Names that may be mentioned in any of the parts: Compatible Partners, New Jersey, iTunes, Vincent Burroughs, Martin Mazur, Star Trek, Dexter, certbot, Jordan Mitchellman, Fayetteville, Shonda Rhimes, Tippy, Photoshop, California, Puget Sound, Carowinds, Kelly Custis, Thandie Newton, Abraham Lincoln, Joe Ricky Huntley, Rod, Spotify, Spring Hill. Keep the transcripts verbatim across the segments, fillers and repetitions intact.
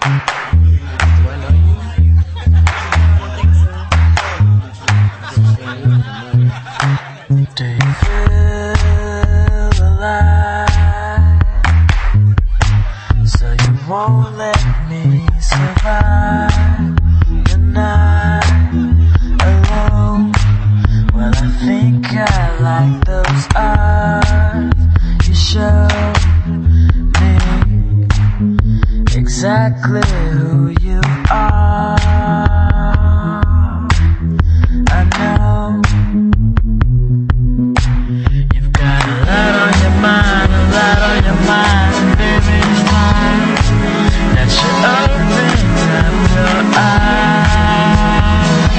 I know you? Won't let me survive the night alone. Well, I think I like those eyes you showed me, exactly who you are. I know you've got a lot on your mind, a lot on your mind, baby. It's mine. That you open up your eyes,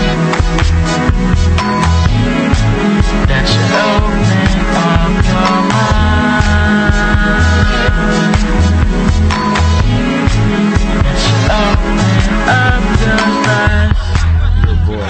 that you open up your mind, that you open up your mind. Good boy.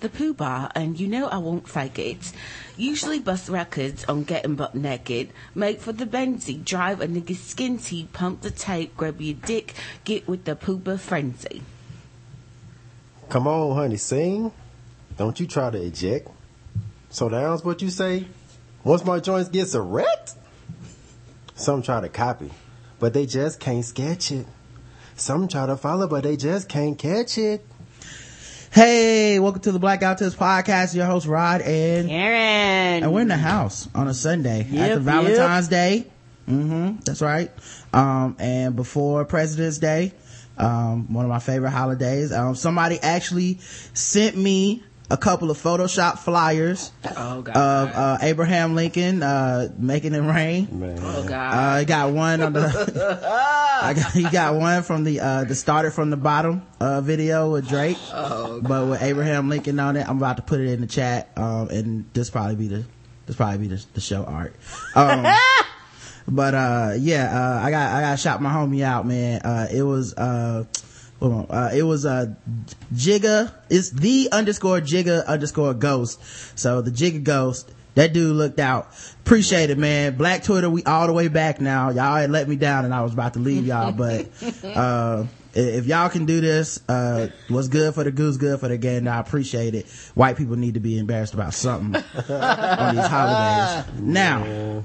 The Pooh Bar, and you know I won't fake it. Usually bust records on Getting Butt Naked, make for the Benzie, drive a nigga's skinty, pump the tape, grab your dick, get with the pooper frenzy. Come on, honey, sing. Don't you try to eject. So that's what you say. Once my joints gets erect, some try to copy, but they just can't sketch it. Some try to follow, but they just can't catch it. Hey, welcome to the Blackout Tips Podcast. Your host, Rod and Karen. And we're in the house on a Sunday yep, after Valentine's yep. Day. Mm-hmm. That's right. Um, and before President's Day, um, one of my favorite holidays. Um, somebody actually sent me a couple of Photoshop flyers oh, God. of uh, Abraham Lincoln uh, making it rain. Man. Oh God! I uh, got one on the. I got, he got one from the uh, the started from the bottom uh, video with Drake, oh, but with Abraham Lincoln on it. I'm about to put it in the chat, um, and this probably be the this probably be the, the show art. Um, but uh, yeah, uh, I got I got to shout my homie out, man. Uh, it was. Uh, Hold on. Uh, it was uh, Jigga. It's the underscore Jigga underscore ghost. So the Jigga ghost. That dude looked out. Appreciate it, man. Black Twitter, we all the way back now. Y'all had let me down and I was about to leave y'all. But uh, if y'all can do this, uh, what's good for the goose, good for the gander. I appreciate it. White people need to be embarrassed about something on these holidays. Now. Yeah.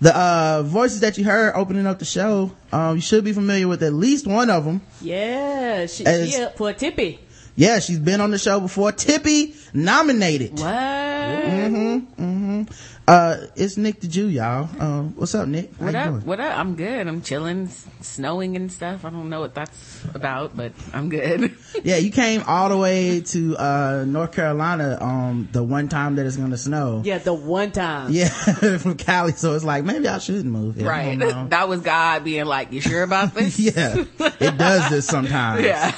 The uh, voices that you heard opening up the show, um, you should be familiar with at least one of them. Yeah, she, As, she up for Tippy. Yeah, she's been on the show before. Tippy nominated. What? Mm-hmm, mm-hmm. Uh, it's Nick the Jew, y'all. Uh, what's up, Nick? How what you up? Doing? What up? I'm good. I'm chilling, snowing and stuff. I don't know what that's about, but I'm good. Yeah, you came all the way to uh, North Carolina um, the one time that it's going to snow. Yeah, the one time. Yeah, from Cali. So it's like, maybe I shouldn't move. Yeah, right. That was God being like, you sure about this? Yeah, it does this sometimes. Yeah.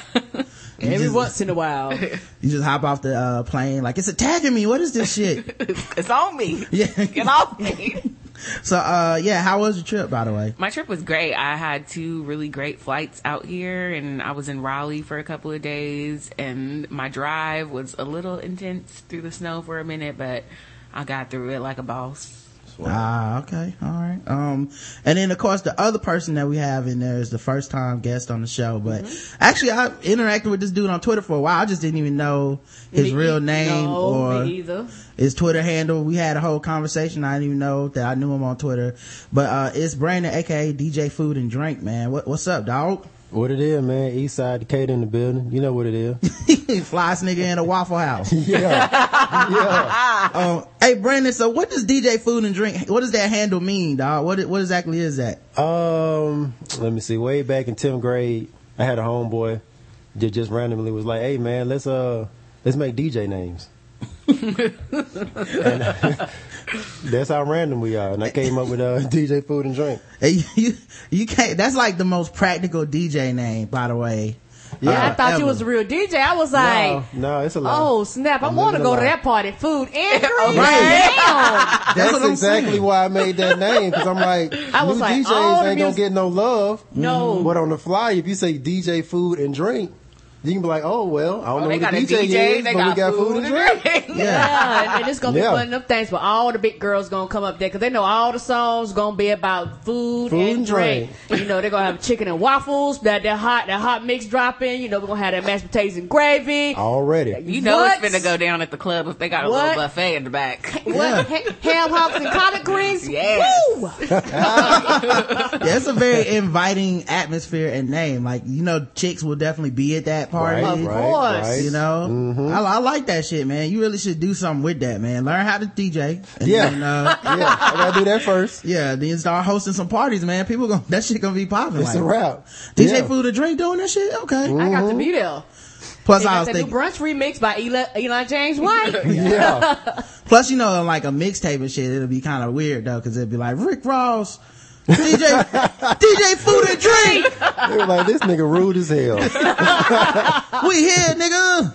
You Every just, once in a while, you just hop off the uh, plane like, it's attacking me. What is this shit? it's, it's on me. Yeah. Get off me. So, uh, yeah, how was your trip, by the way? My trip was great. I had two really great flights out here, and I was in Raleigh for a couple of days, and my drive was a little intense through the snow for a minute, but I got through it like a boss. Ah, okay. All right. Um, and then, of course, the other person that we have in there is the first-time guest on the show. But mm-hmm. actually, I interacted with this dude on Twitter for a while. I just didn't even know his me, real name no, or me either. His Twitter handle. We had a whole conversation. I didn't even know that I knew him on Twitter. But uh, it's Brandon, a k a. D J Food and Drink, man. What, what's up, dog? What it is, man. Eastside Decatur in the building. You know what it is. Flies nigga in a Waffle House. Yeah. Yeah. Um, hey, Brandon, so what does D J Food and Drink, what does that handle mean, dog? What what exactly is that? Um, let me see. Way back in tenth grade, I had a homeboy that just randomly was like, hey, man, let's uh, let's make D J names. And, that's how random we are, and I came up with uh, D J Food and Drink. Hey, you, you can't. That's like the most practical D J name, by the way. Yeah, uh, I thought ever. You was a real D J. I was like, no, no it's a lie. Oh snap! I, I want to go to that party. Food and drink. Right. Damn. That's, that's what exactly saying. Why I made that name, because I'm like, I was new like, D Js oh, ain't gonna get no love. No, but on the fly, if you say D J Food and Drink. You can be like, oh, well, I don't oh, know what the D J, D J is, they but got we got food, food and drink. Yeah, yeah, and it's going to be yeah. one of them things where all the big girls going to come up there because they know all the songs going to be about food, food and drink. drink. You know, they're going to have chicken and waffles, that that hot that hot mix dropping. You know, we're going to have that mashed potatoes and gravy. Already. Like, you know what? It's going to go down at the club if they got a what? Little buffet in the back. What? Yeah. Ham hocks and collard greens? Yes. Woo! That's a very inviting atmosphere and name. Like, you know, chicks will definitely be at that party, right, of course, right, you know. Mm-hmm. I, I like that shit, man. You really should do something with that, man. Learn how to D J, and yeah, then, uh, yeah. I gotta do that first. Yeah, then start hosting some parties, man. People gonna that shit gonna be popping. It's like, a wrap. D J yeah. Food and Drink doing that shit. Okay, mm-hmm. I got to be there. Plus, and I was thinking new brunch remix by Eli, Eli James White. Yeah. Plus, you know, like a mixtape and shit, it'll be kind of weird though, because it'd be like Rick Ross. D J, D J Food and Drink. They were like, this nigga rude as hell. We here, nigga.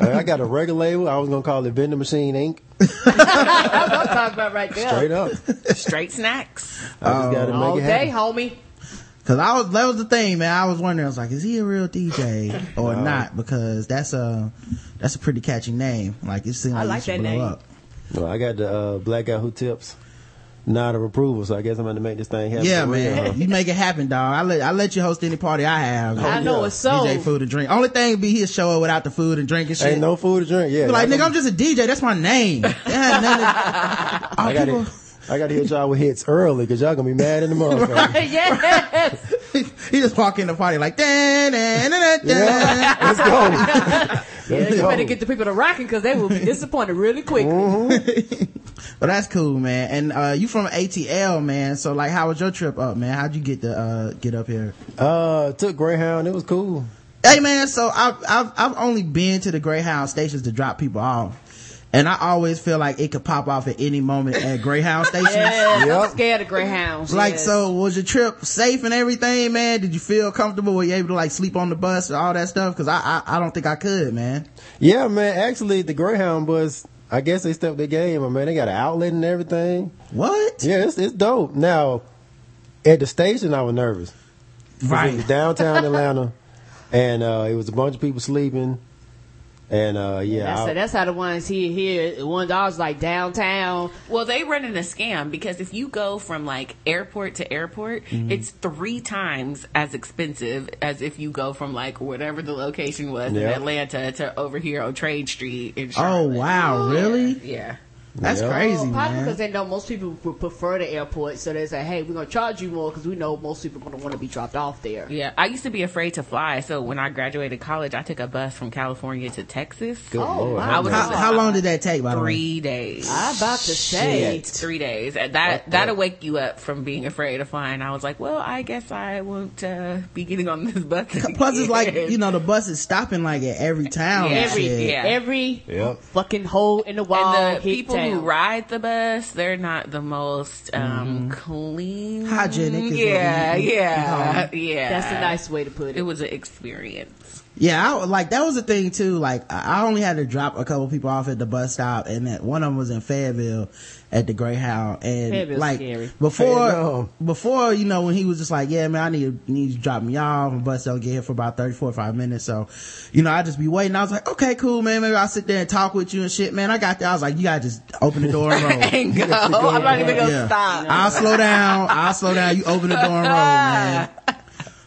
I got a record label. I was gonna call it Vending Machine Incorporated. That's what I'm talking about right there. Straight up, straight snacks. I just um, gotta make all it day, homie. Cause I was, that was the thing, man. I was wondering, I was like, is he a real D J or no. not? Because that's a that's a pretty catchy name. Like it seems like I like that name. Up. Well, I got the uh, Blackout Who Tips. Nod of approval, so I guess I'm going to make this thing happen. Yeah, man, real. You make it happen, dog. I let I let you host any party I have. Like, I know yeah. it's so. D J Food and Drink. Only thing be his show up without the food and drink and shit. Ain't no food and drink. Yeah, like nigga, I'm, I'm just a D J. That's my name. Yeah, that, I got people... I got to hit y'all with hits early because y'all gonna be mad in the morning. Right, yes. He just walk in the party like, dan, dan, dan, dan. Yeah, let's go. Yeah, you better get the people to rocking because they will be disappointed really quickly. Mm-hmm. Well, that's cool, man. And uh, you from A T L, man. So, like, how was your trip up, man? How'd you get to uh, get up here? Uh, took Greyhound. It was cool. Hey, man. So I've I've I've only been to the Greyhound stations to drop people off. And I always feel like it could pop off at any moment at Greyhound stations. Yeah, yep. I'm scared of Greyhounds. Like, yes. So was your trip safe and everything, man? Did you feel comfortable? Were you able to, like, sleep on the bus and all that stuff? Because I, I, I don't think I could, man. Yeah, man. Actually, the Greyhound bus, I guess they stepped their game. I mean, they got an outlet and everything. What? Yeah, it's, it's dope. Now, at the station, I was nervous. Right. It was downtown Atlanta, and uh, it was a bunch of people sleeping. And uh yeah, that's, I, that's how the ones here here the ones I was like downtown. Well, they running a scam because if you go from like airport to airport, mm-hmm. it's three times as expensive as if you go from like whatever the location was yep. in Atlanta to over here on Trade Street in Charlotte. Oh wow, yeah. Really? Yeah. That's yep. crazy, oh, probably man. Because they know most people would prefer the airport, so they say, "Hey, we're gonna charge you more because we know most people are gonna want to be dropped off there." Yeah, I used to be afraid to fly, so when I graduated college, I took a bus from California to Texas. Good oh, Lord. I was how, how long did that take? By three the way? Days. I about to say three days. That what, that'll what? Wake you up from being afraid of flying. I was like, "Well, I guess I won't uh, be getting on this bus." Plus, it's like you know, the bus is stopping like at every town, yeah. every yeah. every yep. fucking hole in the wall. And the people who ride the bus, they're not the most um, mm-hmm. clean. Hygienic. Is yeah, what we, we, yeah, we yeah. That's a nice way to put it. It was an experience. Yeah, I, like that was the thing too. Like I only had to drop a couple people off at the bus stop, and that one of them was in Fayetteville at the Greyhound. And Fayetteville's like scary. before, Fayetteville. before you know, when he was just like, "Yeah, man, I need need you to drop me off," and bus don't get here for about thirty, forty-five minutes. So, you know, I just be waiting. I was like, "Okay, cool, man. Maybe I'll sit there and talk with you and shit, man." I got there. I was like, "You gotta just open the door and roll." and go. I'm not even gonna yeah. stop. I'll slow down. I'll slow down. You open the door and roll, man.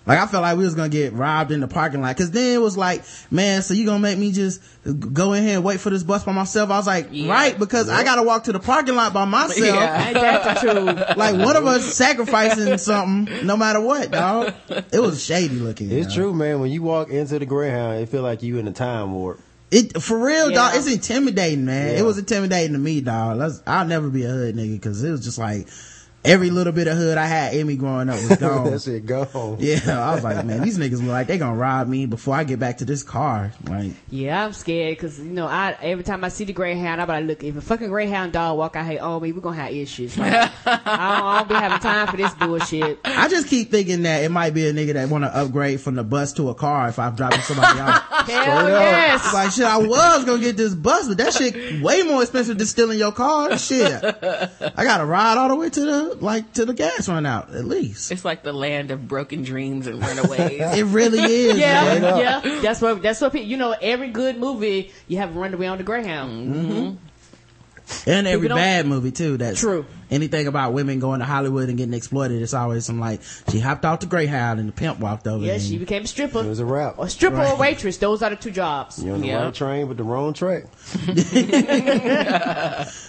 Like, I felt like we was gonna get robbed in the parking lot. Cause then it was like, man, so you gonna make me just go in here and wait for this bus by myself? I was like, yeah. right, because yeah. I gotta walk to the parking lot by myself. Yeah, that's true. Like, one of us sacrificing something, no matter what, dog. It was shady looking. It's know? true, man. When you walk into the Greyhound, it feel like you in a time warp. It, for real, yeah. dog, it's intimidating, man. Yeah. It was intimidating to me, dog. That's, I'll never be a hood nigga, cause it was just like, every little bit of hood I had in me growing up was gone. That shit gone. Yeah, I was like, man, these niggas look like they gonna rob me before I get back to this car. Like, yeah, I'm scared because you know, I every time I see the Greyhound, I'm like, look, if a fucking Greyhound dog walk out here on me, we're gonna have issues. Like, I, don't, I don't be having time for this bullshit. I just keep thinking that it might be a nigga that want to upgrade from the bus to a car if I'm dropping somebody off. Hell yes. Like, shit, I was gonna get this bus, but that shit way more expensive than stealing your car. Shit, I gotta ride all the way to the. Like till the gas run out, at least. It's like the land of broken dreams and runaways. It really is. Yeah, man. yeah. That's what. That's what. People, you know, every good movie you have a runaway on the Greyhound, mm-hmm. and every bad movie too. That's true. Anything about women going to Hollywood and getting exploited, it's always some like she hopped off the Greyhound and the pimp walked over. Yeah, she became a stripper. It was a rap. A stripper right. or a waitress. Those are the two jobs. You're on the yeah. right train but the wrong track.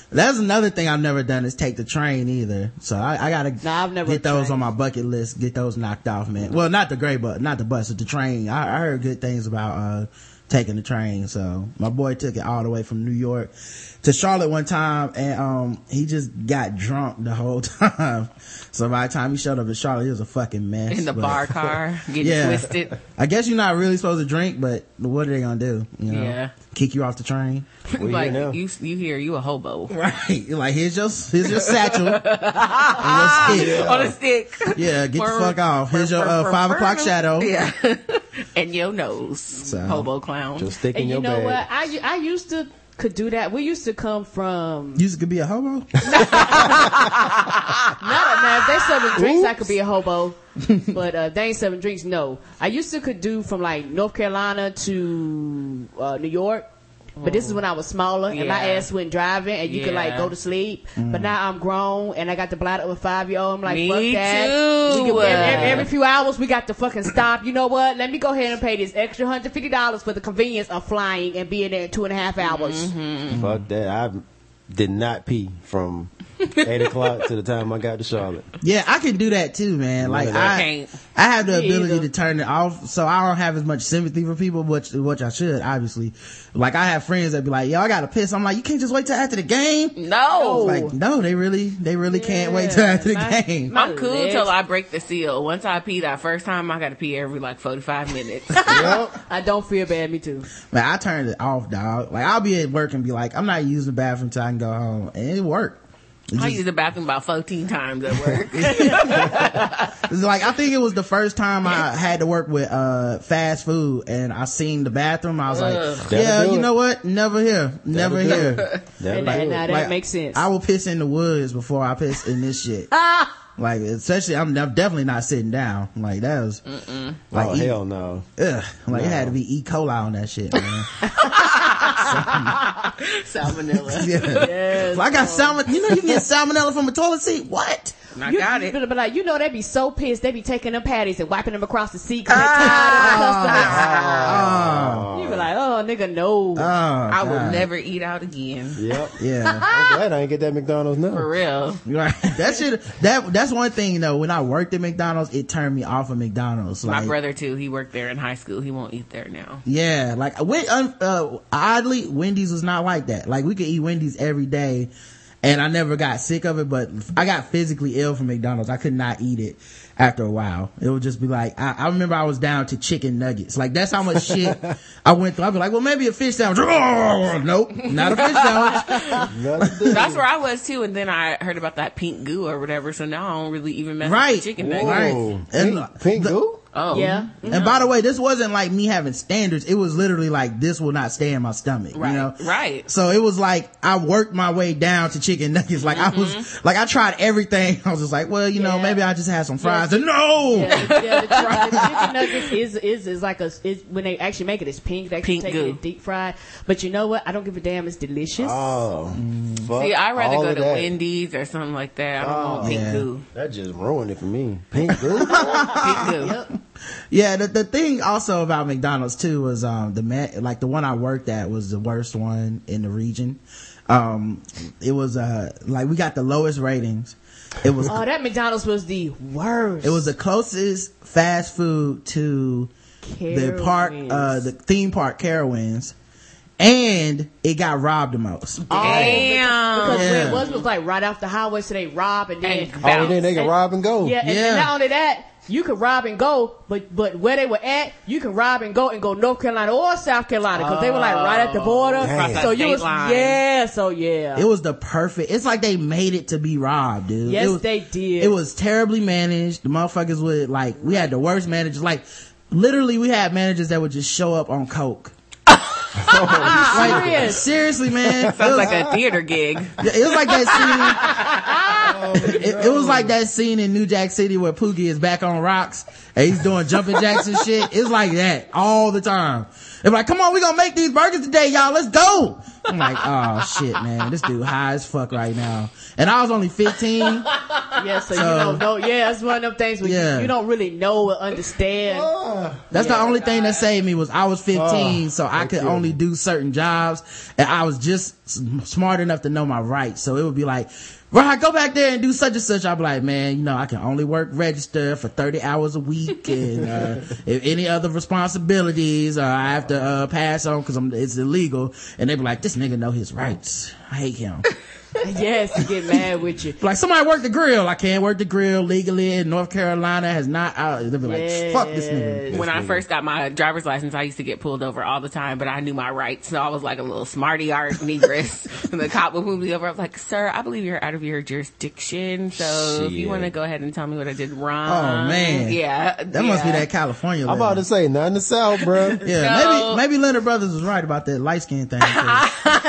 That's another thing I've never done is take the train either. So I, I gotta nah, I've never get those trained. On my bucket list. Get those knocked off, man. Well, not the gray bus, not the bus, but the train. I, I heard good things about uh taking the train. So my boy took it all the way from New York to Charlotte one time, and um he just got drunk the whole time. So by the time he showed up in Charlotte, it was a fucking mess. In the but, bar car, getting yeah. twisted. I guess you're not really supposed to drink, but what are they gonna do? You know? Yeah, kick you off the train. Like you, you, you hear you a hobo, right? Like here's your here's your satchel on a stick. Yeah. stick. Yeah, get burr, the fuck off. Here's burr, your uh, burr, five burr, o'clock burr. shadow. Yeah, and your nose, so, hobo clown. Just stick in and your bag. You know bag. what? I I used to. Could do that. We used to come from. You used to be a hobo? No, man. If they serving drinks, Oops. I could be a hobo. But uh, they ain't serving drinks, no. I used to could do from like North Carolina to uh, New York. But this is when I was smaller yeah. and my ass went driving and you yeah. could like go to sleep. Mm. But now I'm grown and I got the bladder of a five year old. I'm like, me fuck that. Too. We can, every, every few hours we got to fucking stop. You know what? Let me go ahead and pay this extra one hundred fifty dollars for the convenience of flying and being there in two and a half hours. Mm-hmm. Fuck that. I did not pee from eight o'clock to the time I got to Charlotte. Yeah, I can do that too, man. Like I, I, I have the ability either. to turn it off, so I don't have as much sympathy for people, which which I should obviously. Like I have friends that be like, "Yo, I gotta piss." I'm like, "You can't just wait till after the game." No, like no, they really, they really yeah. can't wait till after my, the game. My I'm cool legs. till I break the seal. Once I pee that first time, I gotta pee every like forty-five minutes. Yep. I don't feel bad. Me too. Man, I turned it off, dog. Like I'll be at work and be like, "I'm not using the bathroom till I can go home," and it worked. Just, I used the bathroom about fourteen times at work. It's like, I think it was the first time I had to work with, uh, fast food and I seen the bathroom. I was like, Ugh. yeah, you know what? Never here. Never That'll here. And like, now that like, makes sense. I will piss in the woods before I piss in this shit. ah! Like, especially, I'm, I'm definitely not sitting down. Like, that was. Mm-mm. Like, oh, e- hell no. Ugh. Like, no. It had to be E. coli on that shit, man. Salmonella. Yeah. Yes, well, I got salmonella. You know, you can get salmonella from a toilet seat. What? I you, got it. But like, you know, they be so pissed. They be taking them patties and wiping them across the seat. Cause oh, oh, you be like, oh, nigga, no. Oh, I God. will never eat out again. Yep. Yeah. I'm glad I ain't get that McDonald's now. For real. Right. That shit. That that's one thing though. When I worked at McDonald's, it turned me off of McDonald's. Like, my brother too. He worked there in high school. He won't eat there now. Yeah. Like when, uh, oddly, Wendy's was not like that. Like we could eat Wendy's every day. And I never got sick of it, but I got physically ill from McDonald's. I could not eat it after a while. It would just be like, I, I remember I was down to chicken nuggets. Like, that's how much shit I went through. I'd be like, well, maybe a fish sandwich. Oh, nope, not a fish sandwich. That's where I was, too. And then I heard about that pink goo or whatever. So now I don't really even mess right. with chicken nuggets. Right. Pink, and, uh, pink the, goo? Oh yeah. Mm-hmm. And by the way, this wasn't like me having standards. It was literally like, this will not stay in my stomach. Right. You know? Right. So it was like I worked my way down to chicken nuggets. Like mm-hmm. I was like I tried everything. I was just like, well, you yeah. know, maybe I just had some fries. Yeah. And no. Yeah, yeah, the, tri- the chicken nuggets is is is like a is, when they actually make it, it's pink. They actually pink take goo. It deep fried. But you know what? I don't give a damn. It's delicious. Oh. Fuck. See, I'd rather All go to that. Wendy's or something like that. I don't oh, want pink yeah. goo. That just ruined it for me. Pink goo. Pink goo. Yep. Yeah, the the thing also about McDonald's too was um the ma- like the one I worked at was the worst one in the region. Um, it was uh like we got the lowest ratings. It was oh that McDonald's was the worst. It was the closest fast food to Carowinds. the park, uh the theme park Carowinds. And it got robbed the most. Damn. Because yeah. where it was was like right off the highway, so they rob and then and bounce. Oh, then they can and, rob and go. Yeah, and, yeah. and not only that, you could rob and go, but but where they were at, you could rob and go and go North Carolina or South Carolina because oh, they were like right at the border. Dang. So you was line. yeah, so yeah. It was the perfect. It's like they made it to be robbed, dude. Yes, was, they did. It was terribly managed. The motherfuckers would like we had the worst managers. Like literally, we had managers that would just show up on coke. Oh, like, seriously, man. Sounds was, like a theater gig. It was like that scene. oh, it, it was like that scene in New Jack City where Pookie is back on rocks and he's doing jumping jacks and shit. It's like that all the time. They're like, come on, we're gonna make these burgers today, y'all. Let's go. I'm like, oh shit, man, this dude high as fuck right now. And I was only fifteen. Yeah, so, so you don't know. Yeah, that's one of them things where yeah. you, you don't really know or understand. Oh, that's yeah, the only God. thing that saved me was I was fifteen, oh, so I could you. only do certain jobs. And I was just smart enough to know my rights. So it would be like, Rod, go back there and do such and such. I'll be like, man, you know, I can only work register for thirty hours a week. And uh, if any other responsibilities uh, I have to uh, pass on because it's illegal. And they be like, this nigga know his rights. I hate him. Yes, he get mad with you. Like, somebody work the grill. I can't work the grill legally in North Carolina. Has not out. They'll be like, yes. fuck this nigga. When this I nigga. first got my driver's license, I used to get pulled over all the time, but I knew my rights. So I was like a little smarty arse negress. And the cop would move me over. I was like, sir, I believe you're out of your jurisdiction. So Shit. if you want to go ahead and tell me what I did wrong. Oh, man. Yeah. That yeah. must be that California. I'm about to say, nothing to sell, bro. yeah. So, maybe, maybe Leonard Brothers was right about that light skin thing. That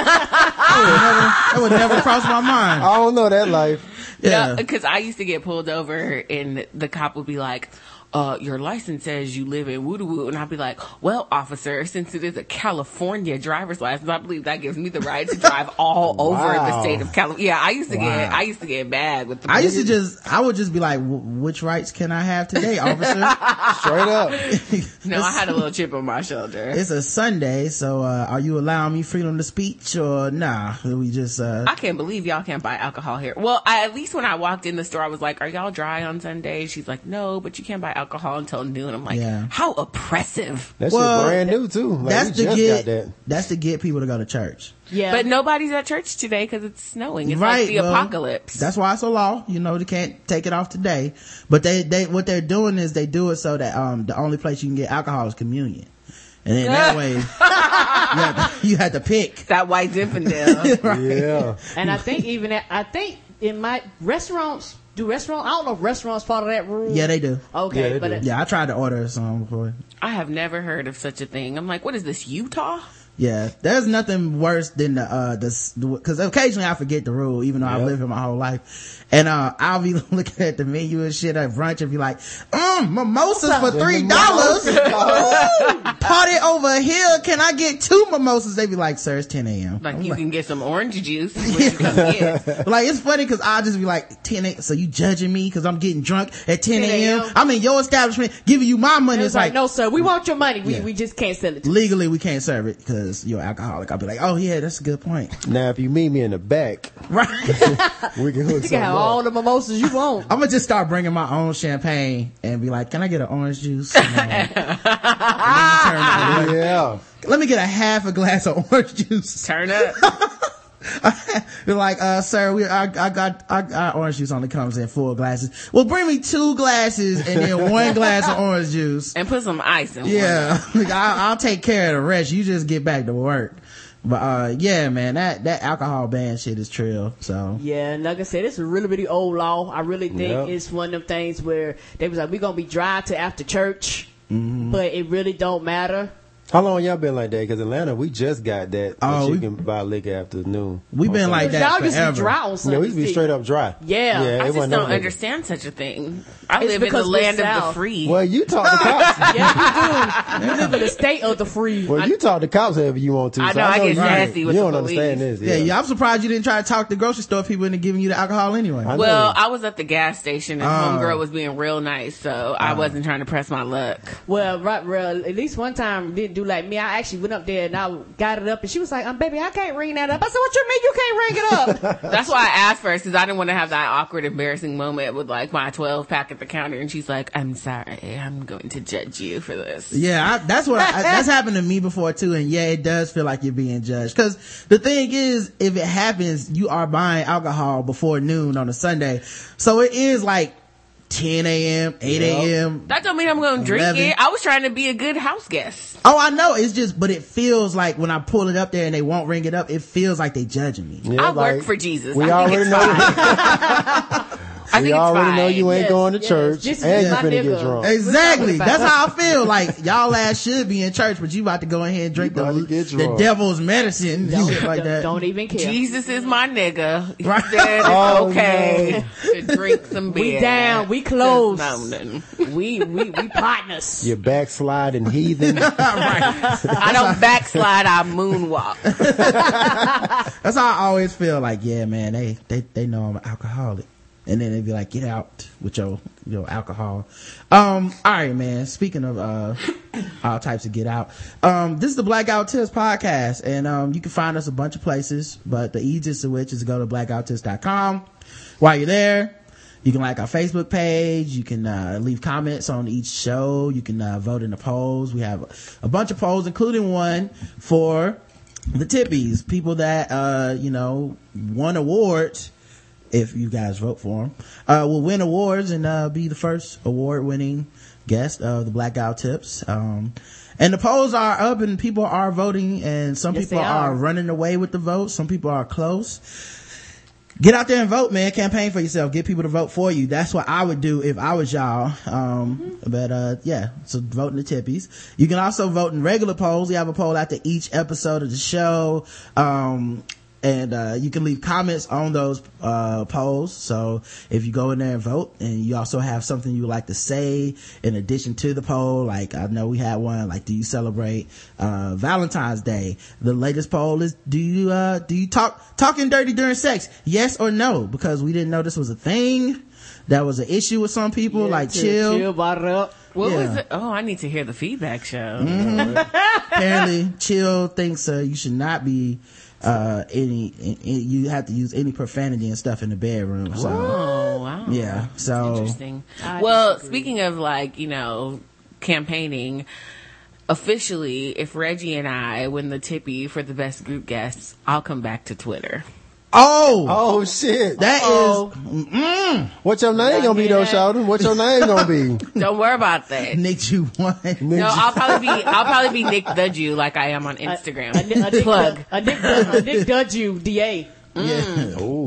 would never, that would never cross my mind. I don't know that life. Yeah, because no, I used to get pulled over, and the cop would be like, uh, your license says you live in Woodoo, and I'd be like, well, officer, since it is a California driver's license, I believe that gives me the right to drive all wow. over the state of California. Yeah, I used to wow. get, I used to get mad with the. I used to just, I would just be like, which rights can I have today, officer? Straight up. No, I had a little chip on my shoulder. It's a Sunday, so uh, are you allowing me freedom of speech or nah? We just. Uh... I can't believe y'all can't buy alcohol here. Well, I, at least when I walked in the store, I was like, are y'all dry on Sunday? She's like, no, but you can't buy alcohol until noon. I'm like, yeah. how oppressive. That's well, brand new too. Like, that's to get that. that's to get people to go to church. Yeah, but nobody's at church today because it's snowing. It's right, like the well, apocalypse. That's why it's a law. You know, they can't take it off today. But they, they what they're doing is they do it so that um the only place you can get alcohol is communion. And then that way, you had to, you had to pick that white Zinfandel. Right? Yeah, and I think even at, I think in my restaurants. Do restaurants? I don't know if restaurants part of that rule. Yeah, they do. Okay. Yeah, they but do. It, yeah, I tried to order some before. I have never heard of such a thing. I'm like, what is this, Utah? Yeah, there's nothing worse than the, uh, the, because occasionally I forget the rule, even though yep. I've lived here my whole life. And, uh, I'll be looking at the menu and shit at brunch and be like, um, mimosas for three dollars. Party over here. Can I get two mimosas? They be like, sir, it's ten a.m. Like, I'm you like, can get some orange juice. Yeah. You can get. Like, it's funny because I'll just be like, ten a.m. So you judging me because I'm getting drunk at ten a.m.? I'm in your establishment giving you my money. It's like, like, no, sir, we want your money. We, yeah. we just can't sell it to you. Legally, we can't serve it because you're an alcoholic. I'll be like, oh, yeah, that's a good point. Now, if you meet me in the back, right, we can hook something up. All the mimosas you want. I'm gonna just start bringing my own champagne and be like, can I get an orange juice? No. Yeah. Let me get a half a glass of orange juice. Turn up. They're like, uh, sir, we, I, I got, I, our orange juice only comes in four glasses. Well, bring me two glasses and then one glass of orange juice. And put some ice in. Yeah. Like, I'll, I'll take care of the rest. You just get back to work. But uh yeah, man, that that alcohol ban shit is trill. So yeah, and like I said, it's a really really old law. I really think yep. it's one of them things where they was like, we're gonna be dry to after church, mm-hmm. but it really don't matter. How long y'all been like that? Because Atlanta, we just got that. Oh, you can buy liquor after noon. We've been like that y'all forever. Y'all just be dry on Sunday. No, we be straight up dry. Yeah, yeah, I just don't understand such a thing. I it's live in the land of the free. Well, you talk to cops. Yeah, you do. You live in the state of the free. Well, you talk to cops however you want to. I know, so I, know I get nasty right. with you the police. You don't understand this. Yeah. Yeah, yeah, I'm surprised you didn't try to talk to grocery store people into giving you the alcohol anyway. I well, I was at the gas station and uh, homegirl was being real nice, so uh, I wasn't trying to press my luck. Well, right, well, at least one time didn't do like me. I actually went up there and I got it up, and she was like, um, baby, I can't ring that up. I said, what you mean you can't ring it up? That's why I asked first, because I didn't want to have that awkward embarrassing moment with like my twelve pack at the counter, and she's like, I'm sorry, I'm going to judge you for this. Yeah, I, that's what I, that's happened to me before too, and yeah, it does feel like you're being judged, because the thing is, if it happens, you are buying alcohol before noon on a Sunday, so it is like ten a.m., eight a.m. That don't mean I'm going to drink it. I was trying to be a good house guest. Oh, I know. It's just, but it feels like when I pull it up there and they won't ring it up, it feels like they judging me. Yeah, I like, work for Jesus. We I already know. I we already fine. know you ain't yes, going to yes, church yes, and yes, you finna get drunk. Exactly. That's how I feel. Like, y'all ass should be in church, but you about to go ahead and drink the, the devil's medicine and shit like that. Don't even care. Jesus is my nigga. He right. said it's oh, okay no. to drink some beer. We down. We close. we, we, we partners. You backslide and heathen. Right. I don't backslide. I moonwalk. That's how I always feel. Like, yeah, man, they, they, they know I'm an alcoholic. And then they'd be like, get out with your, your alcohol. Um, all right, man. Speaking of, uh, all types of get out. Um, this is the Blackout Tips podcast, and, um, you can find us a bunch of places, but the easiest of which is to go to blackout tips dot com. While you're there, you can like our Facebook page. You can, uh, leave comments on each show. You can, uh, vote in the polls. We have a bunch of polls, including one for the Tippies, people that, uh, you know, won awards. If you guys vote for him, uh, we'll win awards and, uh, be the first award winning guest of the Blackout Tips. Um, and the polls are up and people are voting, and some yes, people are. are running away with the vote. Some people are close. Get out there and vote, man. Campaign for yourself. Get people to vote for you. That's what I would do if I was y'all. Um, mm-hmm. But, uh, yeah, so vote in the Tippies. You can also vote in regular polls. We have a poll after each episode of the show. Um, And, uh, you can leave comments on those, uh, polls. So if you go in there and vote, and you also have something you like to say in addition to the poll, like I know we had one, like, do you celebrate, uh, Valentine's Day? The latest poll is, do you, uh, do you talk, talking dirty during sex? Yes or no? Because we didn't know this was a thing. That was an issue with some people, yeah, like chill. Chill bottle up. What yeah. was it? Oh, I need to hear the feedback show. Mm-hmm. Apparently, Chill thinks, uh, you should not be, uh any, any you have to use any profanity and stuff in the bedroom. So oh, wow. yeah so That's interesting. I well disagree. Speaking of, like, you know, campaigning officially, if Reggie and I win the Tippy for the best group guests, I'll come back to Twitter. Oh, oh shit! That Uh-oh. is. Mm, what your name gonna be though, Sheldon? What your name gonna be? Don't worry about that. Nick Ju one. Nick no, Ju. I'll probably be. I'll probably be Nick the Ju, like I am on Instagram. A, a, a plug. A Nick, a Nick the Ju, D A. Mm. Yeah. Oh.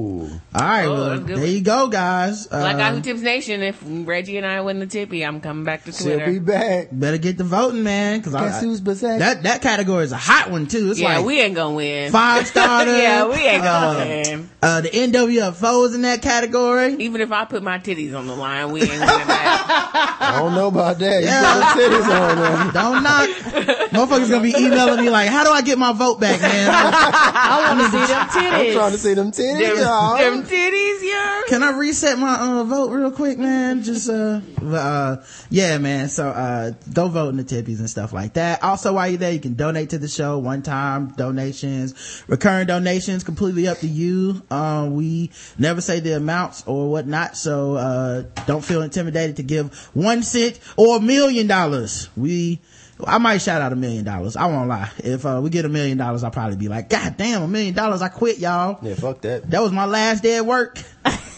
All right. Oh, well, there you go, guys. Black Guy Who Tips Nation. If Reggie and I win the Tippy, I'm coming back to Twitter. She'll be back. Better get the voting, man. Cause I, that that category is a hot one too. It's yeah, like we ain't gonna win. Five starter. Yeah, we ain't gonna uh, win. Uh, the N W F Os in that category. Even if I put my titties on the line, we ain't winning that. I don't know about that. Yeah. You put titties on them. Don't knock. Motherfuckers gonna be emailing me like, how do I get my vote back, man? I want to see them titties. I'm trying to see them titties, them, y'all. Them titties, yeah. Can I reset my uh, vote real quick, man? Just, uh, uh, yeah, man. So, uh, go vote in the Tippies and stuff like that. Also, while you're there, you can donate to the show. One-time donations, recurring donations, completely up to you. Uh, we never say the amounts or whatnot, so, uh, don't feel intimidated to give one cent or a million dollars. We... I might shout out a million dollars. I won't lie. If uh, we get a million dollars, I'll probably be like, God damn, a million dollars. I quit, y'all. Yeah, fuck that. That was my last day at work.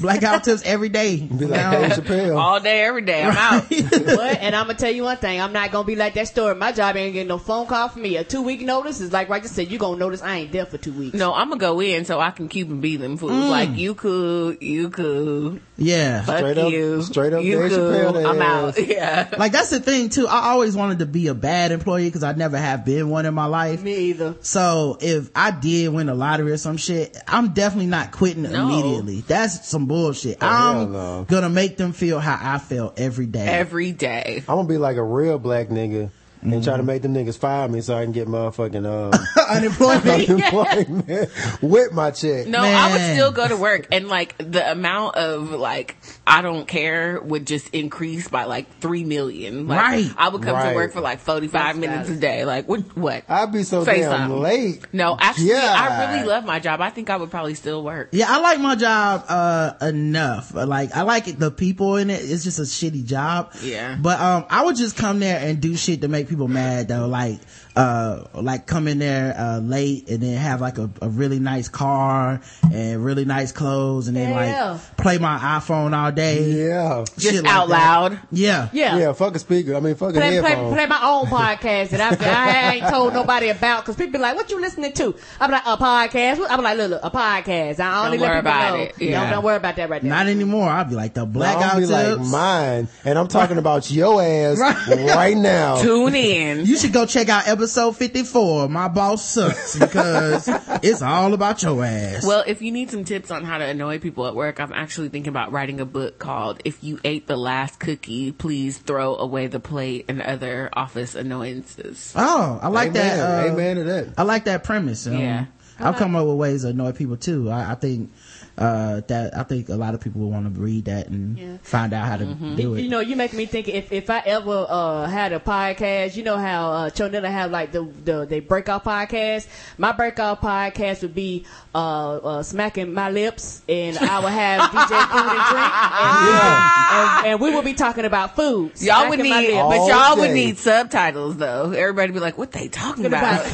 Blackout tips every day. Be like, hey, all day, every day. I'm out. What? And I'm going to tell you one thing. I'm not going to be like that story. My job ain't getting no phone call from me. A two-week notice is like, right, you said, you're going to notice I ain't there for two weeks. No, I'm going to go in so I can keep and be them fools. Mm. Like, you cool, you cool. Yeah. Fuck straight you. Up, straight up. You Dave cool. I'm out. Yeah. Like, that's the thing, too. I always wanted to be a bad employee because I never have been one in my life. Me either. So if I did win the lottery or some shit, I'm definitely not quitting no. immediately. That's some bullshit. Oh, I'm no. gonna make them feel how I feel every day. Every day. I'm gonna be like a real black nigga and mm-hmm. try to make them niggas fire me so I can get motherfucking um, unemployment, unemployment yeah. with my check. No, man. I would still go to work, and like the amount of like I don't care would just increase by like three million. Like, right, I would come right. to work for like forty-five minutes a day. Like what? What? I'd be so Say damn something. Late. No, actually, yeah. I really love my job. I think I would probably still work. Yeah, I like my job uh, enough. Like I like it, the people in it. It's just a shitty job. Yeah, but um, I would just come there and do shit to make people mad though, like uh like come in there uh late and then have like a, a really nice car and really nice clothes and then yeah. like play my iPhone all day, yeah just shit out like loud that. yeah yeah yeah fuck a speaker, I mean fuck play, a headphone. Play, play my own podcast that I, I ain't told nobody about because people be like, what you listening to? I'm like, a podcast. I'm like, look, look, a podcast. I only don't let people about know it. Yeah. Don't, don't worry about that right now. Not anymore. I'll be like the blackout tips. Like mine, and I'm talking about your ass right, right now. Tune in. You should go check out episode fifty-four, My Boss Sucks, because it's all about your ass. Well, if you need some tips on how to annoy people at work, I'm actually thinking about writing a book called If You Ate the Last Cookie, Please Throw Away the Plate and Other Office Annoyances. Oh, I like Amen. That. Uh, Amen to that. I like that premise. Um, yeah. I've come up with ways to annoy people too. I, I think uh, that I think a lot of people will want to read that and yeah. find out how to mm-hmm. do it. You know, you make me think if, if I ever uh, had a podcast, you know how uh, Chonilla have like the, the they breakout podcast. My breakout podcast would be uh, uh, smacking my lips, and I would have D J Food and Drink, and, yeah. and, and we would be talking about food. Y'all would need, but y'all day. Would need subtitles though. Everybody would be like, what they talking about?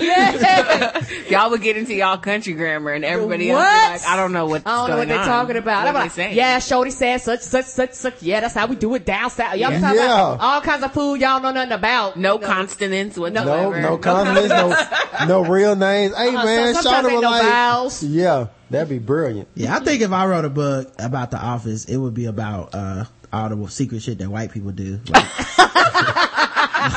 Yeah. Y'all would get into y'all country grammar and everybody what? Else would be like, I don't know what's going on. I don't know what they're on. Talking about. What I'm like, saying? Yeah, Shorty said such, such, such, such. Yeah, that's how we do it down south. Y'all yeah. talking yeah. about all kinds of food y'all know nothing about. No, no. consonants whatsoever. No, no consonants, no, no real names. Hey, uh, man, Shorty ain't no like, vowels. Yeah, that'd be brilliant. Yeah, I think if I wrote a book about The Office, it would be about uh, all the secret shit that white people do. Like,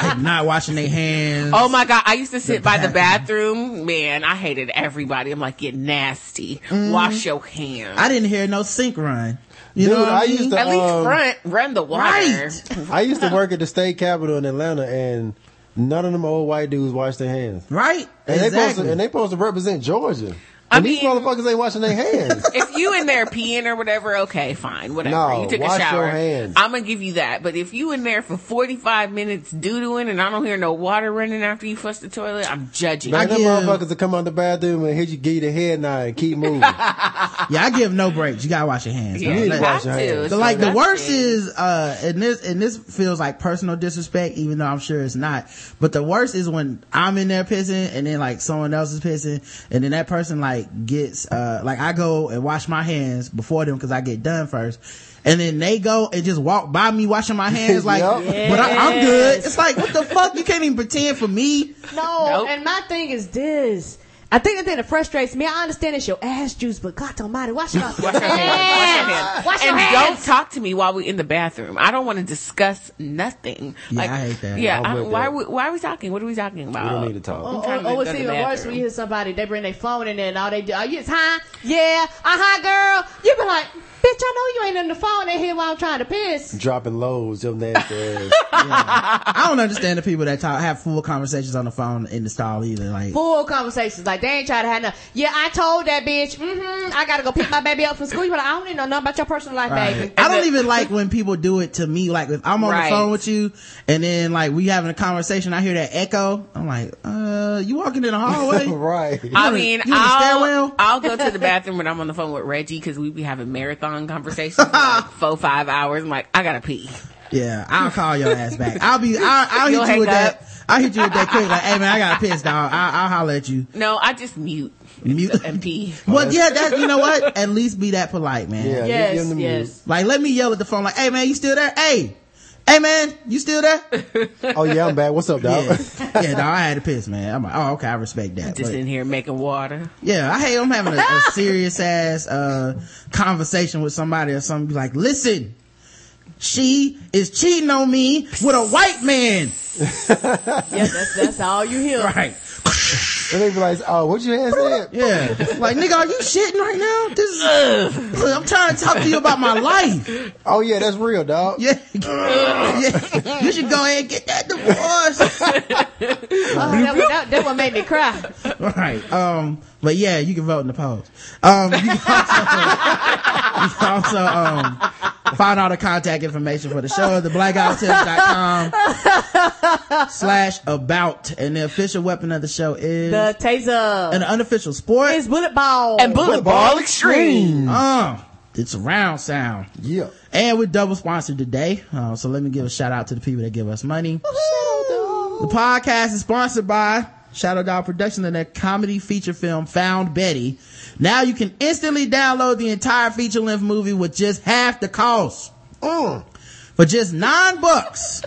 like not washing their hands. Oh my god, I used to sit the by the bathroom. Man, I hated everybody. I'm like, get nasty. Mm. Wash your hands. I didn't hear no sink run. You Dude, know what I mean? Used to, at least um, front, run the water. Right. I used to work at the state capitol in Atlanta, and none of them old white dudes washed their hands. Right. And exactly. they supposed to, and they supposed to represent Georgia. I and mean, these motherfuckers ain't washing their hands. If you in there peeing or whatever, okay, fine, whatever. No, you took wash a shower. Your hands. I'm gonna give you that. But if you in there for forty-five minutes doo-dooing and I don't hear no water running after you flush the toilet, I'm judging. Man, them motherfuckers that come out the bathroom and hit you, give you the head nod and keep moving. Yeah, I give no breaks. You gotta wash your hands. Yeah, you wash your hands. So like the worst is, uh, and this and this feels like personal disrespect, even though I'm sure it's not. But the worst is when I'm in there pissing and then like someone else is pissing and then that person like. Like gets uh like I go and wash my hands before them because I get done first, and then they go and just walk by me washing my hands like yes. but I, I'm good. It's like, what the fuck? You can't even pretend for me. No nope. And my thing is this, I think the thing that frustrates me, I understand it's your ass juice, but God almighty, wash your hands. Wash your hands. Wash your and hands. Don't talk to me while we're in the bathroom. I don't want to discuss nothing. Yeah, like, I hate that. Yeah, I, why, we, why are we talking? What are we talking about? We don't need to talk. Oh, oh, oh it's even worse when you hear somebody, they bring their phone in there and all they do, oh, yes, huh? Yeah, uh-huh, girl. You be like, bitch, I know you ain't in the phone in here while I'm trying to piss. Dropping lows, your nasty ass. Yeah. I don't understand the people that talk, have full conversations on the phone in the stall either. Like full conversations, like they ain't trying to have nothing. Yeah, I told that bitch. Mm-hmm. I gotta go pick my baby up from school. You like, I don't even know nothing about your personal life, right. baby. I don't even like when people do it to me. Like if I'm on right. the phone with you and then like we having a conversation, I hear that echo. I'm like, uh, you walking in the hallway, right? You I wanna, mean, you I'll, I'll go to the bathroom when I'm on the phone with Reggie because we be having marathon conversations for like four, five hours. I'm like, I gotta pee. Yeah, I'll call your ass back. I'll be, I'll, I'll hit you with up. that. I'll hit you with that quick. Like, hey man, I got pissed, dog. I'll, I'll holler at you. No, I just mute. Mute. M P. Well, yeah, that's, you know what? At least be that polite, man. Yeah, yes, yes. Like, let me yell at the phone, like, hey man, you still there? Hey. Hey man, you still there? Oh yeah, I'm back. What's up, dog? Yeah, yeah dog, I had to piss, man. I'm like, oh, okay, I respect that. Just but, in here making water. Yeah, I hate I'm having a, a serious ass, uh, conversation with somebody or something. Be like, listen, she is cheating on me with a white man. Yeah, that's, that's all you hear. Right. And they be like, oh, what your ass at? Yeah. Like, nigga, are you shitting right now? This is, I'm trying to talk to you about my life. Oh, yeah, that's real, dog. Yeah. Yeah. You should go ahead and get that divorce. Oh, that, that, that one made me cry. Right. Um, but yeah, you can vote in the polls. Um, you can also, you can also um, find all the contact information for the show at the blackout tips dot com slash about. And the official weapon of the show is the taser. And the unofficial sport is bullet ball. And bullet, bullet ball, ball extreme. Uh, it's a round sound. Yeah. And we're double sponsored today. Uh, so let me give a shout out to the people that give us money. The podcast is sponsored by Shadow Dog Productions and their comedy feature film Found Betty. Now you can instantly download the entire feature-length movie with just half the cost. Mm. For just nine bucks,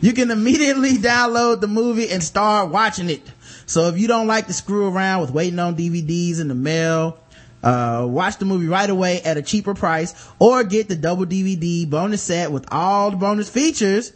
you can immediately download the movie and start watching it. So if you don't like to screw around with waiting on D V Ds in the mail, uh, watch the movie right away at a cheaper price, or get the double D V D bonus set with all the bonus features,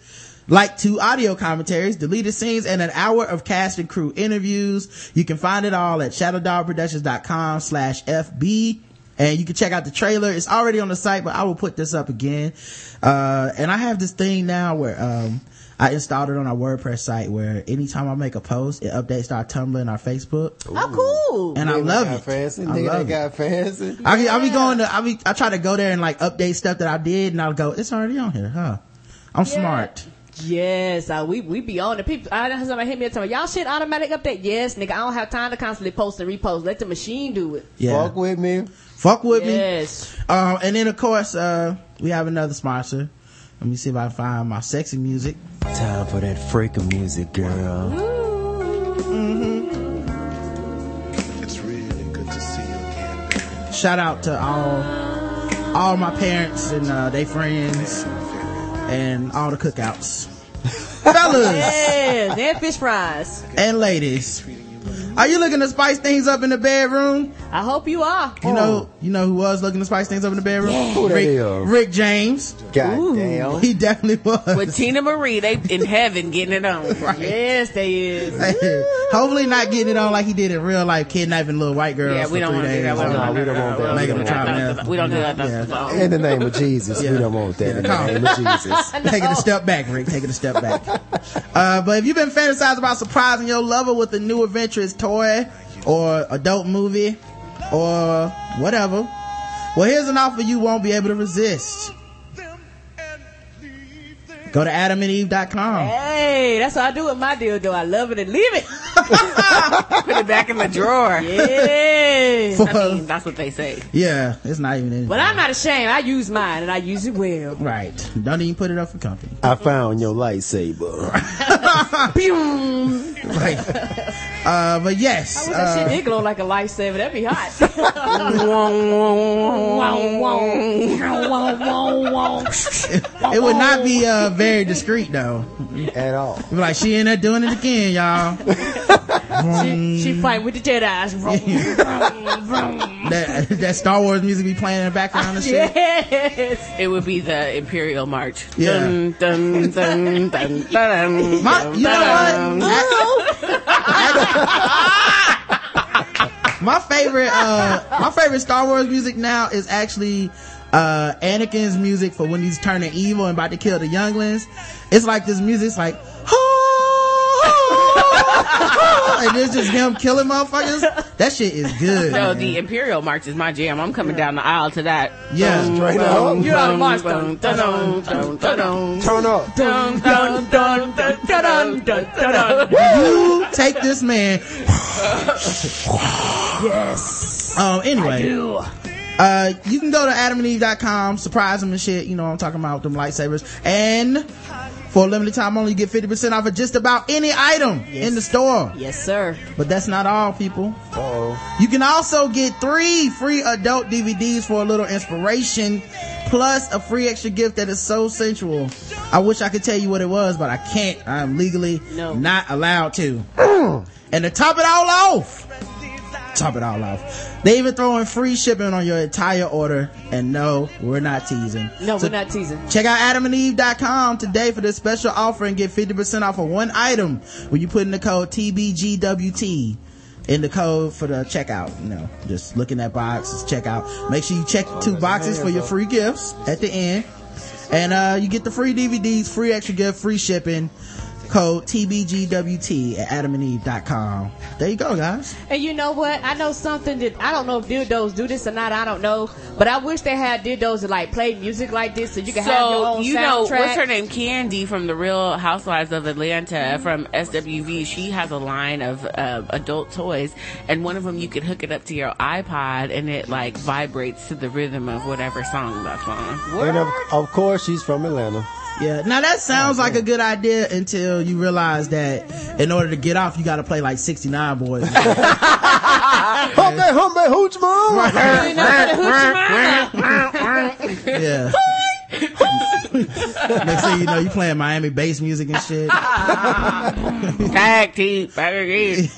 like two audio commentaries, deleted scenes, and an hour of cast and crew interviews. You can find it all at shadow dog productions dot com slash F B. And you can check out the trailer. It's already on the site, but I will put this up again. Uh, and I have this thing now where, um, I installed it on our WordPress site where anytime I make a post, it updates our Tumblr and our Facebook. Ooh. Oh, cool. And I love it. Fancy. I love got it. Fancy. I, yeah. I be going to, I be, I try to go there and like update stuff that I did and I'll go, it's already on here, huh? I'm yeah. smart. Yes, uh, we we be on the people. I know somebody hit me up talking. Y'all shit automatic update. Yes, nigga, I don't have time to constantly post and repost. Let the machine do it. Yeah. Fuck with me. Fuck with yes. me. Um, and then of course, uh, we have another sponsor. Let me see if I can find my sexy music. Time for that freaking music, girl. Mm-hmm. It's really good to see you again. Shout out to all all my parents and uh, their friends. And all the cookouts. Fellas. Yes, and fish fries. And ladies. Are you looking to spice things up in the bedroom? I hope you are. You oh. know you know who was looking to spice things up in the bedroom? Yeah. Who Rick, the Rick James. God Ooh, damn. He definitely was. With Tina Marie, they in heaven getting it on. Right. Yes, they is. Hopefully not getting it on like he did in real life, kidnapping little white girls. Yeah, we don't want to do that. No, we don't want that. We don't do that. We don't do that. In the name of Jesus, yeah. we don't want that. In the name of Jesus. no. Take it a step back, Rick. Take it a step back. uh, but if you've been fantasizing about surprising your lover with a new adventure, toy or adult movie or whatever, well, here's an offer you won't be able to resist. Go to adam and eve dot com. Hey, that's what I do with my dildo. I love it and leave it. Put it back in the drawer. Yeah. For, I mean, that's what they say. Yeah, it's not even anything. But I'm not ashamed. I use mine and I use it well. Right. Don't even put it up for company. I found your lightsaber. Right. Uh, but yes. I wish that uh, shit did glow like a lightsaber. That'd be hot. It would not be uh, very discreet though. At all. Like, she in there doing it again, y'all. she, she fight with the Jedi's. that, that Star Wars music be playing in the background and shit. Yes. It would be the Imperial March. Yeah. Dun, dun, dun, dun, dun, My, dun, you know what? my favorite uh my favorite Star Wars music now is actually uh Anakin's music for when he's turning evil and about to kill the younglings. It's like this music's like and it's just him killing motherfuckers. That shit is good. No, the Imperial March is my jam. I'm coming down the aisle to that. Yeah, straight up. You're on the march. Turn up. You take this man. Yes. Um. Anyway. I do. Uh, you can go to adam and eve dot com, surprise them and shit. You know what I'm talking about, them lightsabers. And for a limited time only, you get fifty percent off of just about any item yes. in the store. Yes, sir. But that's not all, people. Uh-oh. You can also get three free adult D V Ds for a little inspiration, plus a free extra gift that is so sensual. I wish I could tell you what it was, but I can't. I'm legally no. not allowed to. And to top it all off... Top it all off. They even throw in free shipping on your entire order. And no, we're not teasing. No, so we're not teasing. Check out adam and eve dot com today for this special offer and get fifty percent off of one item when you put in the code T B G W T in the code for the checkout. You know, just look in that box, just check out. Make sure you check the two boxes for your free gifts at the end. And uh, you get the free D V Ds, free extra gift, free shipping. Code T B G W T at adam and eve dot com. There you go, guys. And you know what? I know something that I don't know if dildos do this or not. I don't know, but I wish they had dildos that like play music like this so you can so, have your own you soundtrack. Know what's her name? Candy from the Real Housewives of Atlanta mm-hmm. from S W V. She has a line of uh, adult toys, and one of them you can hook it up to your iPod and it like vibrates to the rhythm of whatever song that's on. And of, of course, she's from Atlanta. Yeah, now that sounds like a good idea until you realize that in order to get off, you got to play like sixty-nine Boys. Hump that, hump that, hooch mom. Yeah. Next thing you know, you playing Miami bass music and shit. Tag team, that's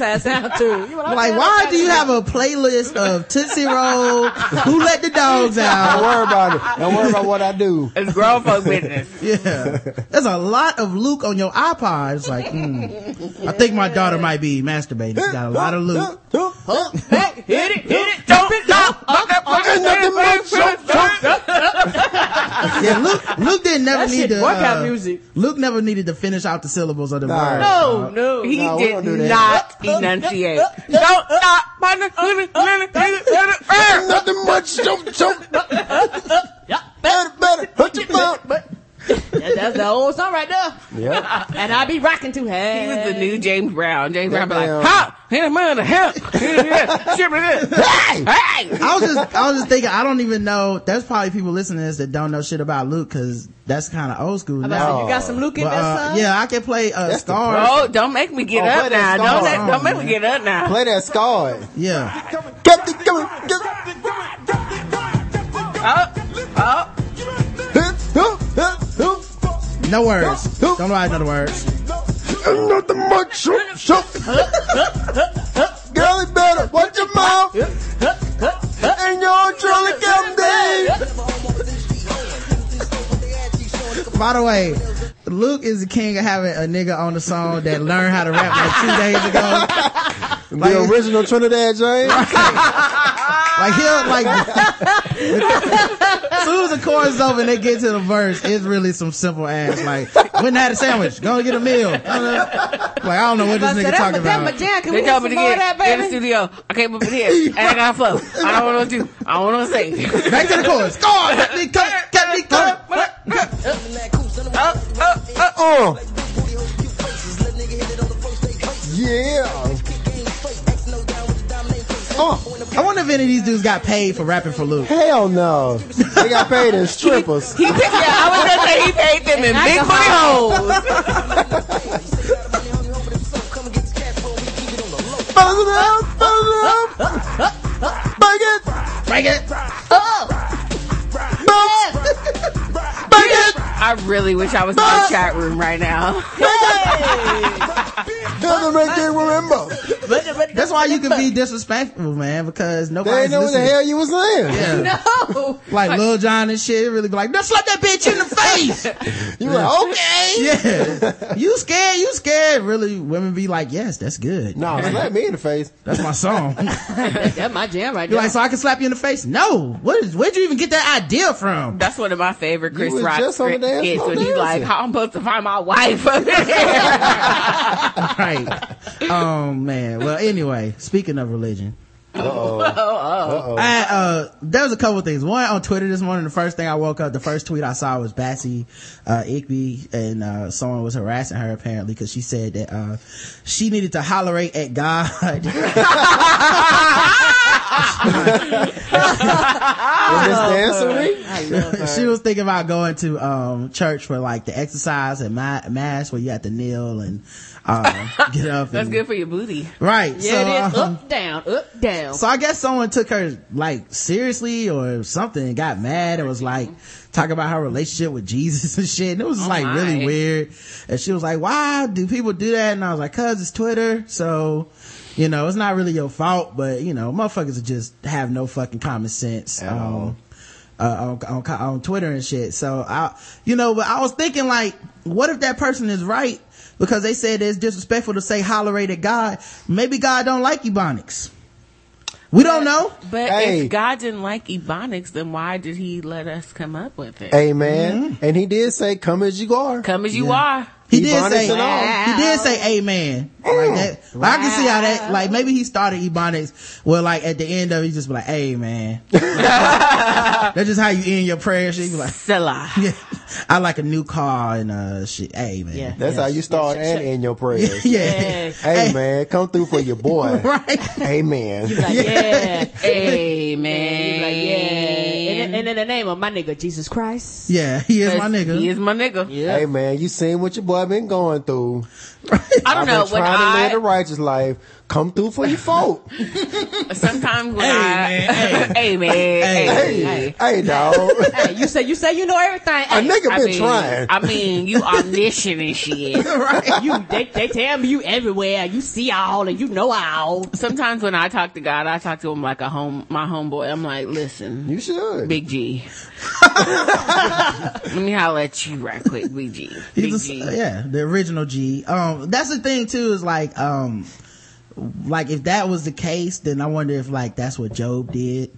how it sounds too. Like, why do you have a playlist of Tootsie Roll? Who let the dogs out? Don't worry about it. Don't worry about what I do. It's grown folk business. Yeah, there's a lot of Luke on your iPod. It's like, mm, I think my daughter might be masturbating. She's got a lot of Luke. Hit it, hit it, jump it, jump. Yeah, Luke, Luke didn't never that need to. What kind of music? Luke never needed to finish out the syllables of the nah, word. No, no, he no, did do not enunciate. Don't stop, nothing much. Jump, jump. Better, better, put your mouth. That, that's the old song right there. Yep. And I be rocking to hey. He was the new James Brown. James Brown be like, ha! Hit him on the hip! Hey! Hey! I was just, I was just thinking, I don't even know, there's probably people listening to this that don't know shit about Luke, cause that's kinda old school now. Oh. You got some Luke in but, that song? Uh, yeah, I can play, uh, Scars. Oh, don't make me get oh, up now. Don't, that, don't make me get up now. Play that Scars. Yeah. Get the, get the, oh, oh. No words. Don't nobody know the words. Not the much. Girlie better watch your mouth. And your Charlie Captain. By the way, Luke is the king of having a nigga on the song that learned how to rap like two days ago. Like, the original Trinidad James. Like he'll like as soon as the chorus is over and they get to the verse, it's really some simple ass like went and had a sandwich, gonna get a meal. Like I don't know what this nigga talking about. They told me to get in the studio. I came up in here and I got flow. I don't know what to do. I don't know what to say. Back to the chorus. Go on, get me cut, get me cut. Uh, uh, uh, uh. Yeah. Uh. I wonder if any of these dudes got paid for rapping for Luke. Hell no. They got paid as strippers. he, he, yeah, I was gonna say he paid them in big money holes. Buzz it up, buzz it up. Break it. Break it. Oh. I really wish I was in the chat room right now. That's why you can be disrespectful, man, because nobody they know listening. What the hell you was saying. Yeah. No, like, like Lil Jon and shit, really be like, "Let's slap that bitch in the face." You like, okay? Yeah. You scared? You scared? Really? Women be like, "Yes, that's good." No, slap me in the face. That's my song. That's my jam right there. Like, so I can slap you in the face? No. What is? Where'd you even get that idea from? That's one of my favorite Chris Rock skits when he's like, "How I'm supposed to find my wife?" Right. Oh man. Well, anyway, speaking of religion, Uh-oh. Uh-oh. I, uh, there was a couple of things. One, on Twitter this morning, the first thing I woke up, the first tweet I saw was Bassy uh, Igby, and uh, someone was harassing her apparently because she said that uh, she needed to hollerate at God. Dancery? She was thinking about going to um church for like the exercise and my mass where you have to kneel and uh get up. That's and, good for your booty, right? Yeah, so, it is um, up down, up down. So I guess someone took her like seriously or something and got mad and was like talking about her relationship with Jesus and shit. And it was just, oh like my. really weird. And she was like, "Why do people do that?" And I was like, "Cause it's Twitter, so." You know, it's not really your fault, but, you know, motherfuckers just have no fucking common sense um, uh, on, on, on Twitter and shit. So, I, you know, but I was thinking, like, what if that person is right? Because they said it's disrespectful to say hollerate at God. Maybe God don't like Ebonics. We but, don't know. But hey. If God didn't like Ebonics, then why did he let us come up with it? Amen. Mm-hmm. And he did say, come as you are. Come as you yeah. are. He Ebonics did say, wow. he did say, amen. Like that. Wow. Like I can see how that, like maybe he started Ebonics where like at the end of it, he just be like, hey man. That's just how you end your prayer. She be like, Selah. Yeah. I like a new car and uh shit. Hey man. Yeah. That's yeah. how you start yeah. and end your prayers. Yeah. yeah. Hey, hey man, come through for your boy. Right. Amen. You like, yeah. Amen. You like, yeah. And, and in the name of my nigga, Jesus Christ. Yeah. He is my nigga. He is my nigga. Yeah. Hey man, you seen what your boy I've been going through. I don't know. When trying to I, live a righteous life, come through for your folk. Sometimes when hey, I, man, hey. hey man, hey, hey, hey, hey dog. Hey, you say you say you know everything. Hey, a nigga I been mean, trying. I mean, you omniscient and shit. Right? You they, they tell me you everywhere. You see all and you know all. Sometimes when I talk to God, I talk to him like a home my homeboy. I'm like, listen, you should, Big G. Let me holler at you right quick, Big G. Big a, G. Yeah, the original G. Um. That's the thing too is like um like if that was the case then I wonder if like that's what Job did.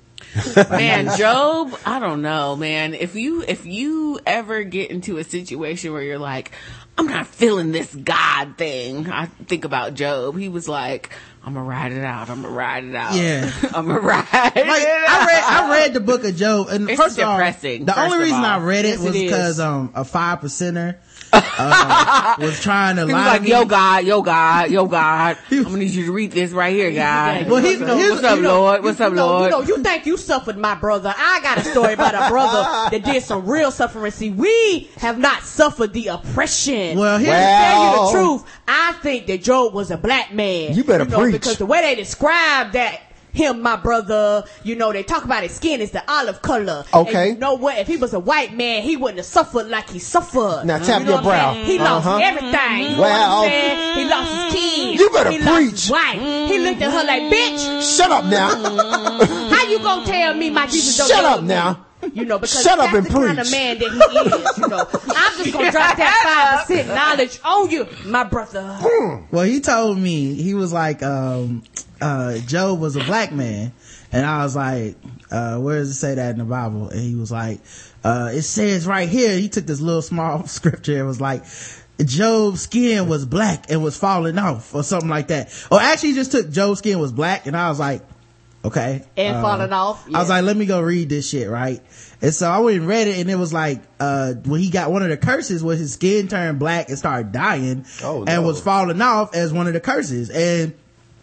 Man, Job, I don't know, man. If you if you ever get into a situation where you're like, I'm not feeling this God thing, I think about Job. He was like, I'm gonna ride it out. I'm gonna ride it out. Yeah, I'm gonna ride it like, out. I read, I read the book of Job, and it's first depressing. Of all, the only reason all. I read it yes, was because um a five percenter uh, was trying to he lie. Was like, to me. Yo God, yo God, yo God, I'm gonna need you to read this right here, God. Well, he, what's, up? His, what's up, you know, Lord? What's up, you know, Lord? You know, you think you suffered, my brother? I got a story about a brother that did some real suffering. See, we have not suffered the oppression. Well, here's well, to tell you the truth. I think that Job was a black man. You better. You know, because the way they describe that him, my brother, you know, they talk about his skin is the olive color. Okay. And you know what? If he was a white man, he wouldn't have suffered like he suffered. Now tap you know your brow. He lost uh-huh. everything. Wow. He lost his kids. You better he preach. Lost his wife. He looked at her like, bitch. Shut up now. How you gonna tell me my Jesus don't shut up now. You know, because shut up that's and the preach. Kind of man that he is, you know. I'm just going to drop that five percent knowledge on you, my brother. Well, he told me, he was like, um, uh, Job was a black man. And I was like, uh, where does it say that in the Bible? And he was like, uh, it says right here, he took this little small scripture and was like, Job's skin was black and was falling off or something like that. Or actually he just took Job's skin was black and I was like, okay. And um, falling off. Yeah. I was like, let me go read this shit, right? And so I went and read it and it was like, uh, when he got one of the curses was his skin turned black and started dying oh, and no. was falling off as one of the curses. And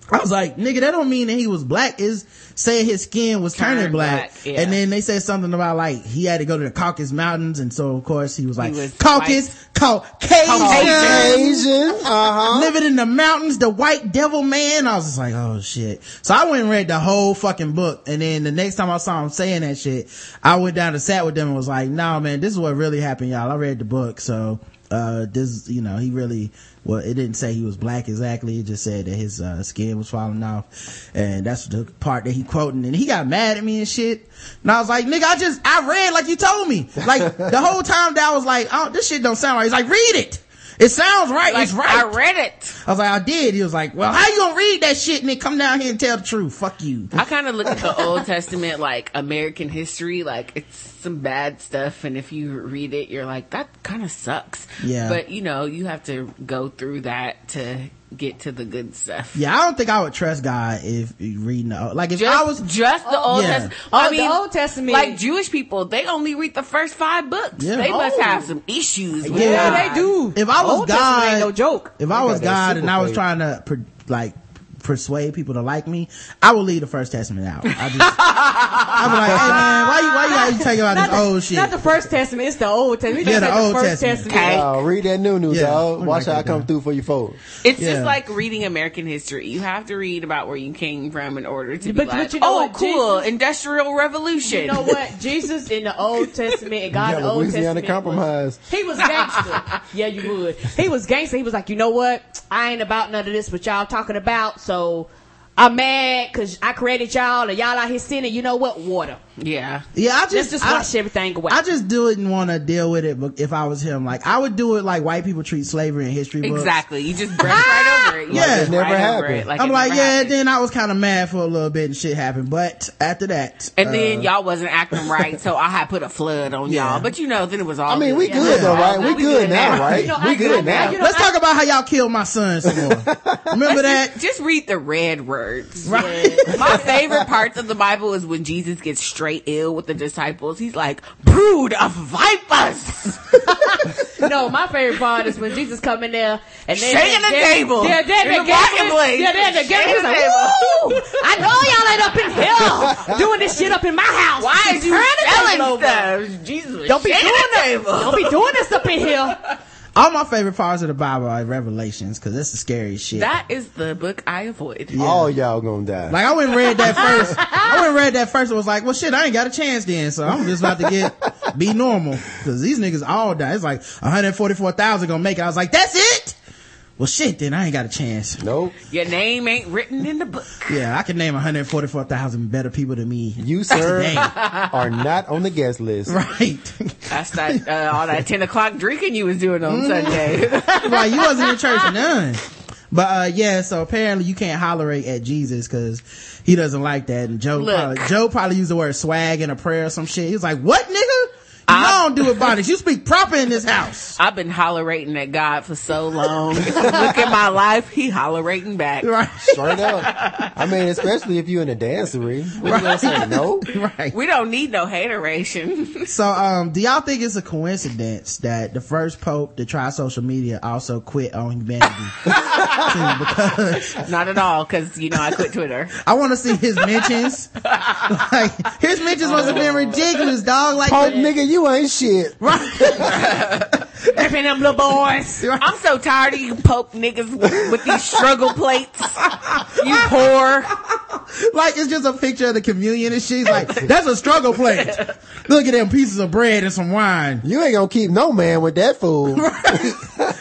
I was like, nigga, that don't mean that he was black. It's saying his skin was turning Turn black. black yeah. And then they said something about like, he had to go to the Caucasus Mountains. And so of course he was like, he was Caucasus, white. Caucasian, Caucasian. Uh-huh. Living in the mountains, the white devil man. I was just like, oh shit. So I went and read the whole fucking book. And then the next time I saw him saying that shit, I went down and sat with them and was like, nah, man, this is what really happened, y'all. I read the book. So, uh, this, you know, he really, well, it didn't say he was black exactly. It just said that his uh, skin was falling off. And that's the part that he quoting. And he got mad at me and shit. And I was like, nigga, I just, I read like you told me. Like, the whole time that I was like, oh, this shit don't sound right. He's like, read it. It sounds right. Like, it's right. I read it. I was like, I did. He was like, well, how you gonna read that shit and then come down here and tell the truth? Fuck you. I kind of look at the Old Testament, like American history, like it's some bad stuff. And if you read it, you're like, that kind of sucks. Yeah. But you know, you have to go through that to get to the good stuff. Yeah, I don't think I would trust God if reading the, like if just, I was just the Old yeah. Testament. Oh, I mean, the Old Testament. Like Jewish people, they only read the first five books. Yeah. They oh. must have some issues. With yeah, God. They do. If I was Old God, ain't no joke. If I was God and I was trying to like persuade people to like me, I will leave the First Testament out. I just, I'm like, hey man, why you, why you always talking about not this the, old shit? Not the First Testament, it's the Old Testament. Yeah, the, the Old First Testament. Testament. Oh, read that new news, yeah, dog. Watch how I come down. Through for you folks. It's yeah. just like reading American history. You have to read about where you came from in order to be but, like, but you know oh, what, cool, Jesus, Industrial Revolution. You know what? Jesus in the Old Testament and God in the Old Louisiana Testament. Compromise. Was, he was gangster. Yeah, you would. He was gangster. He was like, you know what? I ain't about none of this what y'all talking about, so I'm mad because I created y'all and y'all out here sinning. You know what? Water. Yeah. Yeah, I just, just wash I, everything away. I just didn't want to deal with it if I was him. Like, I would do it like white people treat slavery in history books. Exactly. You just brush right over it. You yeah. Like it never right happened. It. Like I'm it like, yeah, happened. Then I was kind of mad for a little bit and shit happened. But after that. And uh, then y'all wasn't acting right, so I had put a flood on yeah. y'all. But you know, then it was all I mean, good. we good yeah. though, right? We, we good now, right? You know, we I, good I, now. You know, Let's I, talk about how y'all killed my son some more. Remember that? Just, just read the red word. Right. My favorite parts of the Bible is when Jesus gets straight ill with the disciples. He's like, brood of vipers. No, my favorite part is when Jesus come in there and they're shaking the table. Yeah, they're in the marketplace. Yeah, they're in the game. He's like, woo! I know y'all ain't up in hell doing this shit up in my house. Why is you selling stuff? Jesus, don't be doing this. Don't be doing this up in here. All my favorite parts of the Bible are Revelations, because that's the scariest shit. That is the book I avoid. Yeah. All y'all gonna die. Like, I went and read that first. I went and read that first and was like, well, shit, I ain't got a chance then, so I'm just about to get, be normal. Because these niggas all die. It's like one hundred forty-four thousand gonna make it. I was like, that's it? Well, shit, then I ain't got a chance. Nope. Your name ain't written in the book. Yeah, I can name one hundred forty-four thousand better people than me. You, sir, are not on the guest list. Right. That's that, uh, all that ten o'clock drinking you was doing on mm. Sunday. Right, you wasn't in church or none. But, uh, yeah, so apparently you can't hollerate at Jesus because he doesn't like that. And Joe probably, Joe probably used the word swag in a prayer or some shit. He was like, what, nigga? You don't do it, bodies. You speak proper in this house. I've been hollerating at God for so long. Look at my life. He hollerating back. Right. Straight up. I mean, especially if you're in a dancery. What right. you gonna say? No? Right. We don't need no hateration. So, um, do y'all think it's a coincidence that the first pope to try social media also quit on humanity? Because not at all, because, you know, I quit Twitter. I want to see his mentions. Like, his mentions must have been ridiculous, dog. Like, Pope, nigga, you. You ain't shit. Right. Ripping them little boys. I'm so tired of you Pope niggas with, with these struggle plates. You poor. Like, it's just a picture of the communion and she's like, that's a struggle plate. Look at them pieces of bread and some wine. You ain't gonna keep no man with that food. Right.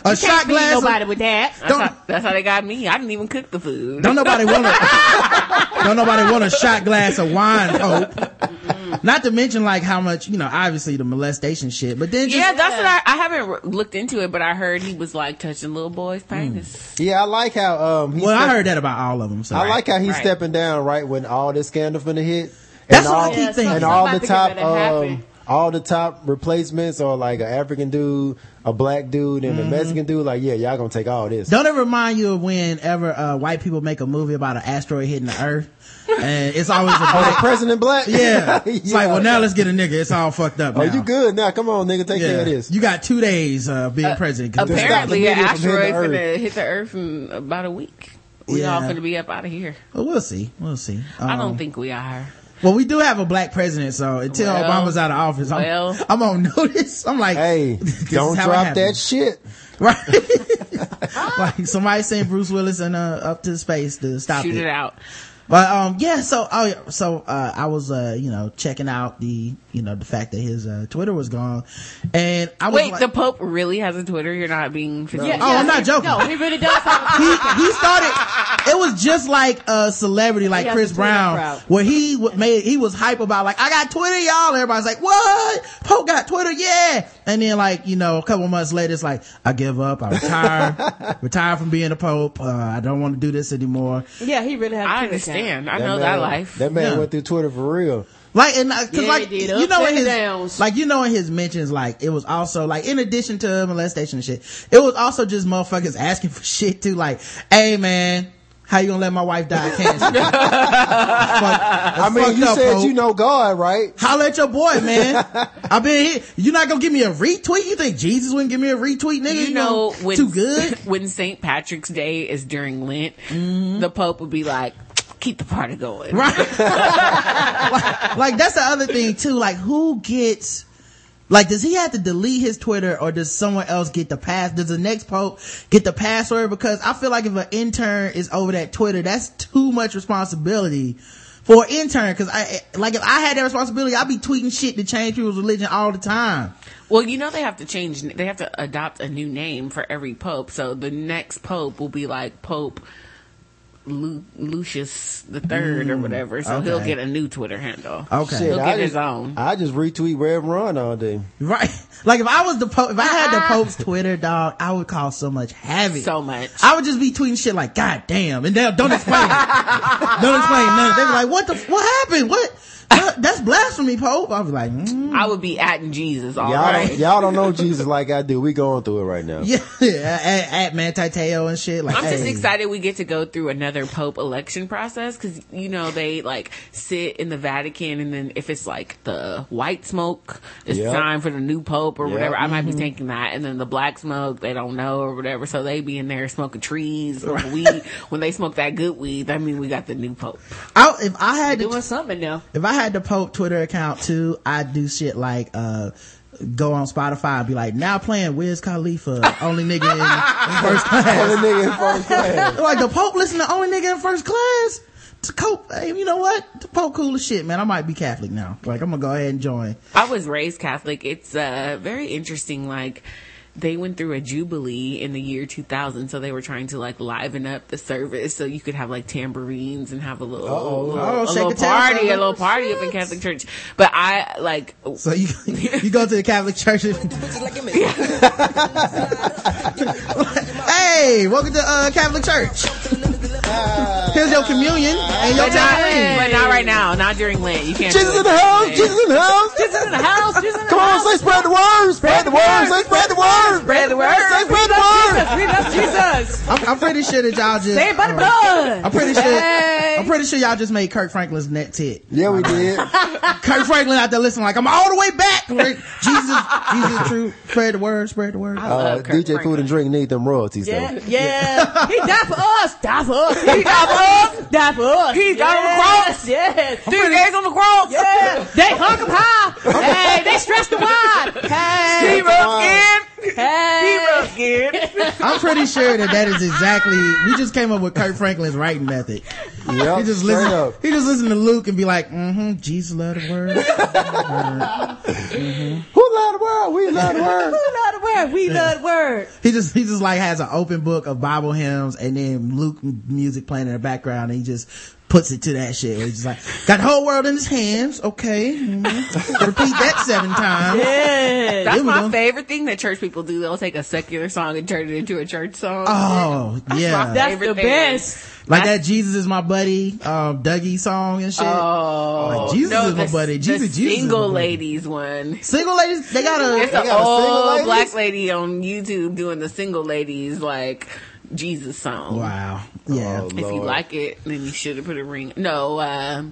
A you shot can't glass. Feed nobody of, with that. That's how, that's how they got me. I didn't even cook the food. Don't nobody want a, don't nobody want a shot glass of wine, Pope. Not to mention, like, how much, you know, obviously the molestation shit, but then just, yeah, that's what I, I haven't looked into it, but I heard he was, like, touching little boys' penis. Yeah, I like how, um, he well, step- I heard that about all of them, so. I right, like how he's right. stepping down right when all this scandal finna hit. That's what all, I keep thinking. And all the top, um, all the top replacements are, like, an African dude, a black dude, and mm-hmm. a Mexican dude. Like, yeah, y'all gonna take all this. Don't it remind you of whenever, uh, white people make a movie about an asteroid hitting the earth? And it's always a black. Oh, the president black? Yeah. It's yeah. like, well, now let's get a nigga. It's all fucked up now. Oh, you good now. Come on, nigga. Take yeah. care of this. You got two days uh, being uh, president. Apparently, an asteroid's going to hit the earth in about a week. We yeah. all going to be up out of here. Well, we'll see. We'll see. Um, I don't think we are. Well, we do have a black president, so until well, Obama's out of office, I'm, well, I'm on notice. I'm like, hey, don't drop that shit. Right. Like, somebody sent Bruce Willis in, uh, up to space to stop Shoot it. Shoot it out. But, um, yeah, so, oh, so, uh, I was, uh, you know, checking out the, you know, the fact that his, uh, Twitter was gone. And I was Wait, like, the Pope really has a Twitter? You're not being, yeah, yeah, oh, I'm not joking. No, he really does. Have he, he started, it was just like a celebrity, like Chris Brown, crowd. where he w- made, he was hype about, like, I got Twitter, y'all. Everybody's like, what? Pope got Twitter? Yeah. And then, like, you know, a couple months later, it's like, I give up. I retire, retire from being a Pope. Uh, I don't want to do this anymore. Yeah, he really has a Twitter. Damn, I that know man, that life. That man yeah. went through Twitter for real. Like, and cause yeah, like, you know, in his, downs. like, you know, in his mentions, like, it was also, like, in addition to molestation and shit, it was also just motherfuckers asking for shit too, like, hey man, How you gonna let my wife die of cancer? Fuck, I mean, you up, said bro. You know God, right? Holla at your boy, man. I've been here. You're not gonna give me a retweet? You think Jesus wouldn't give me a retweet, nigga? You, you know, know when, too good? When Saint Patrick's Day is during Lent, mm-hmm. the Pope would be like, keep the party going. Right. like, like, that's the other thing, too. Like, who gets... Like, does he have to delete his Twitter, or does someone else get the pass? Does the next Pope get the password? Because I feel like if an intern is over that Twitter, that's too much responsibility for an intern. Because I, like, if I had that responsibility, I'd be tweeting shit to change people's religion all the time. Well, you know, they have to change. They have to adopt a new name for every Pope. So the next Pope will be like Pope Lu- Luscious the third mm, or whatever, so okay. he'll get a new Twitter handle. Okay, Shit, he'll get I his just, own. I just retweet Reverend Ron all day. Right, like if I was the Pope, if I had the Pope's Twitter, dog, I would cause so much havoc. So much. I would just be tweeting shit like, "God damn!" and they'll don't explain, it. don't explain nothing. They'd be like, "What the? What happened? What?" That's blasphemy, Pope. I was like, mm. I would be atting Jesus. All y'all, right. don't, y'all don't know Jesus like I do. We going through it right now. Yeah, yeah at, at Manti Teo and shit. Like, I'm hey. just excited we get to go through another Pope election process, because you know they like sit in the Vatican, and then if it's like the white smoke, it's yep. time for the new Pope or yep. whatever. I mm-hmm. might be taking that, and then the black smoke they don't know or whatever, so they be in there smoking trees, smoking weed. When they smoke that good weed, that mean we got the new Pope. I, if I had They're doing t- something now. If I I had the Pope Twitter account too, I do shit like uh go on Spotify and be like, now playing Wiz Khalifa, only nigga in first class. Only nigga in first class. Like the Pope listen to only nigga in first class. To cope, you know what? The Pope cool as shit, man. I might be Catholic now. Like I'm gonna go ahead and join. I was raised Catholic. It's uh very interesting. Like they went through a jubilee in the year two thousand, so they were trying to like liven up the service so you could have like tambourines and have a little, oh, little, oh, a little party, a little party up in Catholic Church. But I like so you you go to the Catholic Church. Hey, welcome to uh, Catholic Church. Here's your communion and your tambourine. But not right now, not during Lent. You can't. Jesus in the house, Jesus in the house, Jesus in the house, Jesus in the house. Come on, say spread the word, spread the word, say spread the word, spread the word, say spread the word. We love Jesus. I'm, I'm pretty sure that y'all just say it by the blood. I'm pretty sure. Hey. I'm pretty sure y'all just made Kirk Franklin's next hit. Yeah, we did. Kirk Franklin out there listening like I'm all the way back. Like, Jesus, Jesus, true. Spread the word, spread the word. I love uh, Kirk D J Franklin. Food and Drink need them royalties. Yeah, though. yeah. He died for us. Died for us. He died for us. Died for us. He died yes. on the cross. Yes. Three pretty, days on the cross. Yes. They hung him high. Hey, they stretched him wide. Hey. He rose in. Hey. He rose in. I'm pretty sure that that is exactly. We just came up with Kirk Franklin's writing method. Yep, he just listen. He just listen to Luke and be like, mm-hmm, Jesus love the world. Mm-hmm. Who love the world? We love the world. Who love the world? We love the world. He just he just like has an open book of Bible hymns and then Luke music playing in the background, and he just puts it to that shit. He's just like, got the whole world in his hands. Okay, mm-hmm. Repeat that seven times. Yeah, that's my go. favorite thing that church people do. They'll take a secular song and turn it into a church song. Oh yeah, yeah. That's, that's the thing. best. Like I, that Jesus is my buddy, um, Dougie song and shit. Oh, like, Jesus no, is my the, buddy. Jesus, the Jesus single ladies one. Single ladies, they got a. It's an old black lady on YouTube doing the single ladies like Jesus song. Wow. Yeah. Oh, if Lord. you like it, then you should have put a ring. No. uh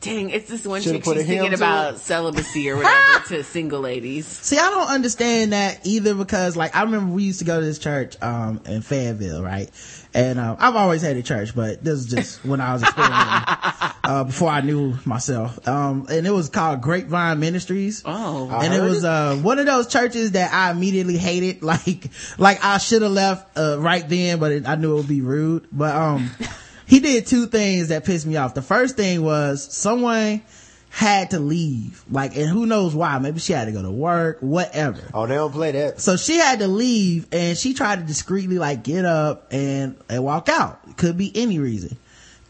Dang, it's this one chick she's thinking about celibacy or whatever to single ladies. See, I don't understand that either, because like I remember we used to go to this church um in Fayetteville, right? And um, I've always had a church, but this is just when I was experimenting uh, before I knew myself. Um, and it was called Grapevine Ministries. Oh, I and it was uh, one of those churches that I immediately hated. Like, like I should have left uh, right then, but it, I knew it would be rude. But um, he did two things that pissed me off. The first thing was someone had to leave, like, and who knows why. Maybe she had to go to work, whatever. Oh, they don't play that. So she had to leave, and she tried to discreetly like get up and, and walk out. Could be any reason.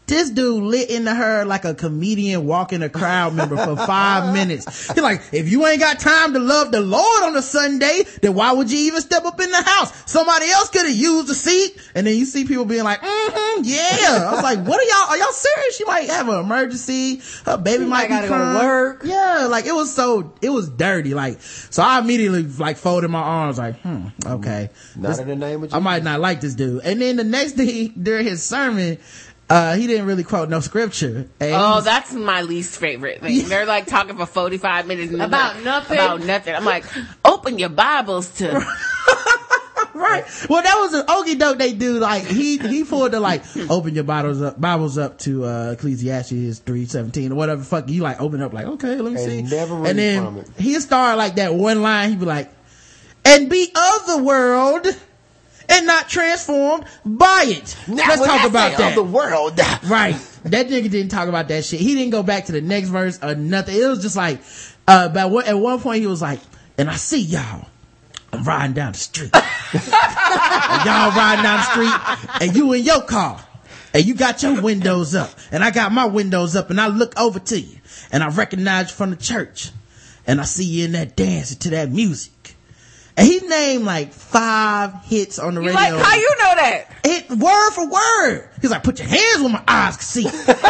This dude lit into her like a comedian walking a crowd member for five minutes. He's like, if you ain't got time to love the Lord on a Sunday, then why would you even step up in the house? Somebody else could have used a seat. And then you see people being like, mm-hmm, yeah. I was like, what are y'all, are y'all serious? She might have an emergency. Her baby she might, might be crying. Go to work. Yeah, like it was so, it was dirty. Like, so I immediately like folded my arms like, hmm, okay. Not this, in the name of Jesus. I might not like this dude. And then the next day during his sermon, Uh, he didn't really quote no scripture. And oh, that's my least favorite thing. They're like talking for forty-five minutes about like, nothing. About nothing. I'm like, open your Bibles to. Right. Well, that was an okie doke they do. Like he he pulled the like open your Bibles up, Bibles up to uh, Ecclesiastes three seventeen or whatever. Fuck you. Like open up. Like okay, let me and see. Never read and then from it. He started like that one line. He'd be like, and be of the world. And not transformed by it. Now, let's talk I about that. Of the world. Right. That nigga didn't talk about that shit. He didn't go back to the next verse or nothing. It was just like, uh, but at one point he was like, and I see y'all. I'm riding down the street. And y'all riding down the street and you in your car and you got your windows up and I got my windows up and I look over to you and I recognize you from the church and I see you in that dancing to that music. And he named like five hits on the you radio. Like, how you know that? It word for word. He's like, put your hands where my eyes can see. I, was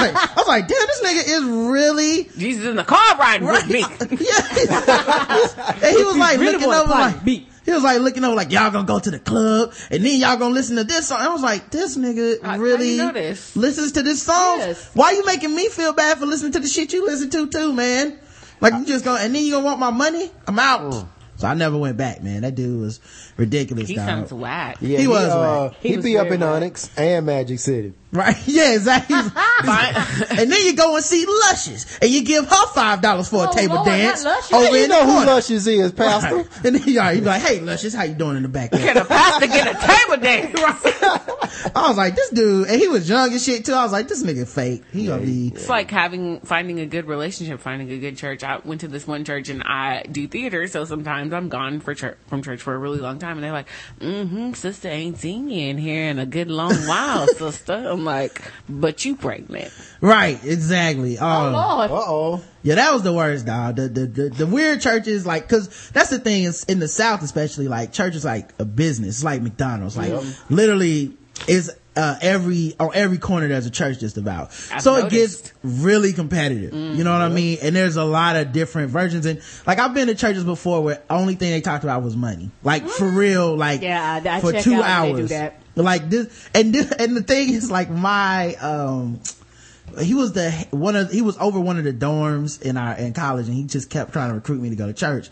like, I was like, damn, this nigga is really. He's in the car riding right. with me. Yeah. And he was like really looking over like beat. He was like looking over like y'all gonna go to the club and then y'all gonna listen to this song. I was like, this nigga I, really you know this. Listens to this song. Yes. Why are you making me feel bad for listening to the shit you listen to too, man? Like you just gonna and then you gonna want my money? I'm out. Ooh. So I never went back, man. That dude was ridiculous. He dog. sounds whack. Yeah, he, he was uh, whack. He He'd was be up in whack. Onyx and Magic City. Right? Yeah, exactly. And then you go and see Luscious. And you give her five dollars for oh, a table Lord, dance. Oh, you know who Luscious is, Pastor. Right. And then y'all, you be like, hey, Luscious, how you doing in the back? Can a pastor get a table dance? Right. I was like, this dude, and he was young and shit, too. I was like, this nigga fake. He yeah, gonna be. It's yeah. like having, finding a good relationship, finding a good church. I went to this one church and I do theater, so sometimes I'm gone for church, from church for a really long time. And they're like, mm-hmm, sister ain't seen you in here in a good long while, sister. I'm like, but you pregnant. Right, exactly. Um, oh, Lord. Uh-oh. Yeah, that was the worst, dog. The, the, the, the weird churches, like, cause that's the thing is in the South, especially, like, church is like a business. It's like McDonald's. Like, yep. literally, it's, uh, every, on every corner there's a church just about. I've so noticed. It gets really competitive. Mm-hmm. You know what I mean? And there's a lot of different versions. And, like, I've been to churches before where only thing they talked about was money. Like, mm-hmm. for real, like, yeah, I, I for two hours. Like this, and this, and the thing is, like my, um, he was the one of he was over one of the dorms in our in college, and he just kept trying to recruit me to go to church.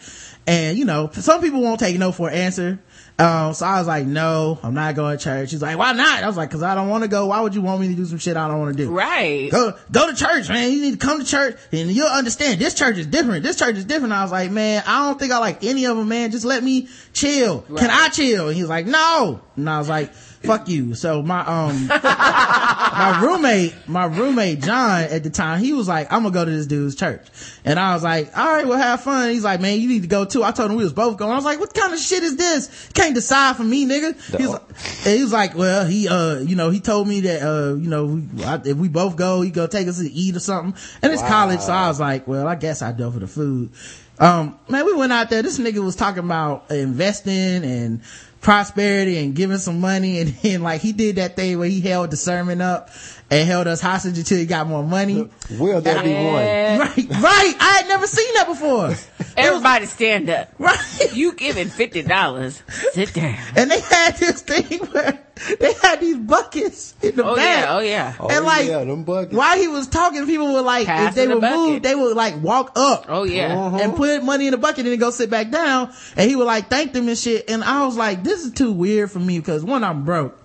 And you know, some people won't take no for an answer. Um, so I was like, no, I'm not going to church. He's like, why not? I was like, cause I don't want to go. Why would you want me to do some shit I don't want to do? Right. Go, go to church, man. You need to come to church and you'll understand this church is different. This church is different. I was like, man, I don't think I like any of them, man. Just let me chill. Right. Can I chill? And he was like, no. And I was like, fuck you. So my, um, my roommate, my roommate John at the time, he was like, I'm gonna go to this dude's church. And I was like, all right, well, have fun. He's like, man, you need to go too. I told him we was both going. I was like, what kind of shit is this? Can't decide for me, nigga. No. He was like, and he was like, well, he, uh, you know, he told me that, uh, you know, we, I, if we both go, he go take us to eat or something. And it's wow. college. So I was like, well, I guess I go for the food. Um, man, we went out there. This nigga was talking about investing and prosperity and giving some money, and then like he did that thing where he held the sermon up and held us hostage until he got more money. Will there be one? Right, right. I had never seen that before. Everybody was, stand up. Right. You giving fifty dollars. Sit down. And they had this thing where they had these buckets in the oh, back. Yeah, oh yeah. And oh, like yeah, them buckets. While he was talking, people were like, passing if they the would bucket. Move, they would like walk up. Oh yeah. Uh-huh. And put money in the bucket and then go sit back down. And he would like thank them and shit. And I was like, this is too weird for me because one, I'm broke.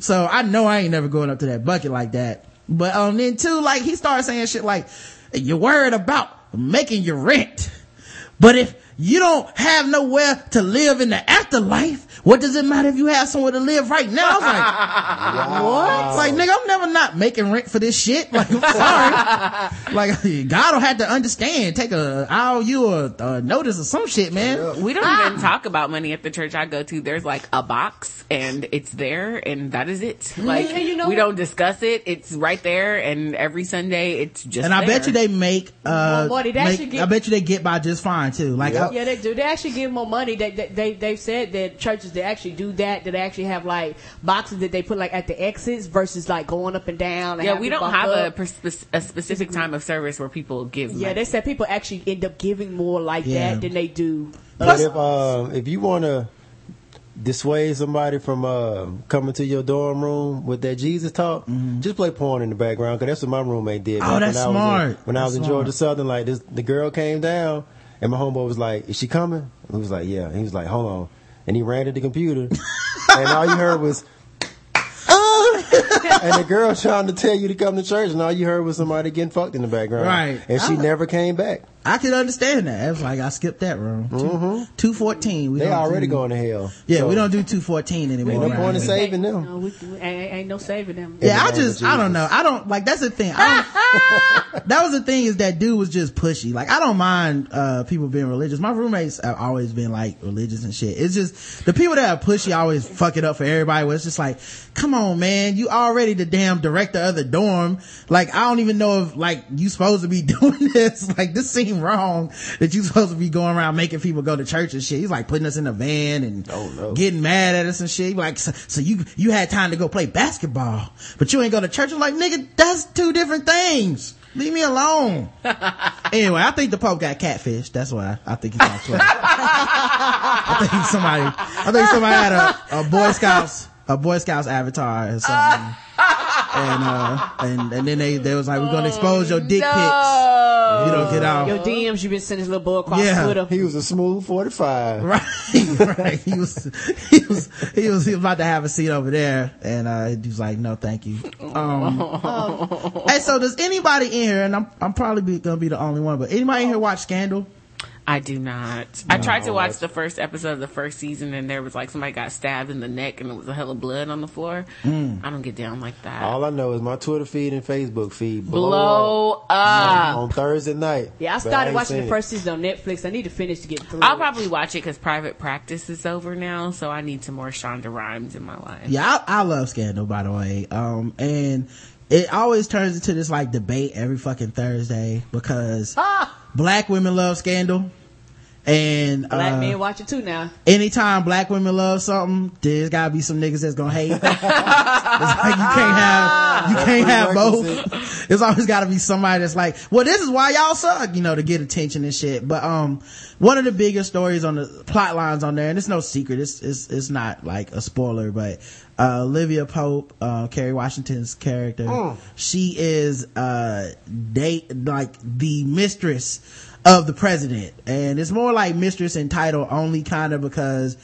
So I know I ain't never going up to that bucket like that. But um then two, like he started saying shit like, you're worried about making your rent. But if You don't have nowhere to live in the afterlife. What does it matter if you have somewhere to live right now? I was like, wow. What? Like, nigga, I'm never not making rent for this shit. Like, I'm sorry. Like, God will have to understand. Take a, I owe you a, a notice or some shit, man. We don't ah. even talk about money at the church I go to. There's like a box and it's there and that is it. Like, yeah, you know, we don't discuss it. It's right there and every Sunday it's just And I there. bet you they make, uh, well, buddy, that make, get- I bet you they get by just fine too. Like, yeah. I, yeah, they do. They actually give more money. They, they, they, they've said that churches that actually do that, that actually have like boxes that they put like at the exits versus like going up and down. And yeah, we don't have a, pers- a specific time of service where people give. Yeah, money. They said people actually end up giving more like yeah. that than they do. Plus, if, uh, if you want to dissuade somebody from uh, coming to your dorm room with that Jesus talk, mm-hmm. just play porn in the background because that's what my roommate did. Oh, that's when smart. I was in, when that's I was in smart. Georgia Southern, like this, the girl came down. And my homeboy was like, is she coming? And he was like, yeah. And he was like, hold on. And he ran to the computer. And all you heard was, oh. And the girl trying to tell you to come to church. And all you heard was somebody getting fucked in the background. Right. And she I, never came back. I can understand that. It was like, I skipped that room. Mm-hmm. two fourteen. We they already do, going to hell. Yeah, so. We don't do two fourteen anymore. Ain't no point in saving them. No, we, we, ain't, ain't no saving them. Yeah, yeah I just, I don't know. I don't, like, that's the thing. I don't, that was the thing is that dude was just pushy. Like, I don't mind uh people being religious. My roommates have always been, like, religious and shit. It's just, the people that are pushy always fuck it up for everybody where it's just like, come on, man, you already the damn director of the dorm. Like, I don't even know if, like, you supposed to be doing this. Like, this seems wrong that you supposed to be going around making people go to church and shit. He's like putting us in a van and oh, no. getting mad at us and shit. Like, so, so you you had time to go play basketball, but you ain't go to church. I'm like, nigga, that's two different things. Leave me alone. Anyway, I think the Pope got catfished. That's why I think he's on Twitter. I think somebody, I think somebody had a, a Boy Scouts, a Boy Scouts avatar or something. And, uh, and, and then they, they was like, we're gonna expose your dick no. pics. You don't get out. Your D Ms, you been sending this little boy across yeah. Twitter. He was a smooth forty-five. Right, right. He was, he was, he was, he was about to have a seat over there. And, uh, he was like, no, thank you. Um, um and so does anybody in here, and I'm, I'm probably be, gonna be the only one, but anybody in here watch Scandal? I do not. No. I tried to watch the first episode of the first season, and there was like somebody got stabbed in the neck, and there was a hell of blood on the floor. Mm. I don't get down like that. All I know is my Twitter feed and Facebook feed blow, blow up, up. On, on Thursday night. Yeah, I started I watching the first season on Netflix. I need to finish to get through. I'll probably watch it because Private Practice is over now, so I need some more Shonda Rhimes in my life. Yeah, I, I love Scandal, by the way, um, and it always turns into this like debate every fucking Thursday because. Ah! Black women love Scandal, and black uh, men watch it too now. Anytime black women love something, there's gotta be some niggas that's gonna hate. It's like you can't have you can't have both. There's always gotta be somebody that's like, well, this is why y'all suck, you know, to get attention and shit. But um, one of the biggest stories on the plot lines on there, and it's no secret, it's it's it's not like a spoiler, but uh, Olivia Pope, uh, Kerry Washington's character, mm. she is uh date like the mistress of the president, and it's more like mistress in title only, kind of, because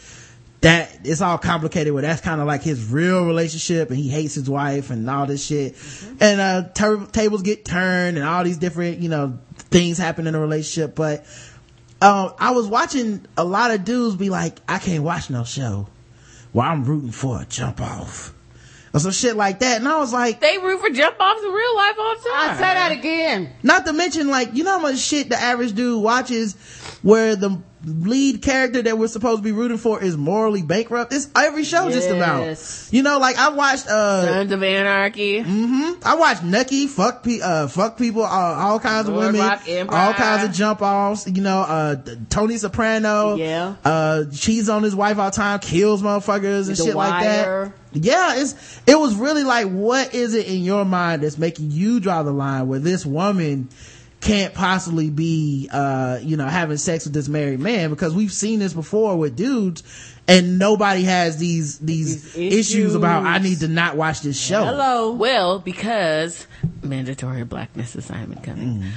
that it's all complicated where that's kind of like his real relationship, and he hates his wife and all this shit, mm-hmm. and uh ter- tables get turned and all these different, you know, things happen in a relationship. But um I was watching a lot of dudes be like, I can't watch no show where I'm rooting for a jump off or some shit like that. And I was like, they root for jump offs in real life all the time. I say that again. Not to mention, like, you know how much shit the average dude watches where the lead character that we're supposed to be rooting for is morally bankrupt. It's every show, yes. just about. You know, like, I watched uh Sons of Anarchy. Mm-hmm. I watched Nucky fuck pe- uh fuck people, uh, all kinds Lord of women, all kinds of jump offs. You know, uh Tony Soprano. Yeah. Uh, cheats on his wife all the time, kills motherfuckers and the shit wire. Like that. Yeah, it's it was really like, what is it in your mind that's making you draw the line where this woman can't possibly be uh you know having sex with this married man? Because we've seen this before with dudes, and nobody has these these, these issues. issues about I need to not watch this show. Hello. Well, because mandatory blackness assignment coming. Mm.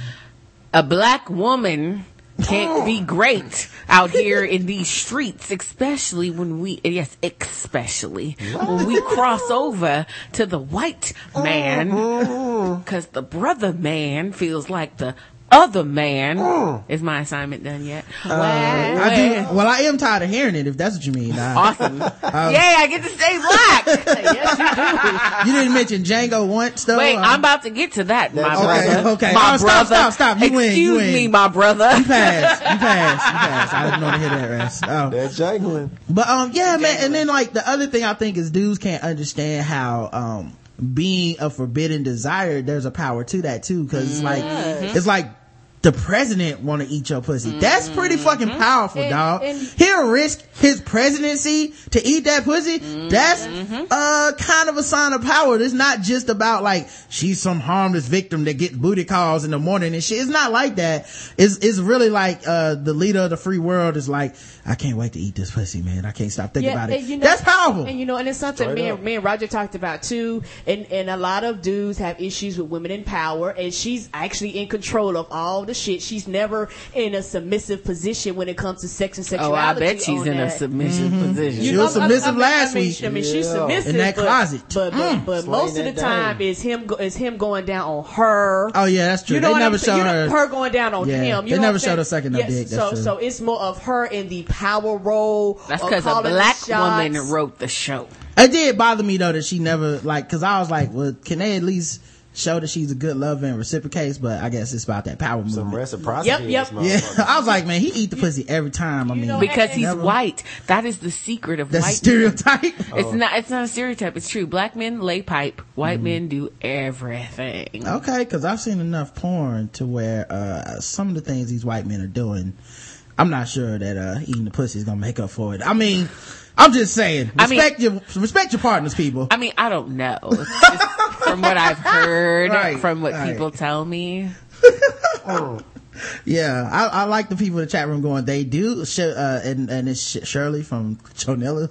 A black woman can't be great out here in these streets, especially when we yes especially when we cross over to the white man, because the brother man feels like the other man. Mm. Is my assignment done yet? Uh, well, I do, well, I am tired of hearing it, if that's what you mean. I, awesome. Um, yeah, I get to stay black. Yes, you do. You didn't mention Django once, though. Wait, um, I'm about to get to that, my okay, brother. Okay, my oh, brother. Stop, stop, stop. You Excuse win. You win. me, my brother. You pass. You pass. You pass. I didn't want to hear that, Rest. Um, that's Django. But, um, yeah, man. And then, like, the other thing I think is dudes can't understand how, um, being a forbidden desire, there's a power to that too, because it's like mm-hmm. it's like the president want to eat your pussy. Mm-hmm. That's pretty fucking powerful, and, dog. And he'll risk his presidency to eat that pussy. Mm-hmm. That's uh kind of a sign of power. It's not just about like she's some harmless victim that gets booty calls in the morning and shit. It's not like that. It's it's really like uh the leader of the free world is like, I can't wait to eat this pussy, man. I can't stop thinking yeah, about it. You know, that's powerful. And you know, and it's something Straight me and, me and Roger talked about too. And and a lot of dudes have issues with women in power, and she's actually in control of all the shit. She's never in a submissive position when it comes to sex and sexuality. Oh, I bet she's in that. a submissive mm-hmm. position. You she know, was submissive I mean, last I mean, week. I mean, yeah. she's submissive in that closet. But but, mm. but, but most of the time down. is him is him going down on her. Oh yeah, that's true. You know they never showed her. Her going down on yeah. him. You they know never showed a second of dick. So so it's more of her in the power role. That's because a black woman wrote the show. It did bother me though that she never, like, because I was like, well, can they at least show that she's a good lover and reciprocates? But I guess it's about that power movement. Some reciprocity. Yep, yep. Yeah. I was like, man, he eat the pussy every time. I mean, you know, because he's never. white. That is the secret of That's white. Stereotype. Oh. It's not. It's not a stereotype. It's true. Black men lay pipe. White mm. men do everything. Okay, because I've seen enough porn to where uh, some of the things these white men are doing, I'm not sure that uh, eating the pussy is gonna make up for it. I mean, I'm just saying, respect I mean, your respect your partners, people. I mean, I don't know. It's just from what I've heard, right, from what right. people tell me. Oh. Yeah, I, I like the people in the chat room going, they do, uh, and, and it's Shirley from Chonella.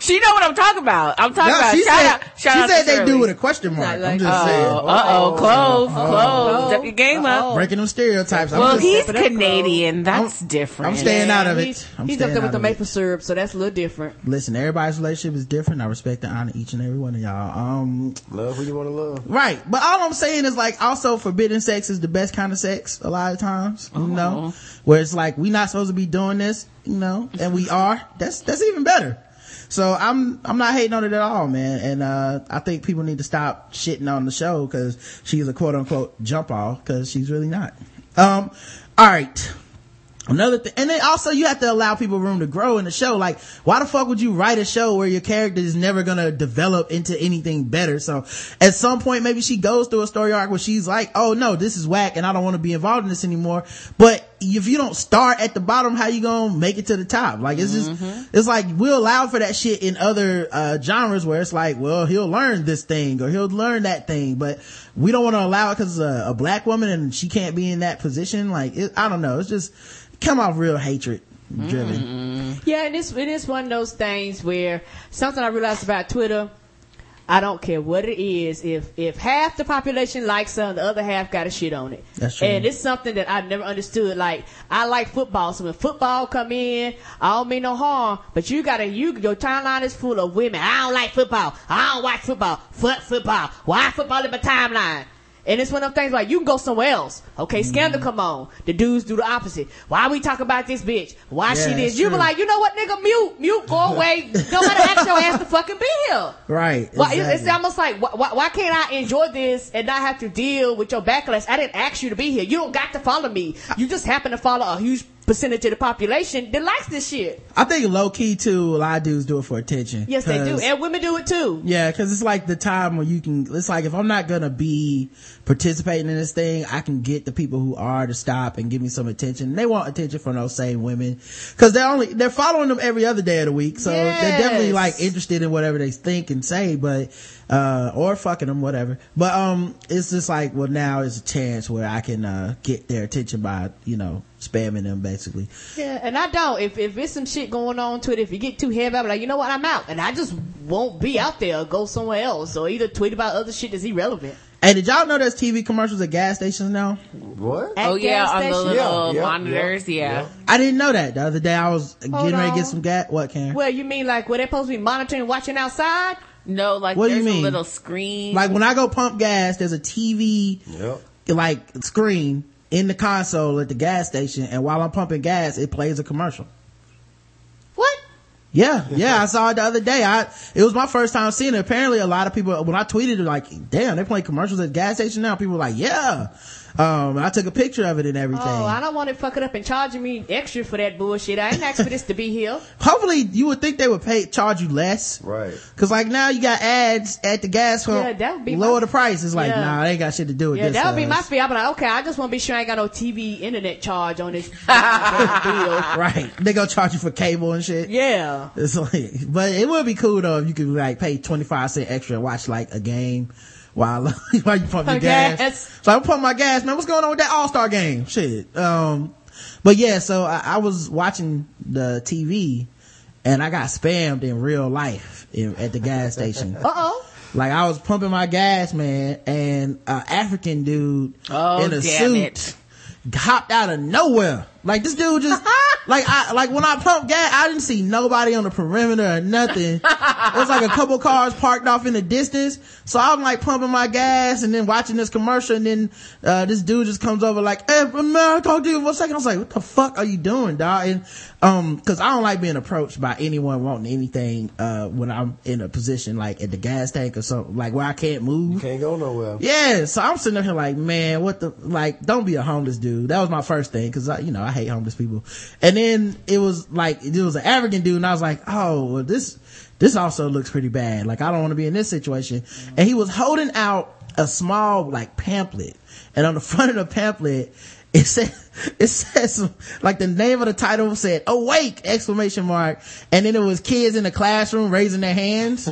She know what I'm talking about. I'm talking no, about. She shout said, out, shout she out said they do with a question mark. Like, I'm just uh-oh, saying. Uh-oh, close, uh-oh. close. Step your game up. Breaking them stereotypes. Well, he's Canadian. That's I'm, different. I'm staying out of it. He's, I'm he's up there with the maple syrup, so that's a little different. Listen, everybody's relationship is different. I respect and honor each and every one of y'all. Um, love who you want to love. Right. But all I'm saying is, like, also forbidden sex is the best kind of sex a lot of times, you uh-huh. know, where it's like, we're not supposed to be doing this, you know, and we are. That's, that's even better. So I'm I'm not hating on it at all, man. And uh I think people need to stop shitting on the show because she's a quote unquote jump off, because she's really not. Um, all right. Another thing, and then also you have to allow people room to grow in the show. Like, why the fuck would you write a show where your character is never gonna develop into anything better? So at some point, maybe she goes through a story arc where she's like, oh no, this is whack and I don't want to be involved in this anymore. But if you don't start at the bottom, how you gonna make it to the top? Like, it's just mm-hmm. it's like we'll allow for that shit in other uh genres where it's like, well, he'll learn this thing or he'll learn that thing, but we don't want to allow it because it's a, a black woman and she can't be in that position. Like, it, I don't know, it's just come off real hatred driven. Mm. Yeah, and it's, it is one of those things where something I realized about Twitter, I don't care what it is, if if half the population likes something, the other half got a shit on it. That's true. And it's something that I've never understood. Like, I like football, so when football come in, I don't mean no harm, but you gotta, you your timeline is full of women. I don't like football. I don't watch football. Fuck football. Why football in my timeline? And it's one of them things like, you can go somewhere else. Okay, Scandal come on. The dudes do the opposite. Why we talk about this bitch? Why yeah, she this? You true. Be like, you know what, nigga, mute, mute, go away. Don't let her ask your ass to fucking be here. Right. Exactly. Why, it's, it's almost like, why, why, why can't I enjoy this and not have to deal with your backlash? I didn't ask you to be here. You don't got to follow me. You just happen to follow a huge percentage of the population that likes this shit. I think low key too, a lot of dudes do it for attention. Yes, they do, and women do it too. Yeah, because it's like the time where you can, it's like, if I'm not gonna be participating in this thing, I can get the people who are to stop and give me some attention. They want attention from those same women because they're only they're following them every other day of the week, so yes. they're definitely like interested in whatever they think and say, but uh or fucking them, whatever. But um it's just like, well, now is a chance where I can uh get their attention by, you know, spamming them basically. Yeah, and I don't, if if it's some shit going on to it, if you get too heavy, I'm like, you know what, I'm out, and I just won't be out there or go somewhere else or either tweet about other shit that's irrelevant. Hey, did y'all know there's T V commercials at gas stations now? What? At oh yeah, on the little yeah, yeah, monitors, yeah. yeah. I didn't know that. The other day I was Hold getting on. ready to get some gas. What, Karen? Well, you mean like where they're supposed to be monitoring, watching outside? No, like what there's do you mean? a little screen. Like when I go pump gas, there's a T V. Yep. like screen in the console at the gas station, and while I'm pumping gas, it plays a commercial. What? Yeah, yeah, I saw it the other day. I it was my first time seeing it. Apparently, a lot of people, when I tweeted it, like, damn, they're playing commercials at the gas station now. People were like, yeah. Um, I took a picture of it and everything. Oh, I don't want it fucking up and charging me extra for that bullshit. I didn't ask for this to be here. Hopefully, you would think they would pay charge you less, right? Because like now you got ads at the gas pump. Yeah, that would be lower my, the price. It's like yeah. nah, they ain't got shit to do with yeah, this. Yeah, that would be my fear. I'd be like, okay, I just want to be sure I ain't got no T V internet charge on this bill. Right? They gonna charge you for cable and shit. Yeah, it's like, but it would be cool though if you could like pay twenty five cent extra and watch like a game. While, while you pump your gas. gas. So I pump my gas, man. What's going on with that All-Star game? Shit. Um, but yeah, so I, I was watching the T V and I got spammed in real life in, at the gas station. Uh-oh. Like I was pumping my gas, man, and an African dude oh, in a suit it. hopped out of nowhere. Like this dude just like I like when I pumped gas, I didn't see nobody on the perimeter or nothing. It was like a couple cars parked off in the distance. So I'm like pumping my gas and then watching this commercial, and then uh this dude just comes over like, "Hey man, I talk to you one second." I was like, "What the fuck are you doing, dog?" And um because I don't like being approached by anyone wanting anything uh when I'm in a position like at the gas tank or something, like where I can't move. You can't go nowhere. Yeah, so I'm sitting up here like, man, what the like don't be a homeless dude. That was my first thing, because I you know I I hate homeless people. And then it was like it was an African dude, and I was like, oh well, this this also looks pretty bad, like I don't want to be in this situation. And he was holding out a small like pamphlet, and on the front of the pamphlet it said it says like the name of the title said "Awake!" exclamation mark, and then it was kids in the classroom raising their hands.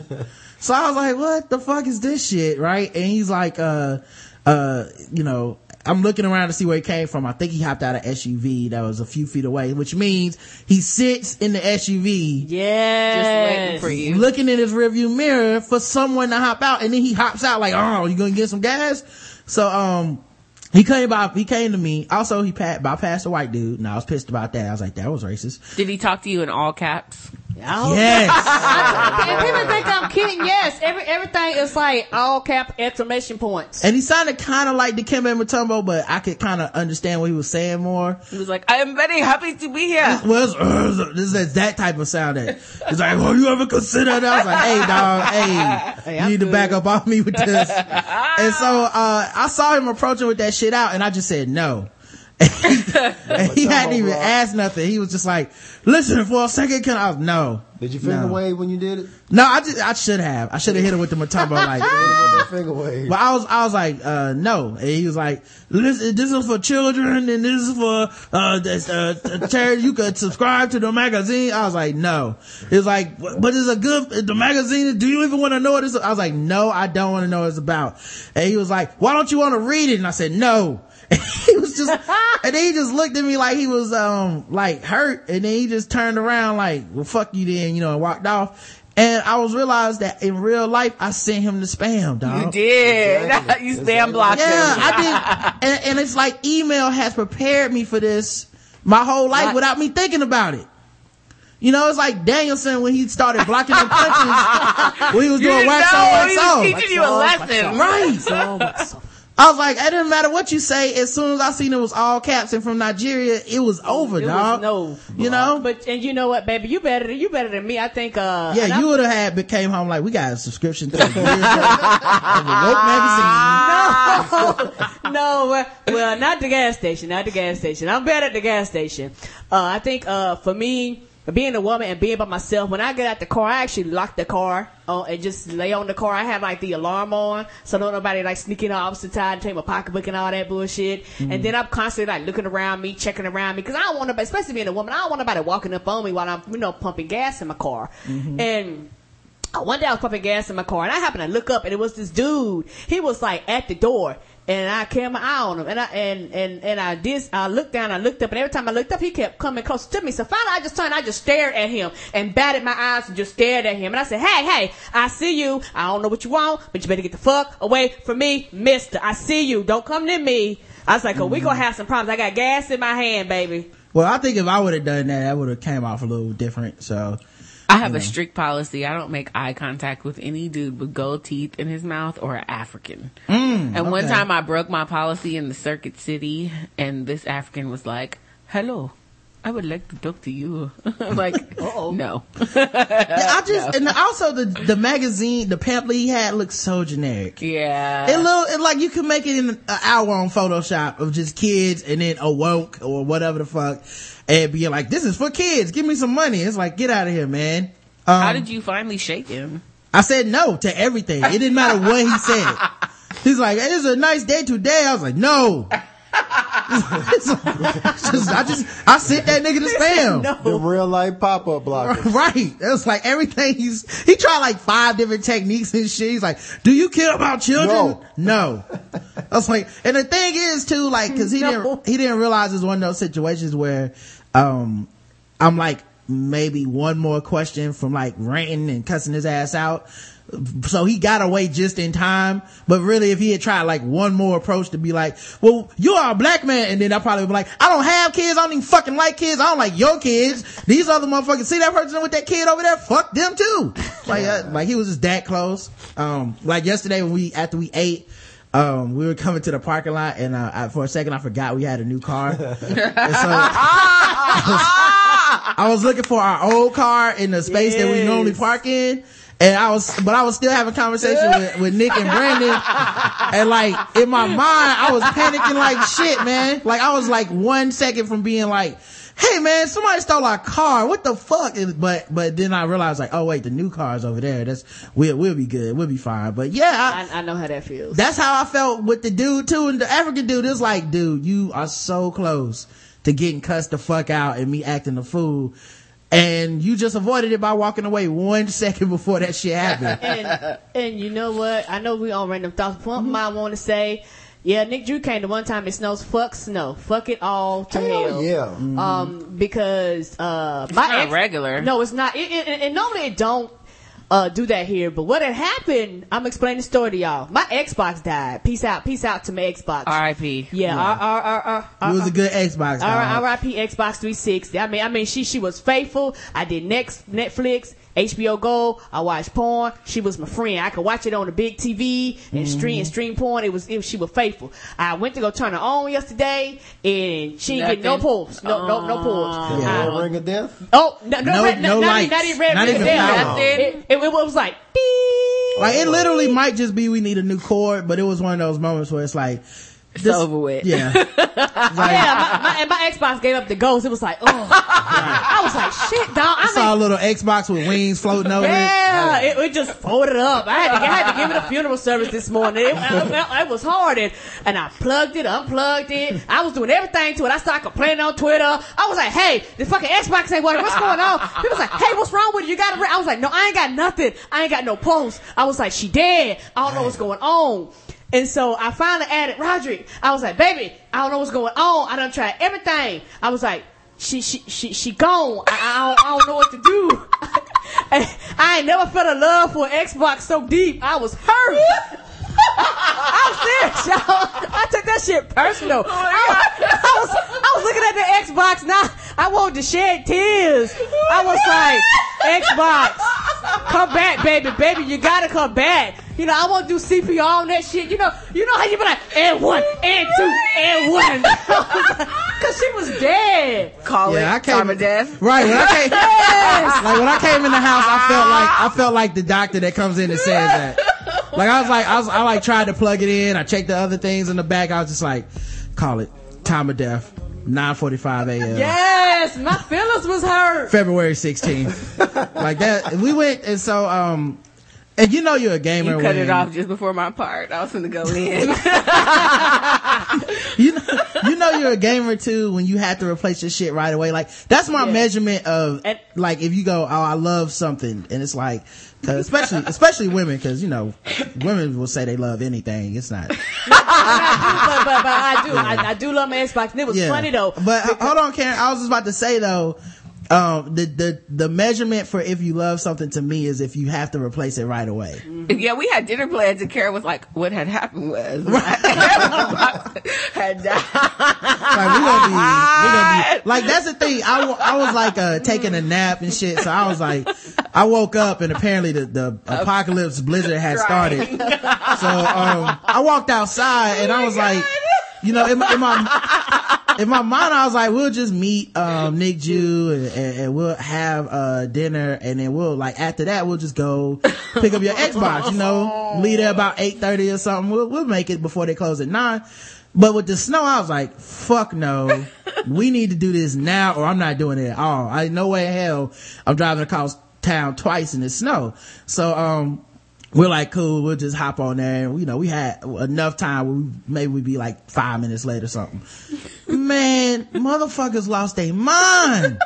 So I was like, what the fuck is this shit, right? And he's like uh uh you know I'm looking around to see where he came from. I think he hopped out of an S U V that was a few feet away, which means he sits in the S U V. Yeah. Just waiting for you. Looking in his rearview mirror for someone to hop out, and then he hops out like, oh, you gonna get some gas? So, um, he came by, he came to me. Also, he passed, bypassed a white dude, and I was pissed about that. I was like, that was racist. Did he talk to you in all caps? Oh. Yes. I, people think I'm kidding. Yes, every everything is like all cap exclamation points. And he sounded kind of like Dikembe Mutombo, but I could kind of understand what he was saying more. He was like, "I am very happy to be here." This was uh, this is that type of sound. That it's like, "Oh, you ever considered?" I was like, "Hey, dog, hey, hey you need good. to back up on me with this." And so uh I saw him approaching with that shit out, and I just said no. And he hadn't even asked nothing. He was just like, listen for a second, can I? No. Did you finger no. wave when you did it? No, I just, I should have. I should have hit him with the Mutombo like. Finger wave. But I was, I was like, uh, no. And he was like, listen, this is for children, and this is for, uh, this, uh, charity. You could subscribe to the magazine. I was like, no. It was like, but it's a good, the magazine, do you even want to know what it's, I was like, no, I don't want to know what it's about. And he was like, why don't you want to read it? And I said, no. He was just, and then he just looked at me like he was, um, like hurt. And then he just turned around like, well, fuck you then, you know, and walked off. And I was realized that in real life, I sent him the spam, dog. You did. Exactly. You spam blocked him. Yeah, I did. And, and it's like email has prepared me for this my whole life Not- without me thinking about it. You know, it's like Danielson when he started blocking the punches when he was you doing wax on, wax off. He was teaching you a lesson. Right. I was like, it didn't matter what you say. As soon as I seen it was all caps and from Nigeria, it was over, it dog. Was no, you know. But and you know what, baby, you better you better than me. I think. uh Yeah, you would have had became home like we got a subscription thing. Years magazine. No, no. Well, not the gas station. Not the gas station. I'm bad at the gas station. Uh I think uh for me, being a woman and being by myself, when I get out the car, I actually lock the car uh, and just lay on the car. I have like the alarm on, so don't nobody like sneak in the opposite side and take my pocketbook and all that bullshit. Mm-hmm. And then I'm constantly like looking around me, checking around me, because I don't want nobody, especially being a woman, I don't want nobody walking up on me while I'm, you know, pumping gas in my car. Mm-hmm. And one day I was pumping gas in my car, and I happened to look up, and it was this dude. He was like at the door. And I kept my eye on him, and I and and and I did. I looked down, I looked up, and every time I looked up, he kept coming closer to me. So finally, I just turned, I just stared at him, and batted my eyes and just stared at him. And I said, "Hey, hey, I see you. I don't know what you want, but you better get the fuck away from me, Mister. I see you. Don't come near me." I was like, "Oh, mm-hmm. we gonna have some problems. I got gas in my hand, baby." Well, I think if I would have done that, that would have came off a little different. So. I have yeah. a strict policy. I don't make eye contact with any dude with gold teeth in his mouth or an African. Mm, and okay. one time I broke my policy in the Circuit City, and this African was like, "Hello, I would like to talk to you." I'm like, "Uh-oh, no." I just no. And also the the magazine, the pamphlet he had looked so generic. Yeah, it looked it, like you could make it in an hour on Photoshop of just kids and then awoke or whatever the fuck. And be like, "This is for kids. Give me some money." It's like, get out of here, man. Um, How did you finally shake him? I said no to everything. It didn't matter what he said. He's like, "It's a nice day today." I was like, "No." just, I just I sent that nigga to spam. No. The real life pop up blocker. Right. That's like everything. He's he tried like five different techniques and shit. He's like, "Do you care about children?" No. no. I was like, and the thing is too, like, because he no. didn't he didn't realize it's one of those situations where. Um, I'm like maybe one more question from like ranting and cussing his ass out. So he got away just in time. But really, if he had tried like one more approach to be like, "Well, you are a black man," and then I probably would be like, "I don't have kids. I don't even fucking like kids. I don't like your kids. These other motherfuckers, see that person with that kid over there? Fuck them too." Like, uh, like he was just that close. Um, like yesterday when we, after we ate, um, we were coming to the parking lot and, uh, I, for a second I forgot we had a new car. And so, I, was, I was looking for our old car in the space yes. that we normally park in. And I was, but I was still having conversation with, with Nick and Brandon. And like, in my mind, I was panicking like shit, man. Like, I was like one second from being like, "Hey man, somebody stole our car. What the fuck?" But, but then I realized like, oh wait, the new car's over there. That's, we'll, we'll be good. We'll be fine. But yeah. I, I, I know how that feels. That's how I felt with the dude too. And the African dude is like, "Dude, you are so close to getting cussed the fuck out and me acting a fool. And you just avoided it by walking away one second before that shit happened." and, and you know what? I know we on random thoughts. One mm-hmm. might want to say, yeah, Nick Ju came to one time it snows. Fuck snow. Fuck it all to hell. hell. Yeah. Mm-hmm. Um, because, uh, it's my not ex- regular. No, it's not. It, it, it, and normally it don't, uh, do that here. But what had happened, I'm explaining the story to y'all. My Xbox died. Peace out. Peace out to my Xbox. R I P. Yeah. yeah. R, R, R, R, R, it was a good Xbox. R I P Xbox three sixty. I mean, I mean, she, she was faithful. I did next Netflix. H B O Go. I watched porn. She was my friend. I could watch it on the big T V and stream and stream porn. It was, it, she was faithful. I went to go turn her on yesterday, and she didn't get no pulls. No, uh, no, no pulls. Yeah. Uh, ring of death. Oh, no, no, no, red, no, no not, not even red not ring even of death. It, it, it, it was like, beep. Like it literally might just be we need a new cord, but it was one of those moments where it's like. It's this, over with. Yeah. Like, yeah, my, my, and my Xbox gave up the ghost. It was like, oh. Right. I was like, shit, dog. I, I saw mean, a little Xbox with wings floating over yeah, it. Yeah, it, it just folded up. I had, to, I had to give it a funeral service this morning. It, it, it was hard. And, and I plugged it, unplugged it. I was doing everything to it. I started complaining on Twitter. I was like, "Hey, this fucking Xbox ain't working. What's going on?" People was like, "Hey, what's wrong with it? You got it?" I was like, "No, I ain't got nothing. I ain't got no post." I was like, "She dead. I don't know what's going on." And so I finally added Roderick. I was like, "Baby, I don't know what's going on. I done tried everything." I was like, she, she, she, she gone. I, I, don't, I don't know what to do. I, I ain't never felt a love for an Xbox so deep. I was hurt. I'm serious, y'all. I took that shit personal. Oh I, I was, I was looking at the Xbox. Now I wanted to shed tears. I was like, "Xbox, come back, baby, baby, you gotta come back." You know, I want to do C P R on that shit. You know, you know how you be like, and one, and two, and one, because she was dead. Call yeah, it karma death. Right when I came, yes. like when I came in the house, I felt like I felt like the doctor that comes in and says that. Like I was like I was I like tried to plug it in. I checked the other things in the back. I was just like, "Call it time of death, nine forty-five a.m. Yes, my feelings was hurt. February sixteenth, like that. We went and so um, and you know you're a gamer. You cut when, it off just before my part. I was gonna go in. you know, you know you're a gamer too when you have to replace your shit right away. Like that's my yeah. measurement of and, like if you go, "Oh, I love something," and it's like. Cause especially, especially women, because you know, women will say they love anything. It's not. but, but, but I do, yeah. I, I do love my Xbox. And it was yeah. funny though. But because- hold on, Karen. I was just about to say though, um, the the the measurement for if you love something to me is if you have to replace it right away. Mm-hmm. Yeah, we had dinner plans, and Karen was like, "What had happened was had died." Like we gonna be, we gonna be like that's the thing. I, I was like uh, taking a nap and shit, so I was like. I woke up and apparently the, the apocalypse blizzard had started. So, um, I walked outside and oh I was God. like, you know, in my, in my, in my mind, I was like, we'll just meet, um, Nick Ju and, and, and we'll have, uh, dinner. And then we'll, like, after that, we'll just go pick up your Xbox, you know, leave there about eight thirty or something. We'll, we'll make it before they close at nine. But with the snow, I was like, fuck no. We need to do this now or I'm not doing it at all. I no way in hell I'm driving across town twice in the snow. So, um, we're like, cool, we'll just hop on there. And, you know, we had enough time. We, maybe we'd be like five minutes late or something. Man, motherfuckers lost their mind.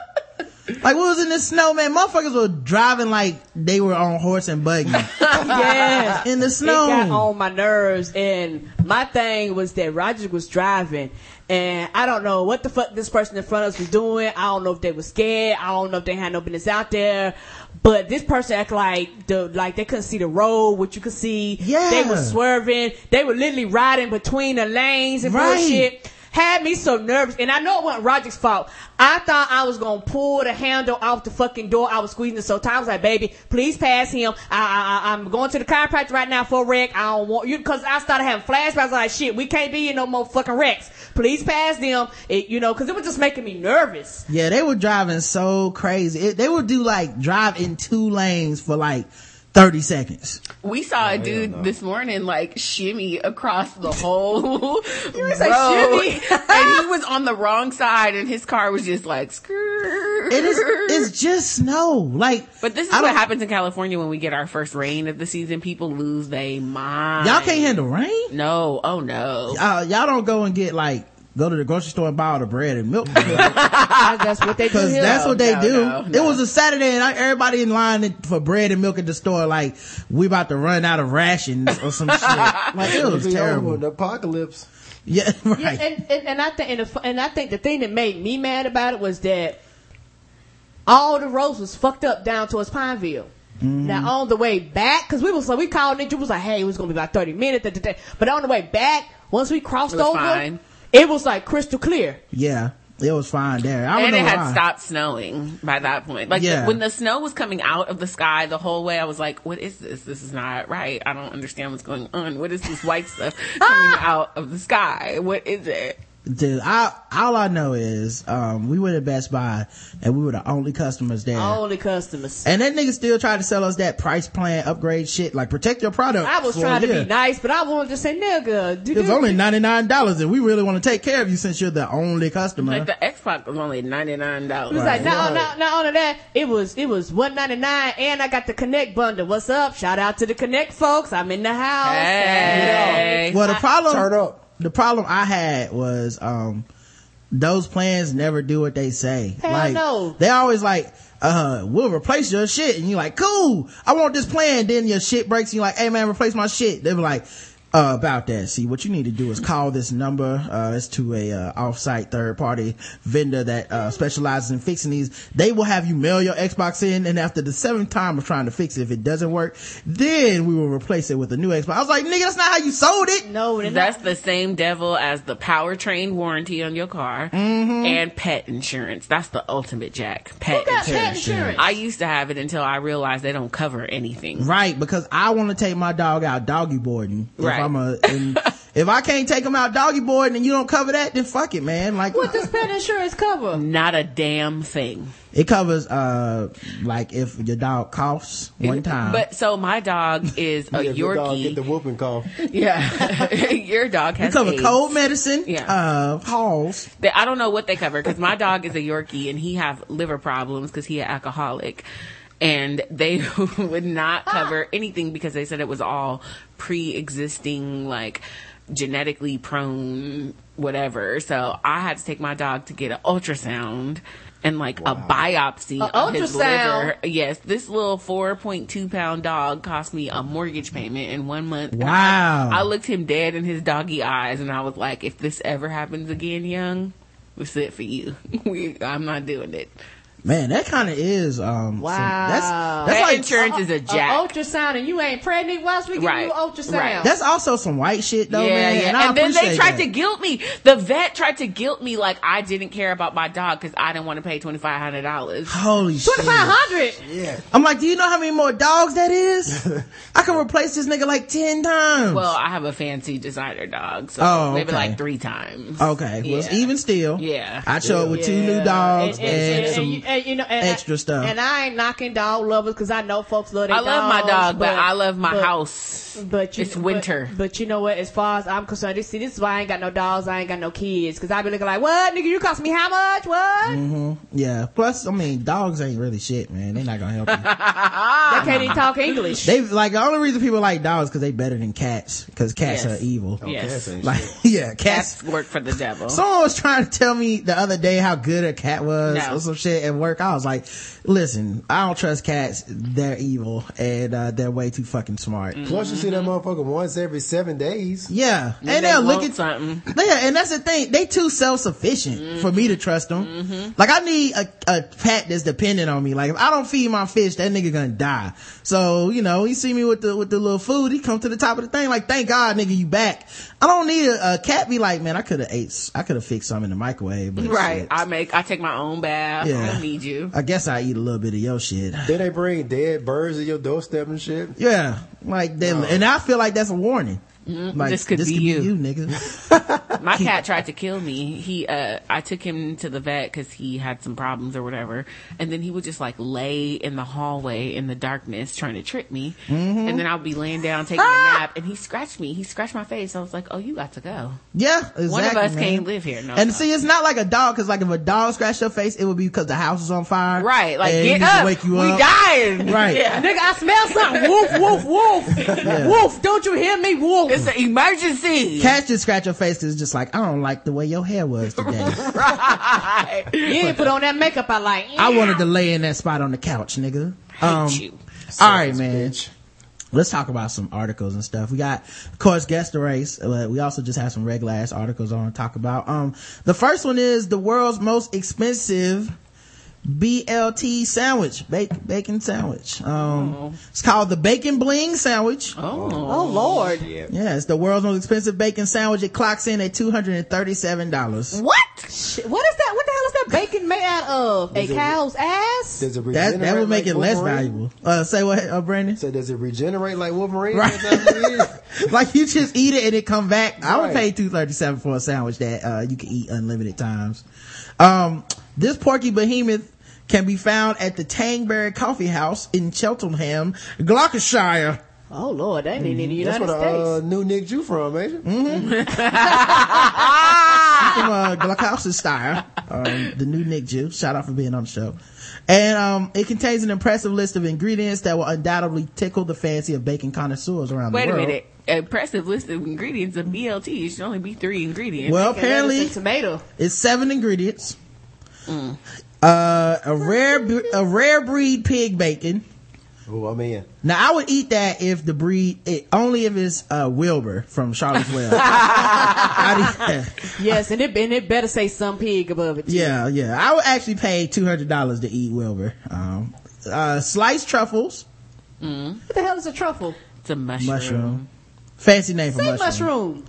Like, what was in the snow, man? Motherfuckers were driving like they were on horse and buggy. Yes. In the snow. It got on my nerves. And my thing was that Roger was driving. And I don't know what the fuck this person in front of us was doing. I don't know if they were scared. I don't know if they had no business out there. But this person act like the like they couldn't see the road, which you could see. Yeah. They were swerving. They were literally riding between the lanes and right. bullshit. Had me so nervous. And I know it wasn't Roger's fault. I thought I was going to pull the handle off the fucking door. I was squeezing it so tight. I was like, baby, please pass him. I, I, I'm going to the chiropractor right now for a wreck. I don't want you. Because I started having flashbacks. I was like, shit, we can't be in no more fucking wrecks. Please pass them. It, you know, because it was just making me nervous. Yeah, they were driving so crazy. It, they would do, like, drive in two lanes for, like, thirty seconds. We saw oh, a dude yeah, no. this morning like shimmy across the whole he was like shimmy and he was on the wrong side and his car was just like skrrr. It is it's just snow. Like But this is I what happens in California when we get our first rain of the season. People lose their mind. Y'all can't handle rain? No. Oh no. Uh, y'all don't go and get like go to the grocery store and buy all the bread and milk. That's what they do. Because that's what they no, do. No, no. It was a Saturday and I, everybody in line for bread and milk at the store like, we about to run out of rations or some shit. Like, it was terrible. The apocalypse. Yeah, right. Yeah, and, and, and, I think, and, the, and I think the thing that made me mad about it was that all the roads was fucked up down towards Pineville. Mm-hmm. Now, on the way back, because we was like, we called Nick, it was like, hey, it was going to be about thirty minutes. But on the way back, once we crossed over, fine. It was like crystal clear. Yeah, it was fine there. I don't and know it had why. Stopped snowing by that point. Like yeah. the, when the snow was coming out of the sky the whole way, I was like, "What is this? This is not right. I don't understand what's going on. What is this white stuff coming out of the sky? What is it?" Dude, I all I know is um we went to Best Buy and we were the only customers there. Only customers. And that nigga still tried to sell us that price plan upgrade shit. Like, protect your product. I was trying to be nice, but I wanted to say, nigga. It was only ninety-nine dollars and we really want to take care of you since you're the only customer. Like, the Xbox was only ninety-nine dollars. It was like, no, no, not only that, it was it was one ninety-nine and I got the Connect bundle. What's up? Shout out to the Connect folks. I'm in the house. Hey. Well, the problem. Turn up. The problem I had was um those plans never do what they say. Hell like no. They're always like, uh, we'll replace your shit, and you're like, cool, I want this plan. Then your shit breaks, and you're like, hey man, replace my shit. They were like, uh, about that. See, what you need to do is call this number. Uh, it's to a uh, offsite third party vendor that uh specializes in fixing these. They will have you mail your Xbox in, and after the seventh time of trying to fix it, if it doesn't work, then we will replace it with a new Xbox. I was like, nigga, that's not how you sold it. No, that's not. The same devil as the powertrain warranty on your car mm-hmm. and pet insurance. That's the ultimate jack. Pet, insurance. pet insurance. I used to have it until I realized they don't cover anything. Right, because I want to take my dog out doggy boarding. Right. I'm a, and if I can't take them out doggy boarding and you don't cover that, then fuck it, man. Like, what does pet insurance cover? Not a damn thing. It covers uh like if your dog coughs one time. But so my dog is a yeah, Yorkie. Your dog get the whooping cough. Yeah, your dog has. It covers cold medicine. Yeah, uh, calls. I don't know what they cover because my dog is a Yorkie and he have liver problems because he an alcoholic. And they would not cover anything because they said it was all pre-existing, like, genetically prone whatever. So I had to take my dog to get an ultrasound and, like, wow. a biopsy a of ultrasound. His liver. Yes, this little four point two pound dog cost me a mortgage payment in one month. Wow. I, I looked him dead in his doggy eyes, and I was like, if this ever happens again, young, this is it for you. we, I'm not doing it. Man, that kind of is, um, wow. Some, that's, that's that like, insurance uh, is a jack. Ultrasound and you ain't pregnant. Why else we give right. you ultrasound? Right. That's also some white shit though, yeah, man. Yeah. And, and then they tried that. to guilt me. The vet tried to guilt me like I didn't care about my dog because I didn't want to pay twenty-five hundred dollars. Holy shit. twenty-five hundred dollars? Yeah. I'm like, do you know how many more dogs that is? I can replace this nigga like ten times. Well, I have a fancy designer dog. So oh, okay. Maybe like three times. Okay. Yeah. Well, even still. Yeah. I showed yeah. with two new dogs and, and, and, and some. And you, and you know, and extra I, stuff. And I ain't knocking dog lovers because I know folks love their dogs. I love dogs, my dog, but, but I love my but, house. But you, it's winter. But, but you know what? As far as I'm concerned, this, see, this is why I ain't got no dogs. I ain't got no kids because I be looking like, what, nigga? You cost me how much? What? Mm-hmm. Yeah. Plus, I mean, dogs ain't really shit, man. They not gonna help you. They can't even talk English. They like the only reason people like dogs because they better than cats because cats yes. are evil. Oh, yes. Cats like yeah, cats, cats work for the devil. Someone was trying to tell me the other day how good a cat was no. or some shit. And work I was like, listen, I don't trust cats. They're evil and uh they're way too fucking smart. Mm-hmm. Plus you see that motherfucker once every seven days. Yeah. And, and they'll look at something. Yeah. And that's the thing, they too self-sufficient mm-hmm. for me to trust them. Mm-hmm. Like I need a, a pet that's dependent on me. Like if I don't feed my fish, that nigga gonna die. So you know, he see me with the with the little food, he come to the top of the thing like, thank God nigga you back. I don't need a, a cat be like, man, I could have ate I could have fixed something in the microwave, but right shit. I make I take my own bath. Yeah. I need you. I guess I eat a little bit of your shit. Then they bring dead birds to your doorstep and shit. Yeah, like that. No. And I feel like that's a warning. Mm-hmm. Like, this could, this be, could you. be you, nigga. My cat tried to kill me. He, uh, I took him to the vet because he had some problems or whatever. And then he would just like lay in the hallway in the darkness trying to trick me. Mm-hmm. And then I'll be laying down taking ah! a nap, and he scratched me. He scratched my face. I was like, "Oh, you got to go." Yeah, exactly, one of us man. can't live here. No, and no. see, it's not like a dog because like if a dog scratched your face, it would be because the house is on fire. Right? Like get up, wake you we up. dying. Right? Yeah. Nigga, I smell something. Woof, woof, woof, yeah. woof. Don't you hear me? Woof. It's an emergency. Cats just scratch your face because it's just like, I don't like the way your hair was today. Right. You didn't put on that makeup I like. Yeah. I wanted to lay in that spot on the couch, nigga. Um, hate you. So all right, man. Bitch. Let's talk about some articles and stuff. We got, of course, Guess the Race, but we also just have some regular ass articles I want to talk about. Um, the first one is the world's most expensive B L T sandwich, bacon, bacon sandwich. Um, oh. It's called the Bacon Bling sandwich. Oh, oh Lord. Yeah. yeah, it's the world's most expensive bacon sandwich. It clocks in at two hundred thirty-seven dollars. What? Shit. What is that? What the hell is that bacon made out of? Does a it, cow's ass? Does it that, that would make like it Wolverine? Less valuable. Uh, say what, uh, Brandon? So does it regenerate like Wolverine? Right. Like you just eat it and it come back. Right. I would pay two hundred thirty-seven dollars for a sandwich that uh, you can eat unlimited times. Um, this porky behemoth can be found at the Tangberry Coffee House in Cheltenham, Gloucestershire. Oh Lord, that ain't mm-hmm. in the United States. That's where the uh, new Nick Ju from, ain't it? Mm-hmm. From uh, Gloucestershire, um, the new Nick Ju. Shout out for being on the show. And um, it contains an impressive list of ingredients that will undoubtedly tickle the fancy of bacon connoisseurs around Wait the world. Wait a minute. Impressive list of ingredients of B L T. It should only be three ingredients. Well, bacon, apparently, lettuce, and tomato. It's seven ingredients. Mm. Uh, a rare, a rare breed pig bacon. Oh, I'm in. Now I would eat that if the breed, it, only if it's uh, Wilbur from Charlotte's Web. Yes, and it, and it better say some pig above it. Too. Yeah, yeah. I would actually pay two hundred dollars to eat Wilbur. Um, uh, sliced truffles. Mm. What the hell is a truffle? It's a mushroom. Mushroom. Fancy name for say mushroom. mushroom.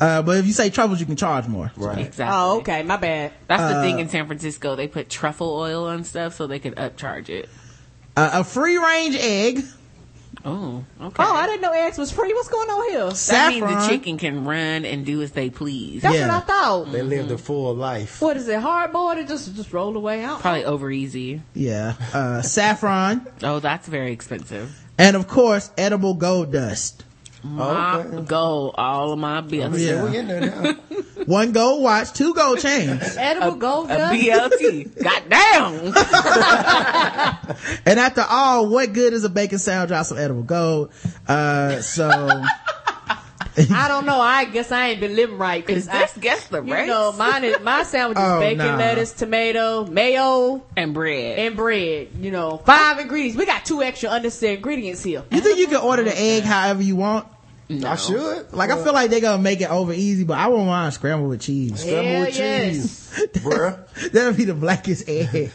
Uh, but if you say truffles, you can charge more. Right. Exactly. Oh, okay. My bad. That's the uh, thing in San Francisco. They put truffle oil on stuff so they could upcharge it. Uh, a free-range egg. Oh, okay. Oh, I didn't know eggs was free. What's going on here? Saffron. That means the chicken can run and do as they please. That's yeah. what I thought. They lived a full life. What is it? Hardboiled or just, just rolled away out? Probably over easy. Yeah. Uh, saffron. Oh, that's very expensive. And, of course, edible gold dust. My okay. gold, all of my bills. Yeah. We in there now. One gold watch, two gold chains. Edible a, gold a B L T. Goddamn. And after all, what good is a bacon sandwich without some edible gold? Uh, so I don't know. I guess I ain't been living right because that's guess the race. You know, mine is my sandwich is oh, bacon, nah. lettuce, tomato, mayo, and bread. And bread. You know, five ingredients. We got two extra unnecessary ingredients here. You think you can order the egg however you want? No. I should. Like, well, I feel like they're going to make it over easy, but I wouldn't mind scrambled with cheese. Scrambled with yes. cheese. Bruh. That'll be the blackest egg.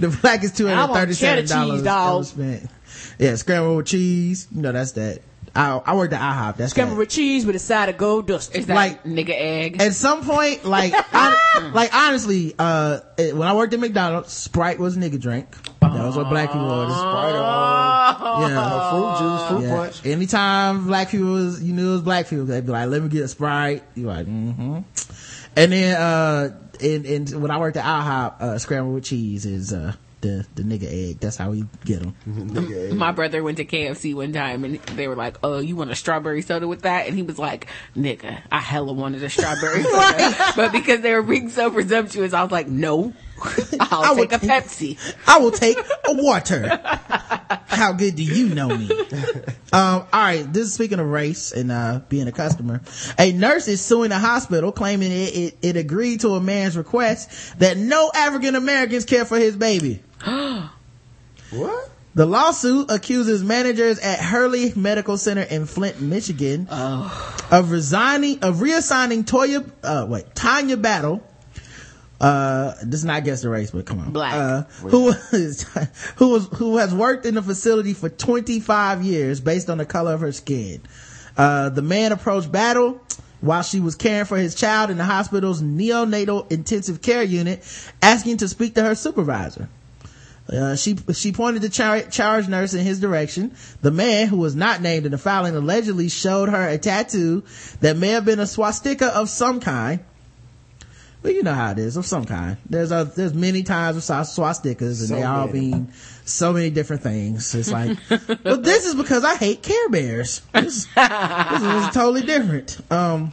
The blackest two hundred thirty-seven dollars ever spent. Yeah, scrambled with cheese. You know, that's that. I, I worked at IHOP. That's scrambled with cheese with a side of gold dust. Is that like nigga egg? At some point, like, I, like honestly, uh, when I worked at McDonald's, Sprite was nigga drink. That was what black people ordered. Sprite, uh, yeah, fruit juice, fruit yeah. punch. Anytime black people was, you knew it was black people, they'd be like, "Let me get a Sprite." You like, mm-hmm. And then, uh, and and when I worked at IHOP, uh, scrambled with cheese is uh. The, the nigga egg. That's how we get them. My brother went to K F C one time and they were like, "Oh, you want a strawberry soda with that?" And he was like, "Nigga, I hella wanted a strawberry soda." But because they were being so presumptuous, I was like, "No, I'll I take would, a Pepsi. I will take a water." How good do you know me? um, all right. This is speaking of race and uh, being a customer. A nurse is suing a hospital claiming it, it, it agreed to a man's request that no African Americans care for his baby. What? The lawsuit accuses managers at Hurley Medical Center in Flint, Michigan, oh. of resigning, of reassigning Toya, uh, wait, Tanya Battle. Uh, this is not guess the race, but come on, black. Uh, who was, who was, who has worked in the facility for twenty-five years based on the color of her skin. Uh, the man approached Battle while she was caring for his child in the hospital's neonatal intensive care unit, asking to speak to her supervisor. Uh, she she pointed the char- charge nurse in his direction. The man, who was not named in the filing, allegedly showed her a tattoo that may have been a swastika of some kind. Well, you know how it is, of some kind. There's a, there's many times with swastikas, and so they all many. mean so many different things. It's like, well, this is because I hate Care Bears. This, this is totally different. Um,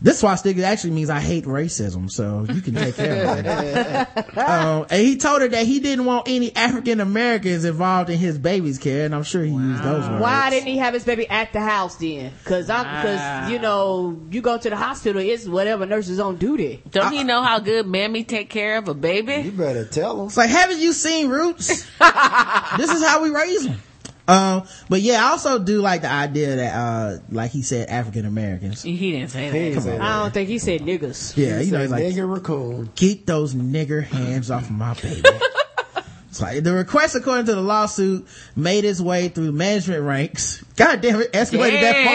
this swastika actually means I hate racism, so you can take care of it. Um, and he told her that he didn't want any African Americans involved in his baby's care, and I'm sure he wow. used those words. Why didn't he have his baby at the house then? Because I'm, because you know, you go to the hospital, it's whatever nurse is on duty. Don't uh, he know how good mammy take care of a baby? You better tell him. It's like, haven't you seen Roots? This is how we raise him. Um, but yeah, I also do like the idea that, uh, like he said, African Americans. He didn't say that. Didn't say that. I don't think he said niggas. Yeah, he you know, like, nigger raccoon. Get those nigger hands off my baby. It's like the request, according to the lawsuit, made its way through management ranks. God damn it, escalated Dang. that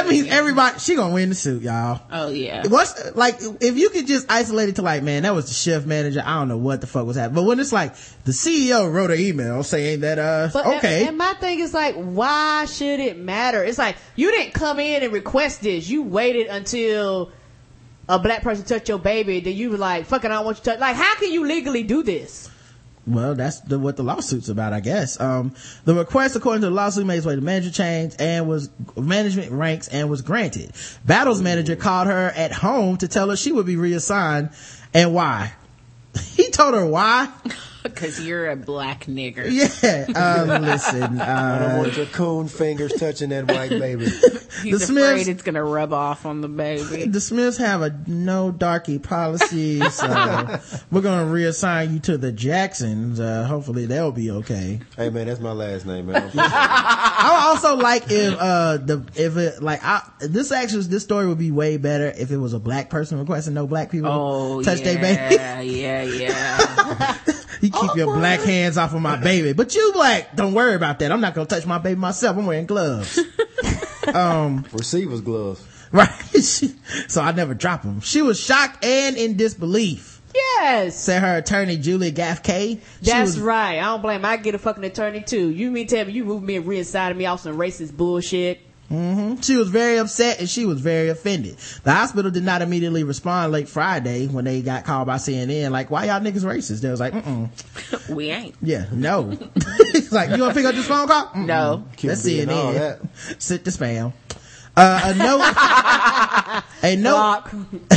far. That means everybody, she gonna win the suit, y'all. Oh yeah. What's like, if you could just isolate it to like, man, that was the shift manager, I don't know what the fuck was happening. But when it's like, the C E O wrote an email saying that, uh, but, okay. And, and my thing is like, why should it matter? It's like, you didn't come in and request this. You waited until a black person touched your baby, then you were like, fuck it, I don't want you to touch. Like, how can you legally do this? Well, that's the, what the lawsuit's about, I guess. Um, the request, according to the lawsuit, made its way to manager change and was management ranks and was granted. Battle's manager called her at home to tell her she would be reassigned and why. He told her why. Because you're a black nigger. Yeah. Um, listen. Uh, I don't want your coon fingers touching that white baby. He's the afraid Smiths, it's going to rub off on the baby. The Smiths have a no darky policy, so we're going to reassign you to the Jacksons. Uh, hopefully they'll be okay. Hey, man, that's my last name, man. I would also like if, uh, the, if it, like, I, this actually, this story would be way better if it was a black person requesting no black people oh, touch yeah, their baby. Yeah, yeah, yeah. You keep Awkward. your black hands off of my baby. But you black, don't worry about that. I'm not going to touch my baby myself. I'm wearing gloves. um, Receiver's gloves. Right. So I never drop them. She was shocked and in disbelief. Yes. Said her attorney, Julie Gaffkay. That's was, right. I don't blame her. I get a fucking attorney too. You mean tell me you moved me and re-inside me off some racist bullshit? Mm-hmm. She was very upset and she was very offended. The hospital did not immediately respond late Friday when they got called by C N N like, "Why y'all niggas racist?" They was like, "Mm-mm, we ain't." Yeah, no. It's like, "You gonna pick up this phone call?" Mm-mm. No. That's C N N. That. Sit the spam. Uh, a note, a note,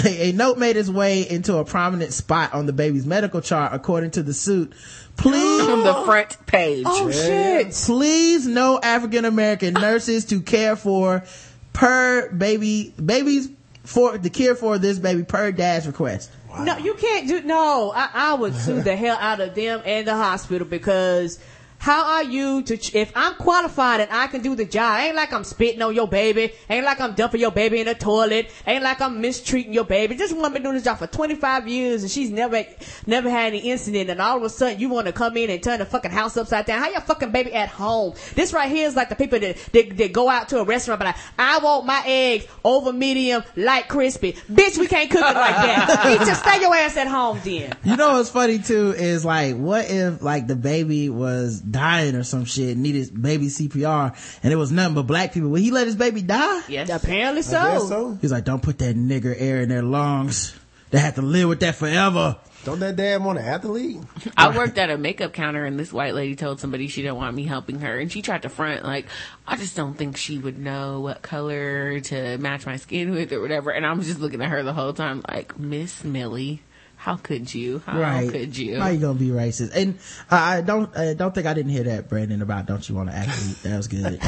a, a note made its way into a prominent spot on the baby's medical chart, according to the suit. Please, on the front page. Oh shit! Please, no African American nurses to care for per baby babies for the care for this baby per dad's request. Wow. No, you can't do. No, I, I would sue the hell out of them and the hospital because How are you to, ch- if I'm qualified and I can do the job, ain't like I'm spitting on your baby, ain't like I'm dumping your baby in the toilet, ain't like I'm mistreating your baby. This woman been doing this job for twenty-five years and she's never, never had any incident, and all of a sudden you want to come in and turn the fucking house upside down. How your fucking baby at home? This right here is like the people that, that, that go out to a restaurant but like, I want my eggs over medium, light crispy. Bitch, we can't cook it like that. Bitch, just stay your ass at home then. You know what's funny too is like, what if like the baby was dying or some shit, needed baby C P R, and it was nothing but black people? Would he let his baby die? Yes, apparently so. so. He's like, don't put that nigger air in their lungs. They have to live with that forever. Don't that damn want to have to leave? I worked at a makeup counter and this white lady told somebody she didn't want me helping her, and she tried to front like, I just don't think she would know what color to match my skin with or whatever, and I'm just looking at her the whole time like, Miss Millie, how could you? How right. could you? How you gonna be racist? And I don't, I don't think I didn't hear that, Brandon, about don't you want to actually? That was good.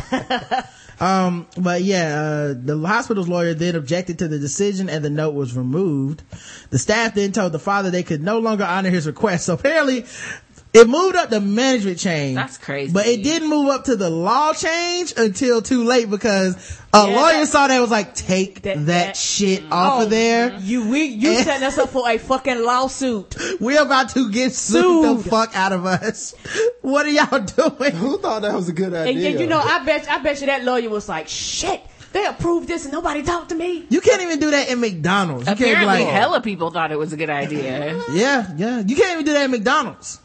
Um, but yeah, uh, the hospital's lawyer then objected to the decision and the note was removed. The staff then told the father they could no longer honor his request. So apparently, it moved up the management chain. That's crazy. But it didn't move up to the law change until too late, because a yeah, lawyer saw that and was like, take that, that, that shit mm, off oh, of there. You we you and setting us up for a fucking lawsuit. We're about to get sued, sued the fuck out of us. What are y'all doing? Who thought that was a good idea? And, and you know, I bet I bet you that lawyer was like, shit, they approved this and nobody talked to me. You can't even do that in McDonald's. You Apparently, can't be like, hella people thought it was a good idea. Yeah, yeah. You can't even do that at McDonald's.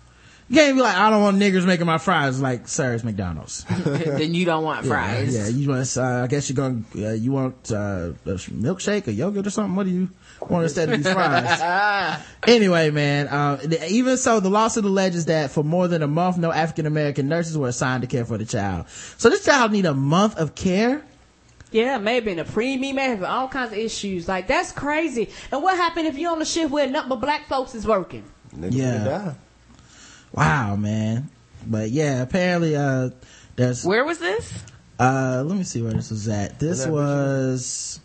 You can't be like, I don't want niggers making my fries. Like, sir, it's McDonald's. Then you don't want fries. Yeah, yeah. You want, uh, I guess you're going, uh, you want uh, a milkshake or yogurt or something? What do you want instead of these fries? Anyway, man, uh, even so, the lawsuit alleges that for more than a month, no African-American nurses were assigned to care for the child. So this child need a month of care? Yeah, maybe in a preemie, maybe all kinds of issues. Like, that's crazy. And what happened if you on a shift where nothing but black folks is working? Niggas yeah. die. Wow, man. But yeah, apparently uh there's where was this uh let me see where this was at. This was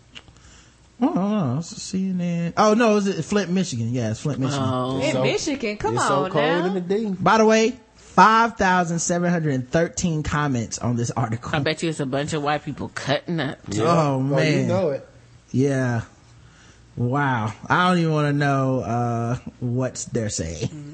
oh no, it's C N N. Oh no, is it Flint, Michigan? Yeah, it's Flint, Michigan. Oh. It's in so, Michigan, come it's on so cold now. In the D. By the way, five thousand seven hundred and thirteen comments on this article. I bet you it's a bunch of white people cutting up. Yeah. Oh man, well, you know it. Yeah. Wow. I don't even want to know uh what they're saying. Mm-hmm.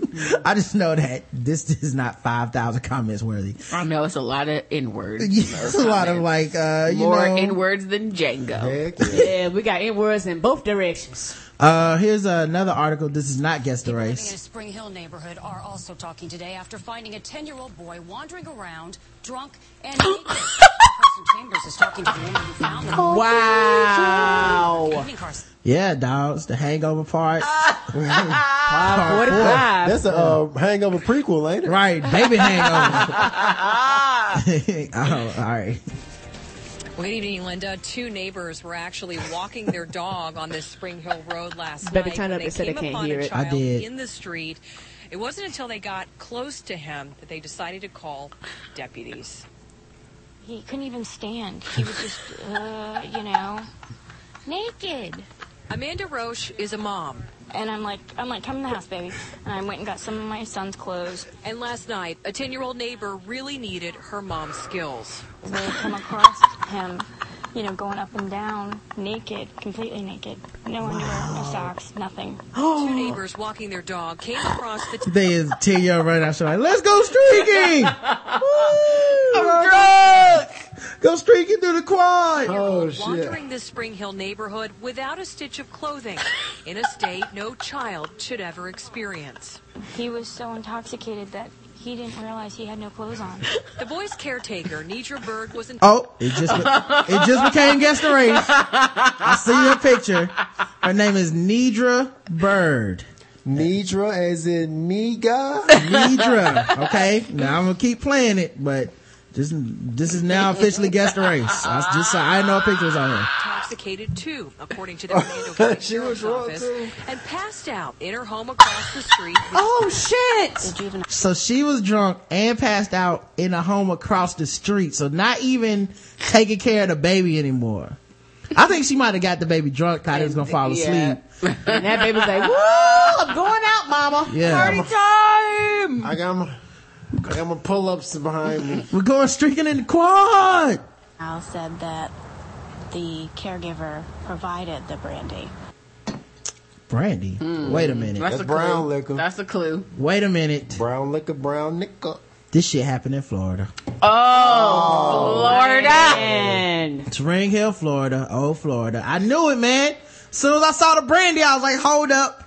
I just know that this is not five thousand comments worthy. I know it's a lot of N-words. Yeah, it's a lot of like, uh, you More know. More N-words than Django. Yeah. Yeah, we got N-words in both directions. Uh, here's another article. This is not Guess the Race. People living in a Spring Hill neighborhood are also talking today after finding a ten-year-old boy wandering around, drunk, and Chambers is talking to the woman who found them. Wow. Yeah, dogs. The Hangover part. Part That's a uh, Hangover prequel, ain't it? Right. Baby Hangover. Oh, all right. Well, good evening, Linda. Two neighbors were actually walking their dog on this Spring Hill road last Baby, night. Turn up they said I can't hear it. I did. In the street. It wasn't until they got close to him that they decided to call deputies. He couldn't even stand. He was just, uh, you know, naked. Amanda Roche is a mom. And I'm like, I'm like, come in the house, baby. And I went and got some of my son's clothes. And last night, a ten-year-old neighbor really needed her mom's skills. We come across him, you know, going up and down, naked, completely naked. No wow. underwear, no socks, nothing. Two neighbors walking their dog came across the... T- they is ten-year-old right now, so like, let's go streaking! Woo! I'm drunk! Go streaking through the quad! Oh, shit. Wandering the Spring Hill neighborhood without a stitch of clothing in a state no child should ever experience. He was so intoxicated that he didn't realize he had no clothes on. The boy's caretaker, Nidra Bird, was in... Oh, it just, it just became Guess the Race. I see her picture. Her name is Nidra Bird. Nidra as in Niga? Nidra. Okay, now I'm going to keep playing it, but... This, this is now officially Guess the Race. I just saw, I know pictures on her. Intoxicated too, according to the Orlando County Sheriff's Office, too. And passed out in her home across the street. Oh shit! So she was drunk and passed out in a home across the street. So not even taking care of the baby anymore. I think she might have got the baby drunk, thought he was gonna fall asleep, yeah. And that baby's like, "Woo! I'm going out, mama. Yeah. Party time. I got my." and with pull-ups behind me. We're going streaking in the quad. Al said that the caregiver provided the brandy. Brandy? Mm. Wait a minute. That's, That's brown clue. liquor. That's a clue. Wait a minute. Brown liquor, brown liquor. This shit happened in Florida. Oh, oh Florida. Man. Spring Hill, Florida. Oh, Florida. I knew it, man. As soon as I saw the brandy, I was like, hold up.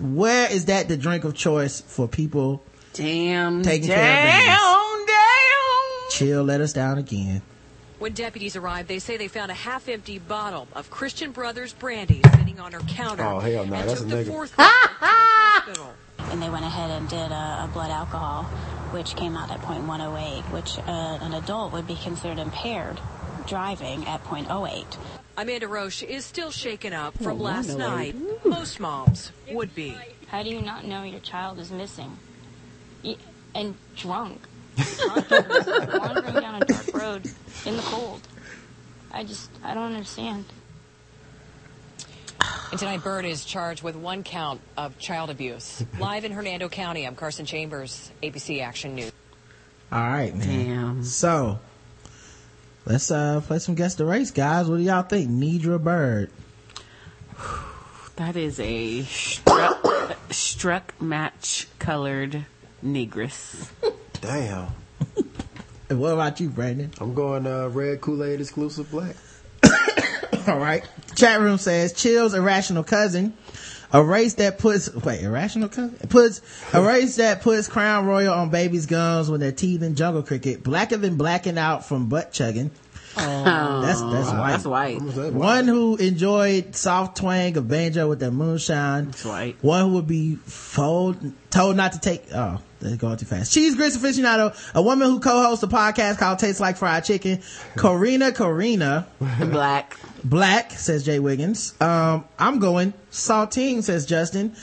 Where is that the drink of choice for people damn, taking damn, care of business? Damn, damn. Chill let us down again. When deputies arrived, they say they found a half-empty bottle of Christian Brothers brandy sitting on her counter. Oh, hell no, that's a nigga. And they went ahead and did a, a blood alcohol, which came out at point one oh eight, which uh, an adult would be considered impaired driving at point oh eight. Amanda Roche is still shaken up from oh, last night. Ooh. Most moms would be. How do you not know your child is missing? And drunk. Wandering down a dark road in the cold. I just, I don't understand. And tonight, Bird is charged with one count of child abuse. Live in Hernando County, I'm Carson Chambers, A B C Action News. All right, man. Damn. So, let's uh, play some Guess the Race, guys. What do y'all think? Nidra Bird. That is a struck, struck match colored negress. Damn. And what about you, Brandon? I'm going uh, red Kool-Aid exclusive black. All right. Chat room says Chill's irrational cousin, a race that puts wait irrational cousin puts a race that puts Crown Royal on baby's gums when they're teething. Jungle cricket, blacker than blacking out from butt chugging. Oh, that's that's wow, white. That's white. That one who enjoyed soft twang of banjo with that moonshine. That's white. One who would be fold, told not to take. Oh, they're going too fast. Cheese grits aficionado, a woman who co-hosts a podcast called Tastes Like Fried Chicken. Corina, Corina, black, black says Jay Wiggins. Um, I'm going saltine says Justin.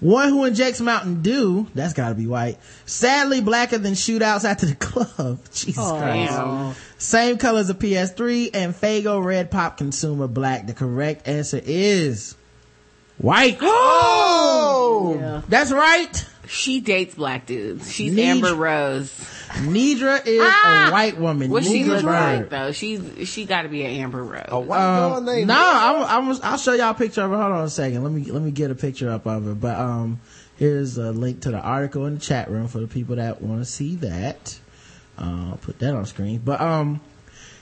One who injects Mountain Dew, that's gotta be white. Sadly, blacker than shootouts after the club. Jesus oh, Christ. Damn. Same color as a P S three and Faygo Red Pop consumer black. The correct answer is white. Oh! Yeah. That's right. She dates black dudes. She's Nidra. Amber Rose. Nidra is ah! a white woman. What Nidra she looks like though? She's she got to be an Amber Rose. A white um, girl. No, I'm, I'm, I'll show y'all a picture of her. Hold on a second. Let me let me get a picture up of her. But um, here's a link to the article in the chat room for the people that want to see that. Uh, I'll put that on screen. But um,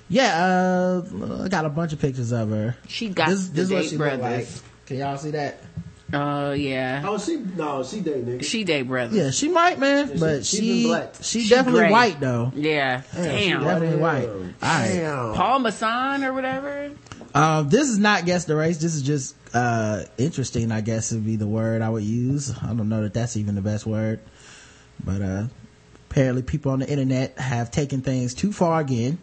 yeah, uh, I got a bunch of pictures of her. She got this, the this date she brothers. Like. Can y'all see that? Oh uh, yeah. Oh, she no, she date nigga. She date brother. Yeah, she might, man, yeah, but she she, black. she, she definitely great. white though. Yeah, damn, damn. She definitely white. Damn. All right, Paul Masson or whatever. Um, this is not guess the race. This is just uh interesting. I guess would be the word I would use. I don't know that that's even the best word, but uh, apparently people on the internet have taken things too far again,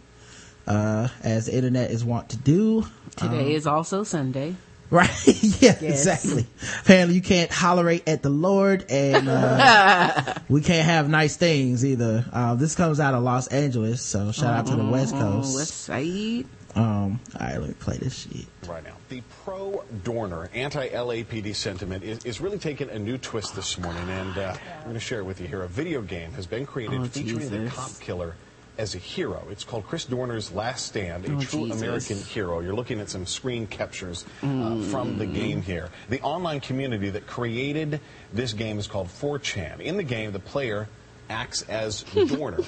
uh, as the internet is wont to do. Today um, is also Sunday. Right? Yeah, yes. Exactly. Apparently you can't hollerate at the Lord and uh, we can't have nice things either. Uh, this comes out of Los Angeles, so shout out to the West Coast. West side. Um, all right, let me play this shit. Right now. The pro-Dorner, anti-L A P D sentiment is, is really taking a new twist this morning, and uh, I'm going to share it with you here. A video game has been created oh, featuring Jesus. the cop killer as a hero. It's called Chris Dorner's Last Stand, a oh, true Jesus. American hero. You're looking at some screen captures uh, mm. from the game here. The online community that created this game is called four chan. In the game, the player acts as Dorner,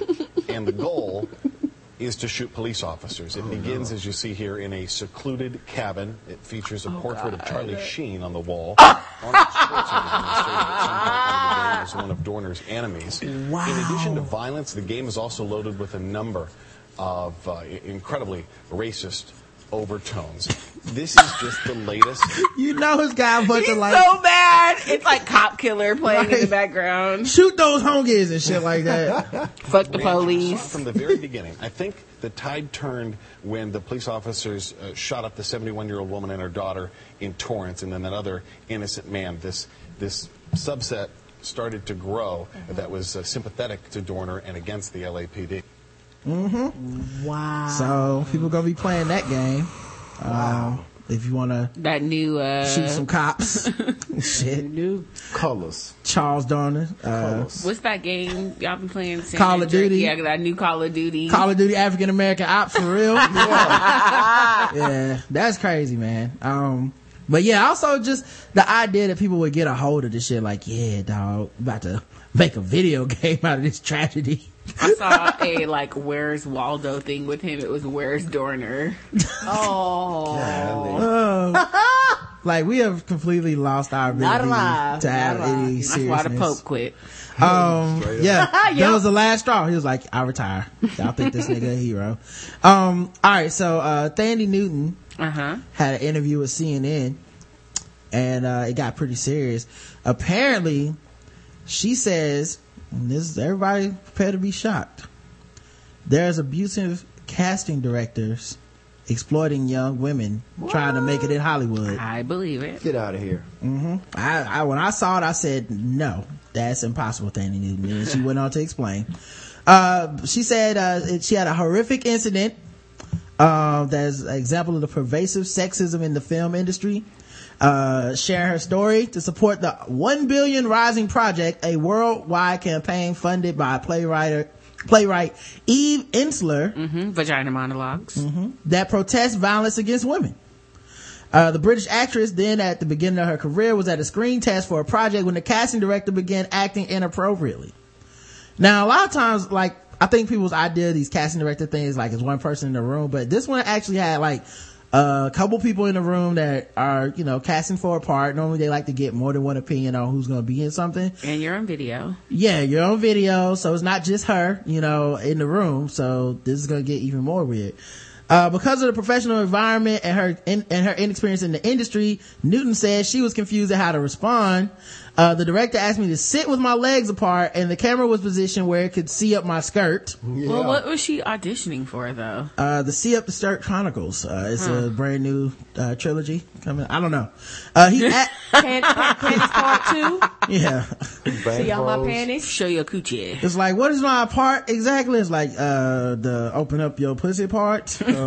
and the goal is to shoot police officers. It oh, begins, no. as you see here, in a secluded cabin. It features a oh, portrait God. of Charlie Sheen on the wall. Arnold Schwarzenegger is one of Dorner's enemies. Wow. In addition to violence, the game is also loaded with a number of uh, incredibly racist overtones. This is just the latest. You know his guy a bunch He's of like so bad. It's like cop killer playing right. in the background. Shoot those honkies and shit like that. Fuck the police. From the very beginning, I think the tide turned when the police officers uh, shot up the seventy-one-year-old woman and her daughter in Torrance, and then that other innocent man. This this subset started to grow mm-hmm. that was uh, sympathetic to Dorner and against the L A P D. Mm-hmm. Wow. So people gonna be playing that game. Wow. Um, if you want to that new uh shoot some cops. Shit, new colors. Charles Darner. Uh, what's that game y'all been playing? Call of Duty. Yeah, that new Call of Duty. Call of Duty African American Ops for real. Yeah. Yeah, that's crazy, man. Um, but yeah, also just the idea that people would get a hold of this shit. Like, yeah, dog, about to make a video game out of this tragedy. I saw a like Where's Waldo thing with him. It was Where's Dorner. Oh, uh, like we have completely lost our ability to have any seriousness. That's why the Pope quit. Um, yeah, yep. That was the last straw. He was like, I retire. Y'all think this nigga a hero? Um, all right, so uh, Thandie Newton uh-huh. had an interview with C N N, and uh, it got pretty serious. Apparently, she says. And this, everybody prepared to be shocked. There's abusive casting directors exploiting young women what? Trying to make it in Hollywood. I believe it. Get out of here. Mm-hmm. I, I when I saw it, I said, no, that's impossible, Thandie Newton. And she went on to explain. Uh, she said uh, she had a horrific incident uh, that is an example of the pervasive sexism in the film industry. Uh, sharing her story to support the one billion Rising Project, a worldwide campaign funded by playwright, playwright Eve Ensler. Mm-hmm. Vagina monologues. Mm-hmm. That protests violence against women. Uh, the British actress then at the beginning of her career was at a screen test for a project when the casting director began acting inappropriately. Now, a lot of times, like, I think people's idea of these casting director things, like, is one person in the room, but this one actually had, like, a uh, couple people in the room that are, you know, casting for a part. Normally they like to get more than one opinion on who's going to be in something. And you're on video. Yeah, you're on video. So it's not just her, you know, in the room. So this is going to get even more weird. Uh, because of the professional environment and her, in, and her inexperience in the industry, Newton says she was confused at how to respond. Uh, the director asked me to sit with my legs apart and the camera was positioned where it could see up my skirt. Yeah. Well, what was she auditioning for though? Uh, the See Up the Skirt Chronicles. Uh, it's huh. a brand new, uh, trilogy coming. I don't know. Uh, he, at- pants, pants part two. Yeah. See all my panties. Show your coochie. It's like, what is my part exactly? It's like, uh, the open up your pussy part. Uh,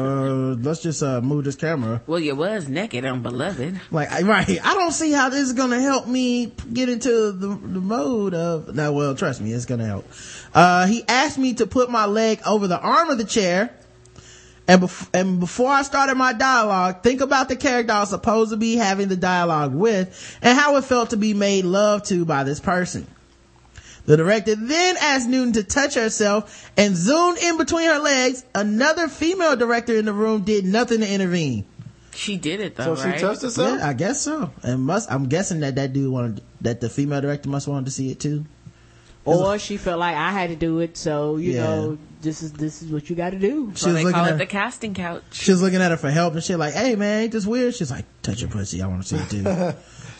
let's just, uh, move this camera. Well, you was naked on Beloved. Like, right. I don't see how this is going to help me get into the, the mode of no well trust me it's gonna help. Uh he asked me to put my leg over the arm of the chair and, bef- and before I started my dialogue think about the character I was supposed to be having the dialogue with and how it felt to be made love to by this person. The director then asked Newton to touch herself and zoomed in between her legs. Another female director in the room did nothing to intervene. She did it though, so right? She touched herself? Yeah, I guess so. And must I'm guessing that that dude wanted that the female director must want to see it too. Or like, she felt like I had to do it, so you yeah. know this is this is what you got to do. She so was they call at it her, the casting couch. She was looking at her for help and shit like, "Hey man, ain't this weird?" She's like, "Touch your pussy, I want to see it too."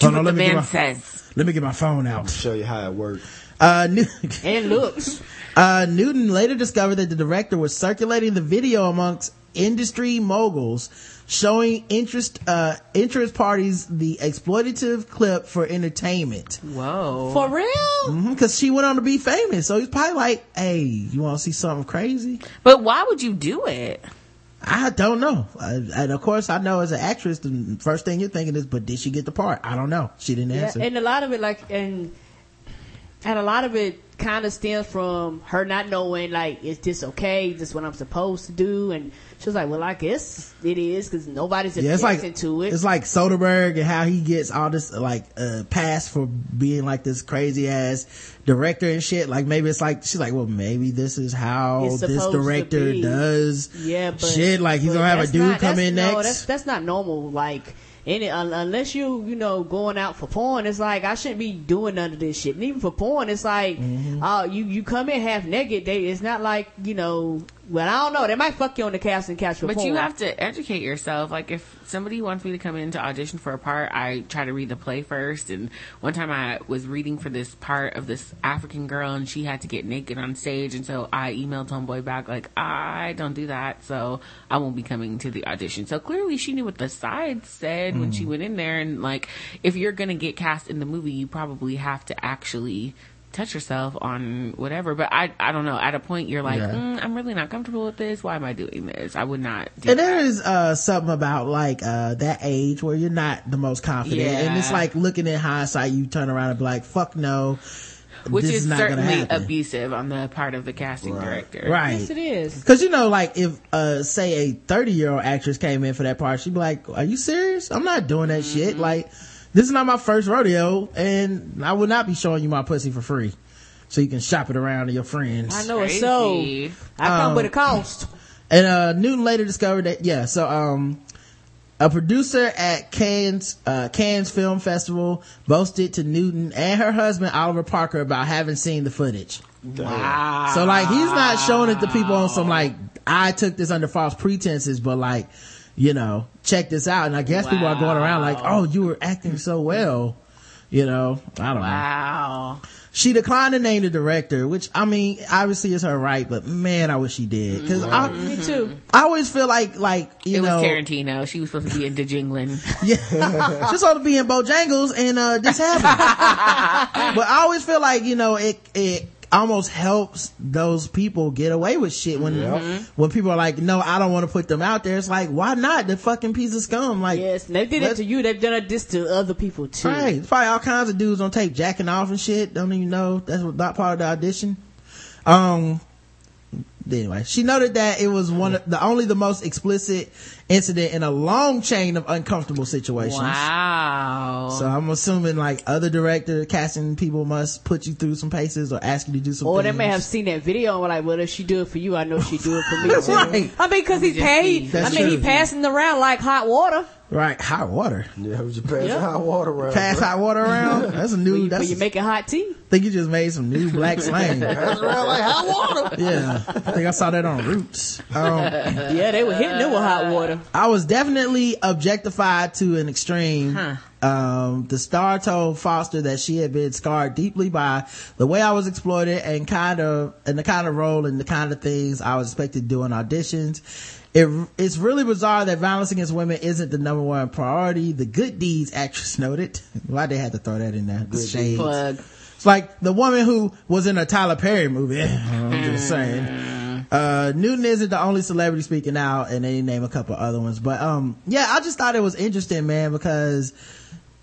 Hold on, let me, my, let me get my phone out. I'll show you how it works. Uh, New- and looks. Uh, Newton later discovered that the director was circulating the video amongst industry moguls. Showing interest, uh, interest parties the exploitative clip for entertainment. Whoa. For real? Mm-hmm, cause she went on to be famous. So he's probably like, hey, you want to see something crazy? But why would you do it? I don't know. I, and of course I know as an actress, the first thing you're thinking is, but did she get the part? I don't know. She didn't yeah, answer. And a lot of it like, and, and a lot of it kind of stems from her not knowing like, is this okay? Is this what I'm supposed to do? And, she was like, well, I guess it is because nobody's yeah, objecting like, to it. It's like Soderbergh and how he gets all this, like, uh, pass for being, like, this crazy-ass director and shit. Like, maybe it's like, she's like, well, maybe this is how this director does yeah, but, shit. Like, he's going to have a dude not, come in no, next. No, that's, that's not normal. Like, any, un- unless you, you know, going out for porn, it's like, I shouldn't be doing none of this shit. And even for porn, it's like, mm-hmm. uh, you, you come in half-naked. They, it's not like, you know... Well, I don't know. They might fuck you on the cast and catch your But porn. You have to educate yourself. Like, if somebody wants me to come in to audition for a part, I try to read the play first. And one time I was reading for this part of this African girl, and she had to get naked on stage. And so I emailed Homeboy back, like, I don't do that, so I won't be coming to the audition. So clearly she knew what the side said mm. when she went in there. And, like, if you're going to get cast in the movie, you probably have to actually touch yourself on whatever. But I I don't know. At a point, you're like, yeah. mm, I'm really not comfortable with this. Why am I doing this? I would not do and that. There is uh, something about, like, uh, that age where you're not the most confident. Yeah. And it's like looking in hindsight, you turn around and be like, fuck no. Which this is, is certainly abusive on the part of the casting right. director. Right. Yes, it is. Because, you know, like, if, uh, say, a thirty-year-old actress came in for that part, she'd be like, are you serious? I'm not doing that mm-hmm. shit. Like, this is not my first rodeo, and I will not be showing you my pussy for free. So you can shop it around to your friends. I know it's so. I come um, with a cost. And uh, Newton later discovered that, yeah, so um, a producer at Cannes, uh, Cannes Film Festival boasted to Newton and her husband, Oliver Parker, about having seen the footage. Wow. So, like, he's not showing it to people on some, like, I took this under false pretenses, but, like, you know, check this out. And I guess wow. people are going around like, oh, you were acting so well. You know, I don't wow. know. Wow. She declined to name the director, which, I mean, obviously is her right, but man, I wish she did. Cause mm-hmm. I, me too. I always feel like, like, you it know. It was Tarantino. She was supposed to be in The Jingling. Yeah. She's supposed to be in Bojangles and, uh, this happened. But I always feel like, you know, it, it, almost helps those people get away with shit when mm-hmm. when people are like, no, I don't want to put them out there. It's like, why not? The fucking piece of scum. Like, yes, they did it to you. They've done this to other people too. Right. There's probably all kinds of dudes on tape jacking off and shit. Don't even know that's not part of the audition. Um. Anyway, she noted that it was one of the only the most explicit incident in a long chain of uncomfortable situations. Wow. So I'm assuming, like, other director casting people must put you through some paces or ask you to do some or things. They may have seen that video and were like, well, if she do it for you, I know she do it for me. That's right. I mean, because he's paid. I mean, he's passing around like hot water. Right, hot water. Yeah, would you pass yep. hot water around? Pass right? hot water around? That's a new... When you, that's when you make a hot tea? I think you just made some new black slang. Pass around like hot water. Yeah, I think I saw that on Roots. Um, yeah, they were hitting it with hot water. I was definitely objectified to an extreme. Huh. Um, the star told Foster that she had been scarred deeply by the way I was exploited and kind of, and the kind of role and the kind of things I was expected to do in auditions. It, it's really bizarre that violence against women isn't the number one priority. The good deeds actress noted. Why they had to throw that in there? Good shades. Plug. It's like the woman who was in a Tyler Perry movie. I'm just saying. Uh, Newton isn't the only celebrity speaking out, and they name a couple other ones. But um, yeah, I just thought it was interesting, man, because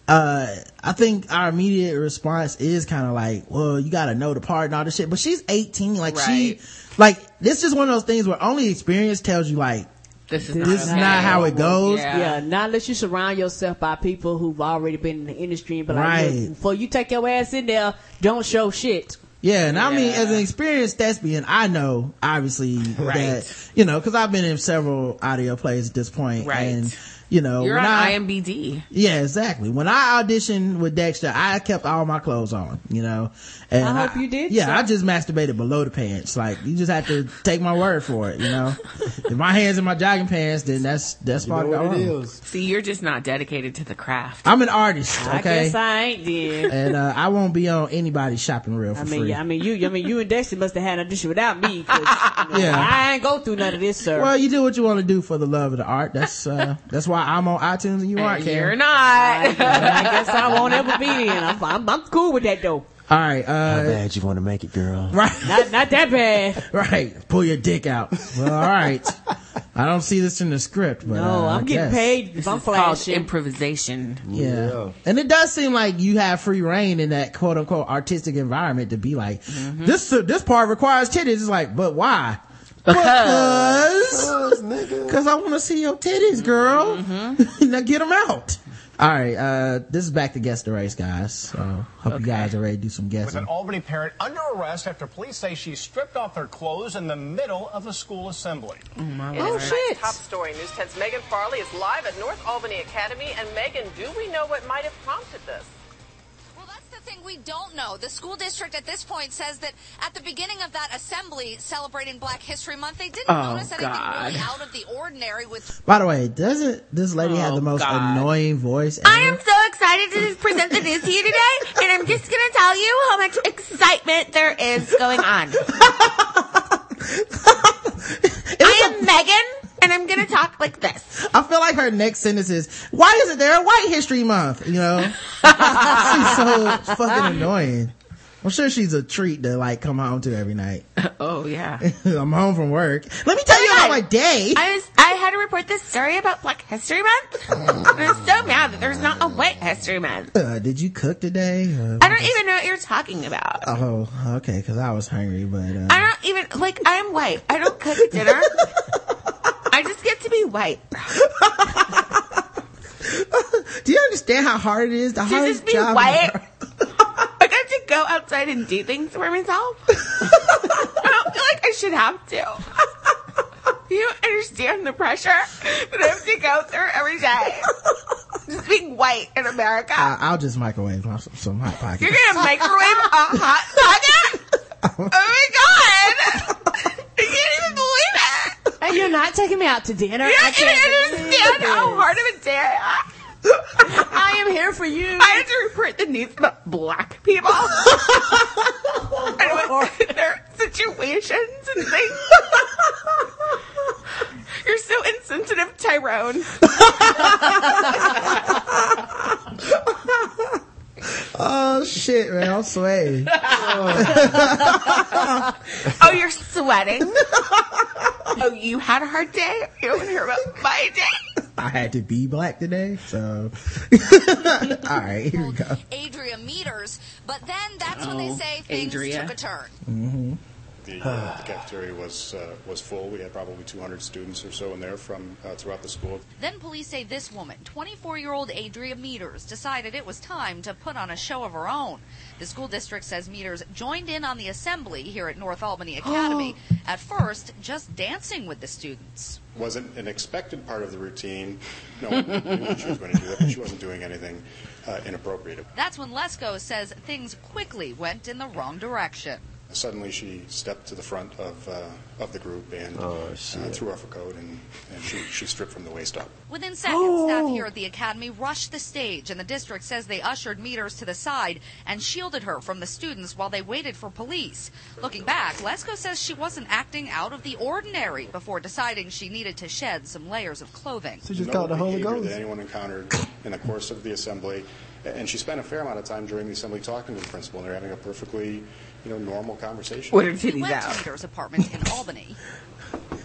uh, I think our immediate response is kind of like, well, you got to know the part and all this shit. But she's eighteen, like right. she. Like, this is one of those things where only experience tells you, like, this is, this not, is okay. not how it goes. Yeah. yeah, not unless you surround yourself by people who've already been in the industry. But right. like, before you take your ass in there, don't show shit. Yeah, and yeah. I mean, as an experienced thespian, I know, obviously, right. that, you know, because I've been in several audio plays at this point. Right. And, you know. You're on I, I M D B. Yeah, exactly. When I auditioned with Dexter, I kept all my clothes on, you know. And I hope I, you did. Yeah, so. I just masturbated below the pants. Like, you just have to take my word for it, you know. If my hand's in my jogging pants, then that's, that's part of it is. See, you're just not dedicated to the craft. I'm an artist, okay? I guess I ain't then. And uh, I won't be on anybody's shopping reel for I mean, free. I mean, you I mean, you and Dexter must have had an audition without me. Cause, you know, yeah. I ain't go through none of this, sir. Well, you do what you want to do for the love of the art. That's uh, that's why I'm on iTunes and you aren't, Karen. You're not. I, I guess I won't ever be in. I'm, I'm, I'm cool with that, though. All right. Uh, How bad you want to make it, girl? Right. Not, not that bad. Right. Pull your dick out. Well, all right. I don't see this in the script, but no, uh, I'm I getting guess. paid. This I'm is called improvisation. Yeah. yeah, and it does seem like you have free reign in that quote unquote artistic environment to be like, mm-hmm. this uh, this part requires titties. It's like, but why? Because, because I want to see your titties, girl. Mm-hmm. Now get them out. All right, uh, this is back to guess the race, guys. So hope okay. you guys are ready to do some guessing. With an Albany parent under arrest after police say she stripped off her clothes in the middle of a school assembly. Oh, my it Lord. Is oh, shit. Top story. News ten's Megan Farley is live at North Albany Academy. And, Megan, do we know what might have prompted this? Thing we don't know. The school district at this point says that at the beginning of that assembly celebrating Black History Month, they didn't oh, notice anything God. really out of the ordinary. With by the way, doesn't this lady oh, have the most God. annoying voice ever? I am so excited to present the news to you today, and I'm just gonna tell you how much excitement there is going on. I am a- Megan. And I'm going to talk like this. I feel like her next sentence is, why isn't there a White History Month? You know? She's so fucking annoying. I'm sure she's a treat to like come home to every night. Oh yeah. I'm home from work. Let me tell oh you God. about my day. I was, I had to report this story about Black History Month. And I'm so mad that there's not a White History Month. Uh, did you cook today? Uh, I don't even know what you're talking about. Oh, okay. Cause I was hungry, but uh... I don't even like, I'm white. I don't cook dinner. I just get to be white. Do you understand how hard it is to just be job white? I got to go outside and do things for myself. I don't feel like I should have to. You don't understand the pressure that I have to go through every day. Just being white in America. I, I'll just microwave some hot pockets. You're gonna microwave a hot pocket? Oh my God! I can't even believe it. And you're not taking me out to dinner. Yeah, I can't understand how hard of a day I am. I am here for you. I have to report the news about Black people and what their situations and things. You're so insensitive, Tyrone. Oh shit, man! I'm sweating. Oh. Oh, you're sweating. Oh, you had a hard day. You don't want to hear about my day. I had to be black today, so all right, here we go. Adria Meters, but then that's oh, when they say things Adria. took a turn. Mm-hmm. The uh, cafeteria was uh, was full. We had probably two hundred students or so in there from uh, throughout the school. Then police say this woman, twenty-four-year-old Adria Meters, decided it was time to put on a show of her own. The school district says Meters joined in on the assembly here at North Albany Academy, oh. at first just dancing with the students. Wasn't an expected part of the routine. No one knew she was going to do it, but she wasn't doing anything uh, inappropriate. That's when Lesko says things quickly went in the wrong direction. Suddenly she stepped to the front of uh, of the group and oh, uh, threw off her coat, and, and she, she stripped from the waist up. Within seconds, oh. staff here at the academy rushed the stage, and the district says they ushered Meters to the side and shielded her from the students while they waited for police. Looking back, Lesko says she wasn't acting out of the ordinary before deciding she needed to shed some layers of clothing. So she just no got the Holy Ghost. That anyone encountered in the course of the assembly, and she spent a fair amount of time during the assembly talking to the principal, and they're having a perfectly... you know, normal conversation. What did he out? Meters' apartment in Albany.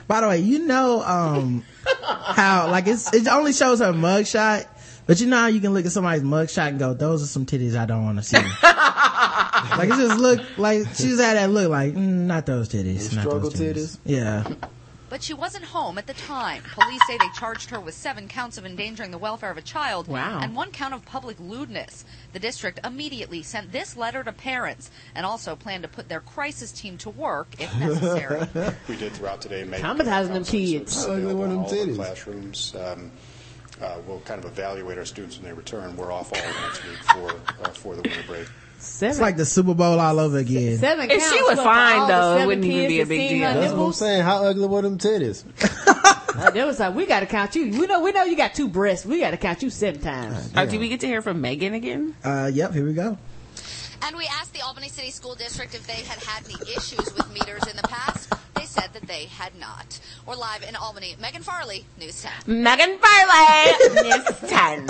By the way, you know um, how like it's it only shows her mugshot, but you know how you can look at somebody's mugshot and go, "Those are some titties I don't want to see." Like it just look like she's had that look like mm, not those titties, not struggle those titties. titties. Yeah. But she wasn't home at the time. Police say they charged her with seven counts of endangering the welfare of a child wow. and one count of public lewdness. The district immediately sent this letter to parents and also planned to put their crisis team to work if necessary. We did throughout today make traumatizing them kids. I like one of them titties. Classrooms. Um, uh, we'll kind of evaluate our students when they return. We're off all next week for uh, for the winter break. Seven. It's like the Super Bowl all over again. Seven if she was fine, though, it wouldn't even be a big deal. That's what I'm saying. How ugly were them titties? uh, they was like, we got to count you. We know we know you got two breasts. We got to count you seven times. Uh, oh, do we get to hear from Megan again? Uh, yep, here we go. And we asked the Albany City School District if they had had any issues with Meters in the past. They said that they had not. We're live in Albany. Megan Farley, News ten. Megan Farley, News ten.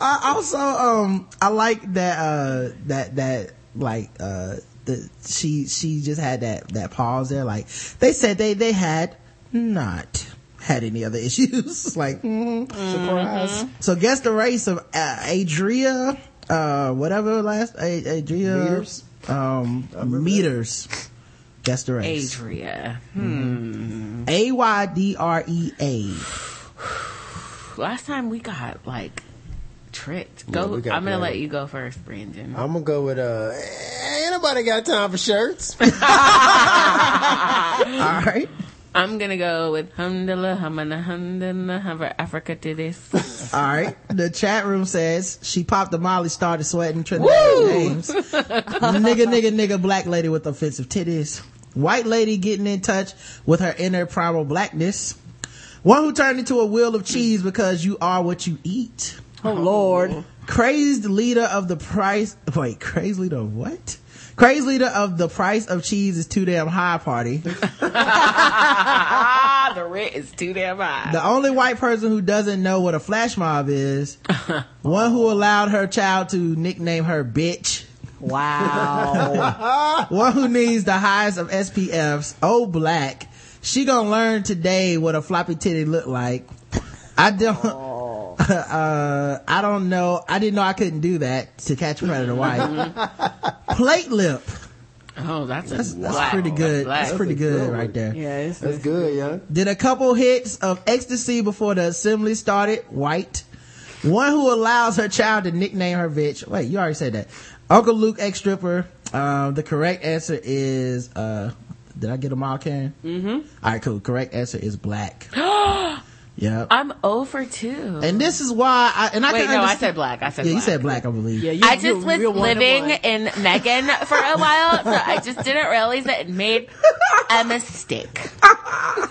Uh, also, um, I like that, uh, that, that, like, uh, the, she, she just had that, that pause there. Like, they said they, they had not had any other issues. Like, mm, surprise. Mm-hmm. So guess the race of uh, Adria, uh, whatever last, A- Adria, Meters. um, Meters. That. Guess the race. Adria. Hmm. A Y D R E A. Last time we got, like, tricked. Go. Yeah, I'm going to let you go first, Brandon. I'm going to go with, uh, ain't nobody got time for shirts. All right. I'm going to go with Hamdala, Hamana, Hamdana, Hamdana, Africa to this. All right. The chat room says she popped the Molly, started sweating, Trinidad James. Nigga, nigga, nigga, black lady with offensive titties. White lady getting in touch with her inner primal blackness. One who turned into a wheel of cheese because you are what you eat. Oh, Lord. Oh. Crazed leader of the price. Wait, crazed leader of what? Crazed leader of the price of cheese is too damn high party. The rent is too damn high. The only white person who doesn't know what a flash mob is. One who allowed her child to nickname her bitch. Wow. One who needs the highest of S P Fs. Oh, black. She gonna learn today what a floppy titty look like. I don't. Oh. uh I don't know. I didn't know I couldn't do that to Catch a Predator Wife. Plate lip. Oh, that's a that's, wow. that's pretty good. That's, that's pretty good, good right there. Yeah, it's, that's it's good, yeah. Did a couple hits of ecstasy before the assembly started. White. One who allows her child to nickname her bitch. Wait, you already said that. Uncle Luke, ex-stripper. Um, the correct answer is, uh, did I get them all, Karen? Mm-hmm. All right, cool. Correct answer is black. Yeah. I'm oh for two. And this is why I, and I Wait, can no, understand. I said black. I said yeah, black. You said black, I believe. Yeah, you, I just was living in Megan for a while, so I just didn't realize that it made a mistake. I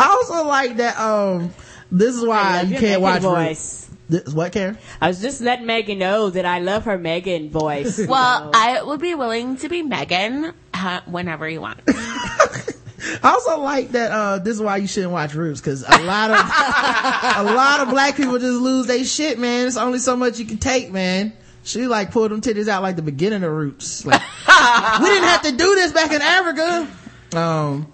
also like that, um, this is why you can't watch voice. This, what, Karen? I was just letting Megan know that I love her Megan voice. Well, so. I would be willing to be Megan uh, whenever you want. I also like that uh this is why you shouldn't watch Roots, because a lot of a lot of black people just lose their shit, man. There's only so much you can take, man. She like pulled them titties out like the beginning of Roots. Like, we didn't have to do this back in Africa. Um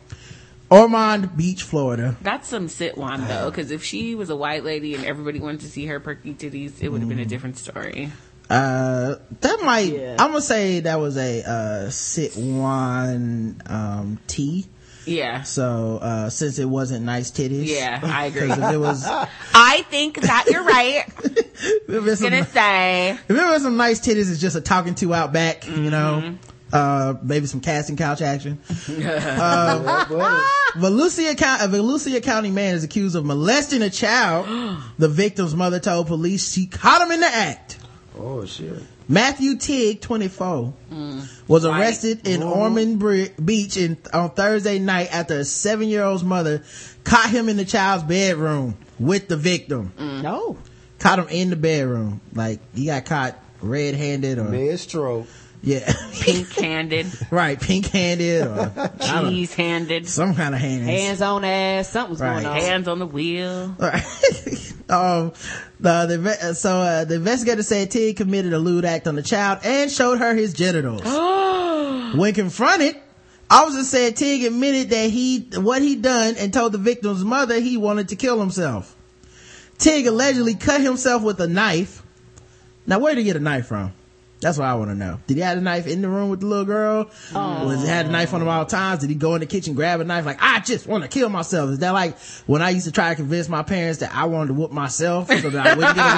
Ormond Beach, Florida. That's some sitcom though, because if she was a white lady and everybody wanted to see her perky titties, it would have mm. been a different story. Uh, that might. Yeah. I'm gonna say that was a uh, sitcom um, T. Yeah. So uh, since it wasn't nice titties. Yeah, I agree. If it was, I think that you're right. I'm gonna some, say if it was some nice titties, it's just a talking to out back, mm-hmm. you know. Uh, maybe some casting couch action. uh, Volusia County, a Volusia County man is accused of molesting a child. The victim's mother told police she caught him in the act. Oh, shit. Matthew Tigg, twenty-four, mm. was White. arrested in oh. Ormond Beach in, on Thursday night after a seven-year-old's mother caught him in the child's bedroom with the victim. Mm. No. Caught him in the bedroom. Like, he got caught red-handed or... Mid-stroke. Yeah. Pink-handed. Right, pink-handed or... Cheese-handed. Some kind of hands. Hands on ass. Something's right. going on. Hands on the wheel. Right. um, the, the, so uh, the investigator said Tig committed a lewd act on the child and showed her his genitals. When confronted, officers said Tig admitted that he what he done and told the victim's mother he wanted to kill himself. Tig allegedly cut himself with a knife. Now, where did he get a knife from? That's what I want to know. Did he have a knife in the room with the little girl? Aww. Was he had a knife on him all times? Did he go in the kitchen, grab a knife? Like, I just want to kill myself. Is that like when I used to try to convince my parents that I wanted to whoop myself so that I wouldn't get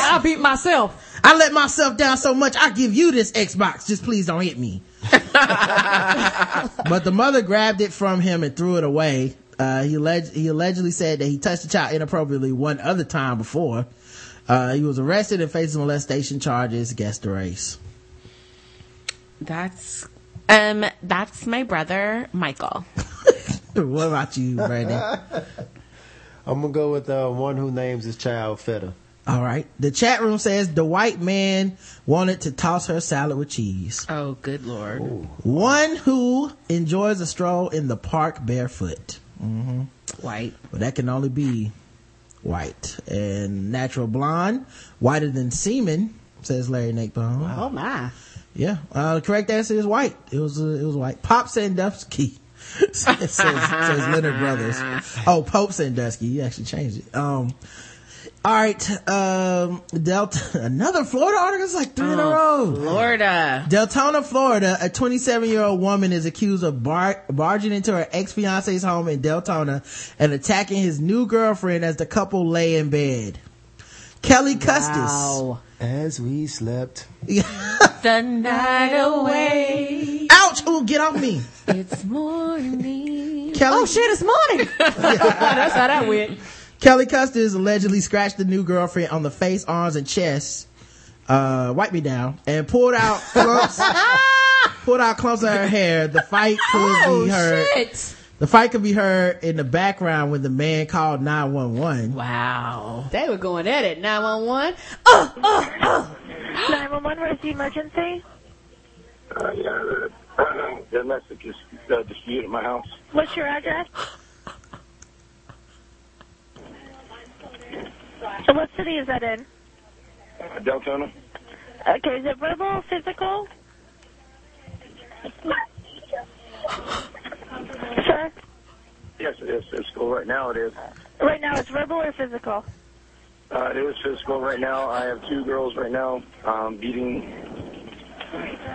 a I, I beat myself. I let myself down so much. I give you this Xbox. Just please don't hit me. But the mother grabbed it from him and threw it away. Uh, he, alleged, he allegedly said that he touched the child inappropriately one other time before. Uh, he was arrested and faces molestation charges. Guess the race. That's, um, that's my brother, Michael. What about you, Brandon? I'm gonna go with uh, one who names his child Feta. All right. The chat room says the white man wanted to toss her salad with cheese. Oh, good Lord. Ooh. One who enjoys a stroll in the park barefoot. Mm-hmm. White. Well, that can only be white. And natural blonde, whiter than semen, says Larry Nakebone. Wow. Oh my. Yeah. Uh, the correct answer is white. It was uh, it was white. Pop Sandusky says, says Leonard Brothers. Oh, Pope Sandusky. You actually changed it. Um. All right. Um. Delta. Another Florida article. It's like three oh, in a row. Florida. Deltona, Florida. A twenty-seven-year-old woman is accused of bar- barging into her ex-fiance's home in Deltona and attacking his new girlfriend as the couple lay in bed. Kelly wow. Custis. As we slept. The night away. Ouch! Ooh, get off me. It's morning. Kelly. Oh shit! It's morning. That's how that went. Kelly Custis allegedly scratched the new girlfriend on the face, arms, and chest, uh, wiped me down, and pulled out clumps, pulled out clumps of her hair. The fight could oh, be heard. Shit. The fight could be heard in the background when the man called nine one one. Wow. They were going at it. nine one one. Oh, oh, oh. nine one one, where's the emergency? Uh, yeah, uh, the message is uh, disputed at my house. What's your address? So what city is that in? Uh, Deltona. Okay, is it verbal or physical? Sir? Yes, it is physical. Right now it is. Right now it's verbal or physical? Uh, it is physical right now. I have two girls right now um, beating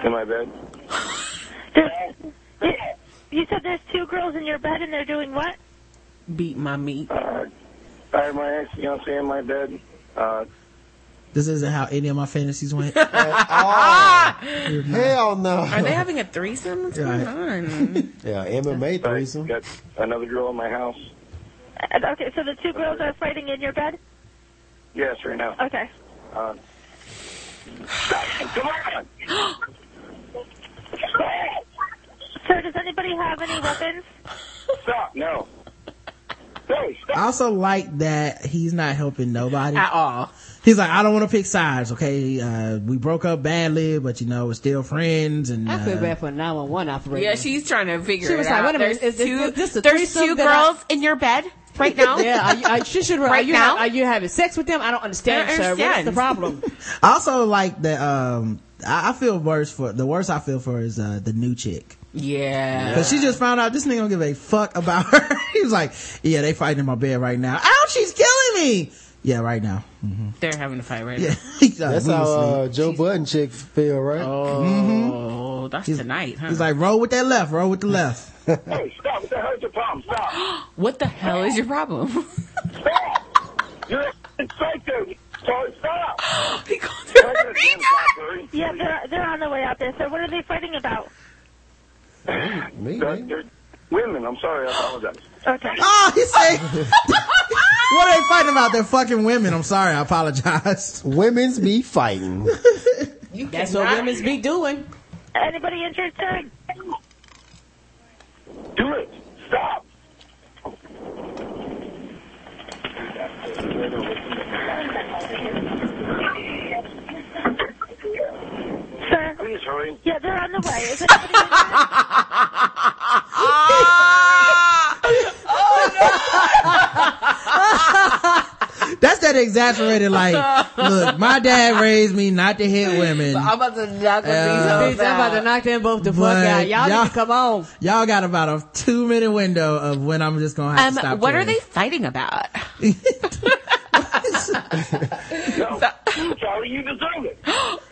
in my bed. You, you said there's two girls in your bed and they're doing what? Beat my meat. Uh, I have my ex-fiancé in my bed. Uh, this isn't how any of my fantasies went. Hell no. Are they having a threesome? What's right. going on? Yeah, M M A threesome. I got another girl in my house. Uh, okay, so the two girls are fighting in your bed? Yes, right now. Okay. Uh, come on. Sir, does anybody have any weapons? Stop, no. Hey, stop. I also like that he's not helping nobody. At all. He's like, I don't want to pick sides, okay? Uh, we broke up badly, but, you know, we're still friends. And I feel uh, bad for nine one one operator. Yeah, she's trying to figure she it was out. Like, wait a minute, there's, is this, two, there's two girls I... in your bed right now? Yeah, I, I, she should right are you, now? Are you having sex with them? I don't understand, I don't understand. sir. What's the problem? I also like that, um, I, I feel worse for, the worst I feel for is uh, the new chick. Yeah. Because she just found out this nigga don't give a fuck about her. He was like, yeah, they fighting in my bed right now. Ow, she's killing me. Yeah, right now. Mm-hmm. They're having a fight right yeah. now. That's how uh, Joe she's... Budden chick feel, right? Oh, mm-hmm. that's he's, tonight, huh? He's like, roll with that left, roll with the left. Hey, stop. What the hell is your problem? Stop. What the hell is your problem? Stop. You're a psycho. So stop. He called her a retard. Yeah, they're, they're on the way out there. So what are they fighting about? Hey, me, they're women. I'm sorry. I apologize. Okay. Oh, he said, what are they fighting about? They're fucking women. I'm sorry. I apologize. Women's be fighting. You That's what women's be doing. Anybody interested? Do it. Stop. Sir? Please hurry. Yeah, they're on the way. Is anybody oh, no. That's that exasperated, like, look, my dad raised me not to hit women. But I'm about to knock uh, these hoes out. I'm about to knock them both the fuck out. Y'all, y'all need to come on. Y'all got about a two minute window of when I'm just going to have um, to stop. What caring. Are they fighting about? No, Charlie, you deserve it.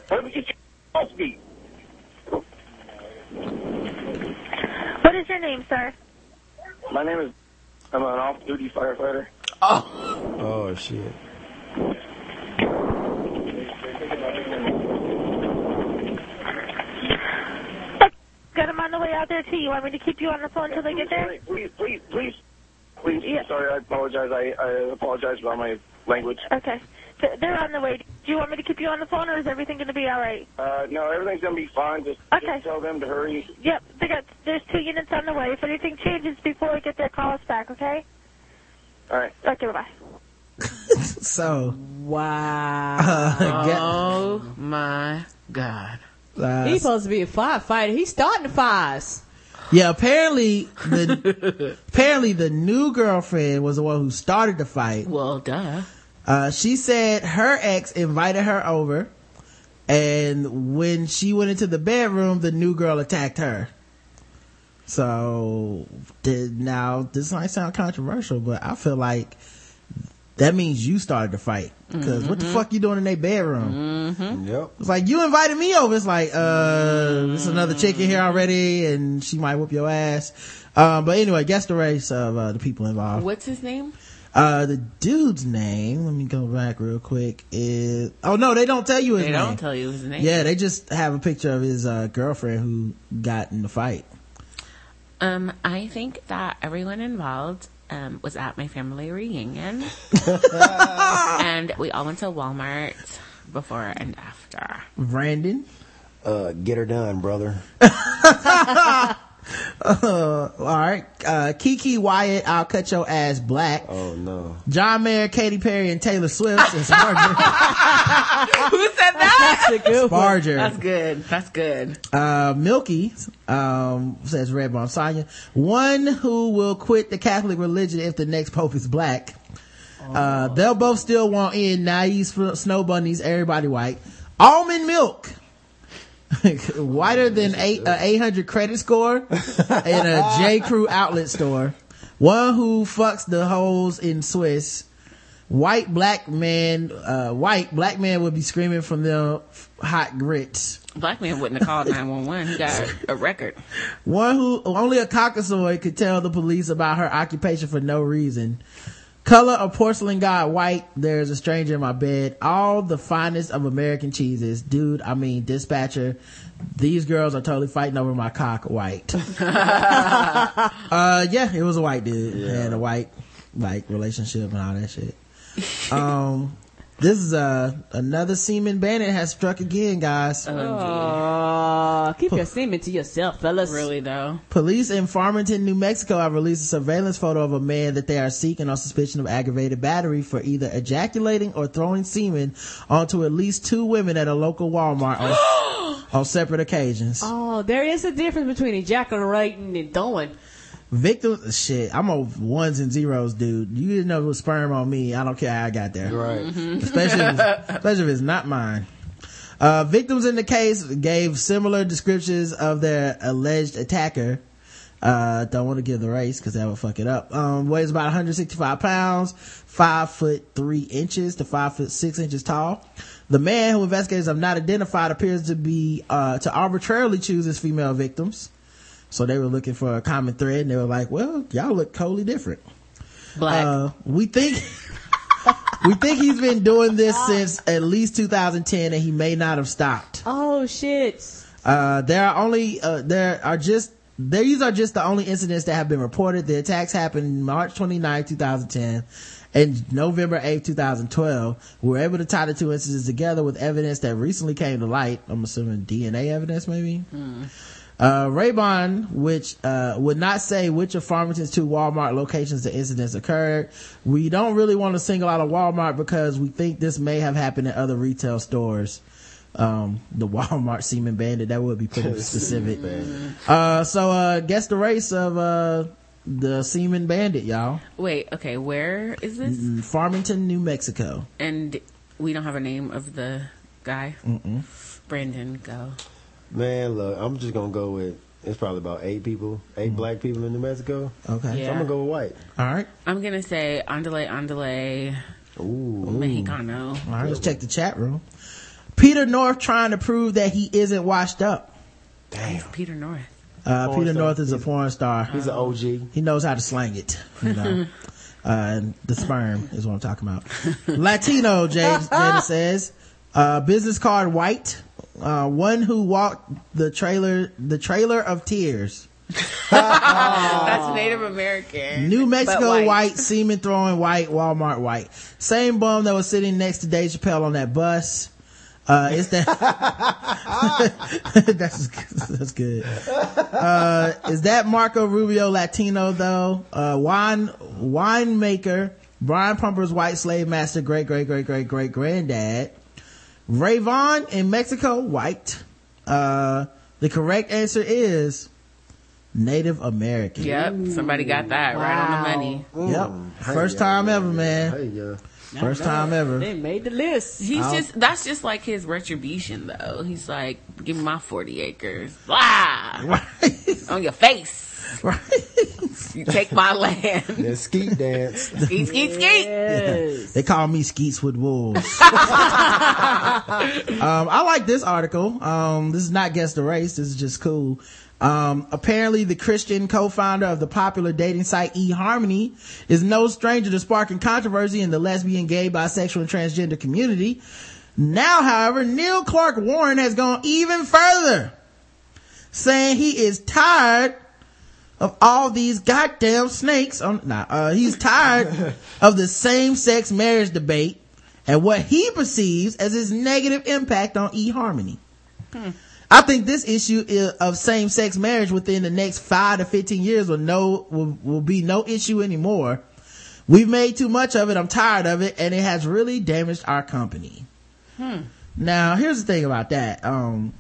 Let me get your off me. What is your name, sir? My name is... I'm an off-duty firefighter. Oh. Oh, shit. Got him on the way out there, too. You want me to keep you on the phone until they get there? Please, please, please. Please, yeah. Sorry, I apologize. I, I apologize about my language. Okay. They're on the way. Do you want me to keep you on the phone, or is everything going to be all right? Uh, no, everything's going to be fine. Just, okay. just tell them to hurry. Yep, they got. There's two units on the way. If anything changes before we get there, call us back, okay? All right. Okay, bye-bye. So. Wow. Uh, oh, my God. Uh, He's supposed to be a firefighter. He's starting the fires. Yeah, apparently the, apparently the new girlfriend was the one who started the fight. Well, duh. Uh, she said her ex invited her over, and when she went into the bedroom, the new girl attacked her. So, did, now, this might sound controversial, but I feel like that means you started the fight. Because mm-hmm. what the fuck you doing in their bedroom? Mm-hmm. Yep. It's like, you invited me over. It's like, uh, mm-hmm. there's another chick in here already, and she might whoop your ass. Uh, but anyway, guess the race of uh, the people involved. What's his name? Uh, the dude's name, let me go back real quick, is, oh no, they don't tell you his they name. They don't tell you his name. Yeah, they just have a picture of his, uh, girlfriend who got in the fight. Um, I think that everyone involved, um, was at my family reunion. And we all went to Walmart before and after. Brandon? Uh, get her done, brother. Uh, all right. Uh, Kiki Wyatt, I'll cut your ass black. Oh, no. John Mayer, Katy Perry, and Taylor Swift. And Sparger. Who said that? That's a good Sparger. One. That's good. That's good. Uh, Milky, um, says Red Bomb Sonya. One who will quit the Catholic religion if the next Pope is black. Oh. Uh, they'll both still want in. Naive Snow Bunnies, everybody white. Almond milk. Whiter than eight, an eight hundred credit score in a J. Crew outlet store. One who fucks the holes in Swiss. White black man, uh, white black man would be screaming from their hot grits. Black man wouldn't have called nine one one. He got a, a record. One who only a Caucasoid could tell the police about her occupation for no reason. Color of porcelain god white, there's a stranger in my bed. All the finest of American cheeses. Dude, I mean, dispatcher, these girls are totally fighting over my cock white. uh, yeah, it was a white dude. Yeah. And a white, like, relationship and all that shit. um, this is, uh, another semen bandit has struck again, guys. Oh, keep po- your semen to yourself, fellas. Really, though. Police in Farmington, New Mexico have released a surveillance photo of a man that they are seeking on suspicion of aggravated battery for either ejaculating or throwing semen onto at least two women at a local Walmart on, on separate occasions. Oh, there is a difference between ejaculating and throwing. Victim shit, I'm a ones and zeros dude. You didn't know it was sperm on me. I don't care how I got there. Right. Mm-hmm. Especially, if it's, especially if it's not mine. Uh, victims in the case gave similar descriptions of their alleged attacker. Uh, don't want to give the race because that would fuck it up. Um, weighs about one hundred sixty-five pounds, five foot three inches to five foot six inches tall. The man who investigators have not identified appears to be, uh, to arbitrarily choose his female victims. So they were looking for a common thread, and they were like, well, y'all look totally different. Black. Uh, we think we think he's been doing this since at least two thousand ten, and he may not have stopped. Oh, shit. Uh, there are only, uh, there are just, these are just the only incidents that have been reported. The attacks happened March twenty-ninth, twenty ten, and November eighth, twenty twelve. We were able to tie the two incidents together with evidence that recently came to light. I'm assuming D N A evidence, maybe? Hmm. Uh, Raybon, which, uh, would not say which of Farmington's two Walmart locations the incidents occurred. We don't really want to single out a Walmart because we think this may have happened at other retail stores. Um, the Walmart semen bandit, that would be pretty specific. Uh, so, uh, guess the race of, uh, the semen bandit, y'all. Wait, okay, where is this? Farmington, New Mexico. And we don't have a name of the guy? Mm-mm. Brandon, go. Man, look, I'm just gonna go with, it's probably about eight people, eight mm-hmm. black people in New Mexico. Okay. Yeah. So I'm gonna go with white. All right. I'm gonna say Andale, Andale, Ooh. Mexicano. All right, let's check the chat room. Peter North trying to prove that he isn't washed up. Damn. It's Peter North. Uh, Peter star. North is a porn star. He's an O G. He knows how to slang it, you know. uh, and the sperm is what I'm talking about. Latino, James Jada says. Uh, business card white. Uh, one who walked the trailer, the trailer of tears. That's Native American. New Mexico white. white, semen throwing white, Walmart white. Same bum that was sitting next to Dave Chappelle on that bus. Uh, it's that, that's, that's good. Uh, is that Marco Rubio Latino though? Uh, wine, winemaker, Brian Pumper's white slave master, great, great, great, great, great granddad. Rayvon in Mexico, white. Uh, the correct answer is Native American. Yep. Ooh, somebody got that wow. right on the money. Ooh. Yep. First hey, time yeah, ever, yeah. man. Hey, yeah. First no, time ever. They made the list. He's I'll, just, that's just like his retribution though. He's like, give me my forty acres. Blah! Right. On your face. Right. You take my land. The skeet dance. Skeet, skeet, skeet. Yes. Yeah. They call me Skeets with Wolves. um, I like this article. Um, this is not Guess the Race. This is just cool. Um, apparently the Christian co-founder of the popular dating site eHarmony is no stranger to sparking controversy in the lesbian, gay, bisexual, and transgender community. Now, however, Neil Clark Warren has gone even further, saying he is tired of all these goddamn snakes. On, nah, uh, he's tired of the same-sex marriage debate and what he perceives as its negative impact on eHarmony. Hmm. I think this issue of same-sex marriage within the next five to fifteen years will no will, will be no issue anymore. We've made too much of it. I'm tired of it, and it has really damaged our company. Hmm. Now, here's the thing about that. Um,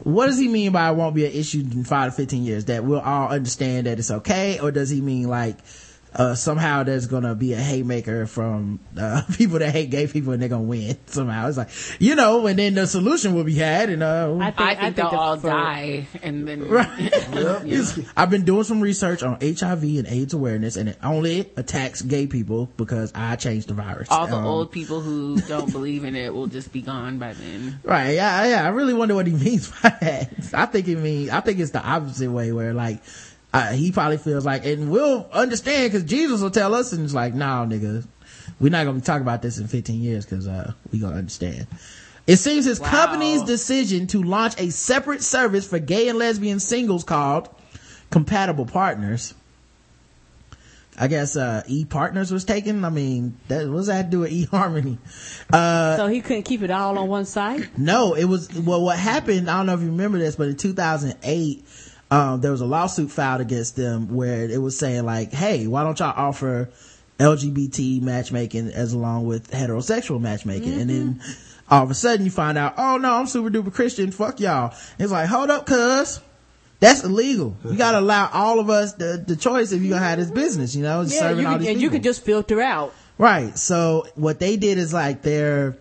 what does he mean by it won't be an issue in five to fifteen years? That we'll all understand that it's okay, or does he mean like uh, somehow there's gonna be a haymaker from uh, people that hate gay people, and they're gonna win somehow. It's like, you know, and then the solution will be had, and uh, I think, I think, I think they'll all for, die, and then right. Yep. Yeah. I've been doing some research on H I V and AIDS awareness, and it only attacks gay people because I changed the virus. All the um, old people who don't believe in it will just be gone by then. Right? Yeah, yeah. I really wonder what he means by that. I think he means. I think it's the opposite way, where like. Uh, he probably feels like, and we'll understand because Jesus will tell us, and it's like, nah, nigga, we're not going to talk about this in fifteen years because uh, we're going to understand. It seems his wow. company's decision to launch a separate service for gay and lesbian singles called Compatible Partners. I guess uh, ePartners was taken. I mean, that, what does that do with eHarmony? Uh, so he couldn't keep it all on one site? No, it was, well, what happened, I don't know if you remember this, but in two thousand eight, Um, there was a lawsuit filed against them where it was saying like, hey, why don't y'all offer L G B T matchmaking as along with heterosexual matchmaking? Mm-hmm. And then all of a sudden you find out, oh no, I'm super duper Christian. Fuck y'all. And it's like, hold up, cuz. That's illegal. You gotta allow all of us the, the choice if you're gonna have this business, you know, yeah, serving you all could, these and people. You could just filter out. Right. So what they did is like they're...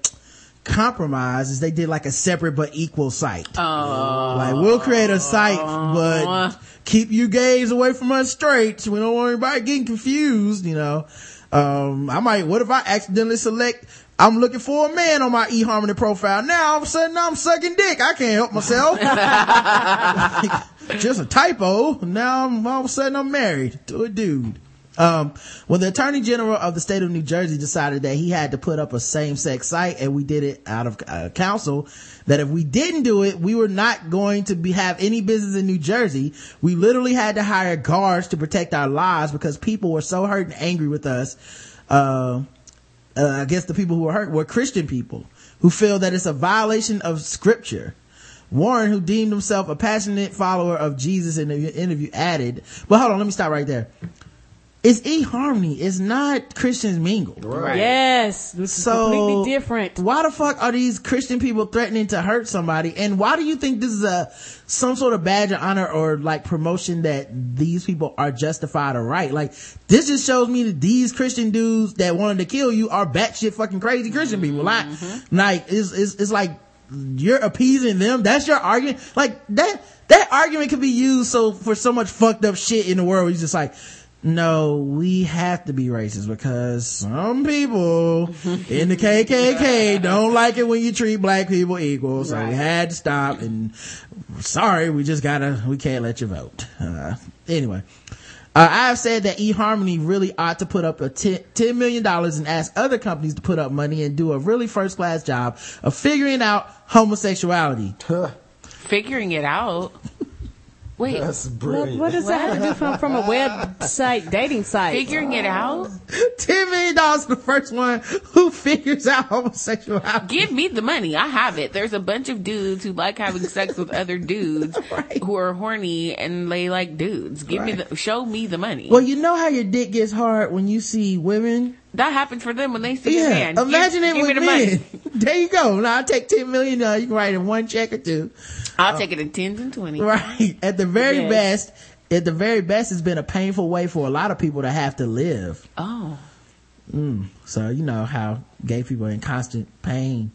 compromise is they did like a separate but equal site. Oh. Like we'll create a site, but keep you gays away from us straights. We don't want anybody getting confused, you know. Um, I might, what if I accidentally select, I'm looking for a man on my eHarmony profile. Now all of a sudden I'm sucking dick. I can't help myself. Just a typo. Now I'm, all of a sudden I'm married to a dude. Um, when the Attorney General of the state of New Jersey decided that he had to put up a same-sex site, and we did it out of uh, counsel, that if we didn't do it, we were not going to be have any business in New Jersey. We literally had to hire guards to protect our lives because people were so hurt and angry with us. Uh, uh I guess the people who were hurt were Christian people who feel that it's a violation of scripture. Warren, who deemed himself a passionate follower of Jesus in the interview, added, well, hold on, let me stop right there. It's eHarmony. It's not Christians mingled. Right. Yes. It's so completely different. Why the fuck are these Christian people threatening to hurt somebody? And why do you think this is a, some sort of badge of honor or like promotion that these people are justified or right? Like this just shows me that these Christian dudes that wanted to kill you are batshit fucking crazy Christian mm-hmm. people. Like, mm-hmm. like it's, it's, it's like you're appeasing them. That's your argument. Like that, that argument could be used so for so much fucked up shit in the world. You're just like, no, we have to be racist because some people in the K K K don't like it when you treat black people equal. So right. we had to stop and sorry, we just gotta, we can't let you vote. Uh, anyway, uh, I've said that eHarmony really ought to put up a ten million dollars and ask other companies to put up money and do a really first class job of figuring out homosexuality. Figuring it out? Wait, that's brilliant. What, what does that have to do from, from a website dating site? Figuring it out? ten million dollars for the first one who figures out homosexuality. Give me the money. I have it. There's a bunch of dudes who like having sex with other dudes right. who are horny and they like dudes. Give right. me the, show me the money. Well, you know how your dick gets hard when you see women? That happens for them when they see yeah, a man. Imagine give, it give with me. The there you go. Now I'll take ten million dollars. You can write in one check or two. I'll um, take it in tens and twenties. Right. At the very yes. best, at the very best, it's been a painful way for a lot of people to have to live. Oh. Mm. So you know how gay people are in constant pain.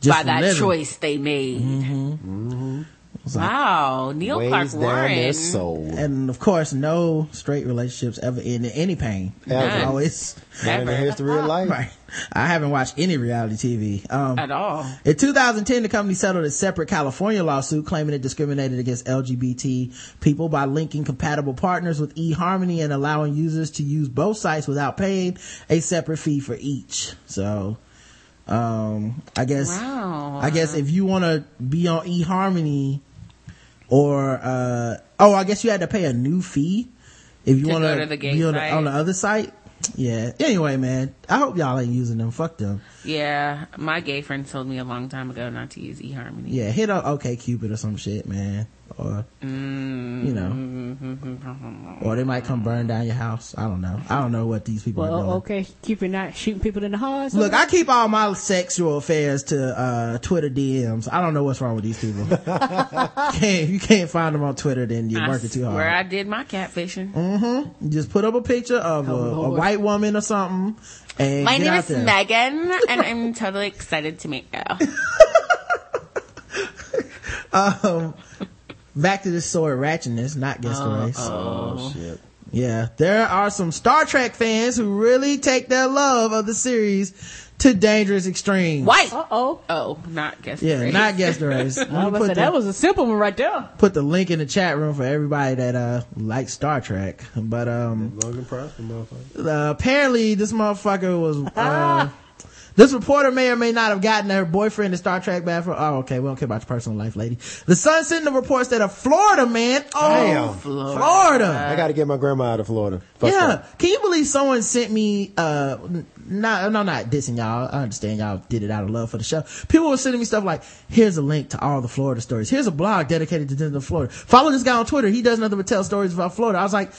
Just by that living. Choice they made. Mm-hmm. Mm-hmm. So wow, Neil Clark Warren. And of course, no straight relationships ever end in any pain. Ever. Always. Never. Not in the history of life. Right. I haven't watched any reality T V. Um, At all. In two thousand ten, the company settled a separate California lawsuit claiming it discriminated against L G B T people by linking compatible partners with eHarmony and allowing users to use both sites without paying a separate fee for each. So... um I guess wow. I guess if you want to be on eHarmony or uh oh I guess you had to pay a new fee if you want to be on the, on the other site. Yeah, anyway, man, I hope y'all ain't using them. Fuck them. Yeah, my gay friend told me a long time ago not to use eHarmony. Yeah, hit up OkCupid or some shit, man. or mm-hmm. you know, or they might come burn down your house. I don't know. I don't know what these people well, are doing. Okay, keep it not shooting people in the heart. Look, I keep all my sexual affairs to uh, Twitter D Ms. I don't know what's wrong with these people. Can't, if you can't find them on Twitter, then you're I working too hard. Where I did my catfishing. Mm-hmm. Just put up a picture of oh, a, a white woman or something. And my name is there. Megan, and I'm totally excited to meet you. Um, back to this sword ratchetness, not guess the race. Oh shit! Yeah, there are some Star Trek fans who really take their love of the series to dangerous extremes. White. Uh oh. Oh, not guess. Yeah, the race. Not guess the race. I was put the, that was a simple one right there. Put the link in the chat room for everybody that uh likes Star Trek. But um, Logan Price, the motherfucker. Uh, apparently, this motherfucker was. Uh, This reporter may or may not have gotten her boyfriend in Star Trek bathroom. Oh, okay. We don't care about your personal life, lady. The Sun Sentinel reports that a Florida man. Oh, damn. Florida. Florida. I got to get my grandma out of Florida. Fuck yeah. That. Can you believe someone sent me, uh, not, no, not dissing y'all. I understand y'all did it out of love for the show. People were sending me stuff like, here's a link to all the Florida stories. Here's a blog dedicated to Disney Florida. Follow this guy on Twitter. He does nothing but tell stories about Florida. I was like,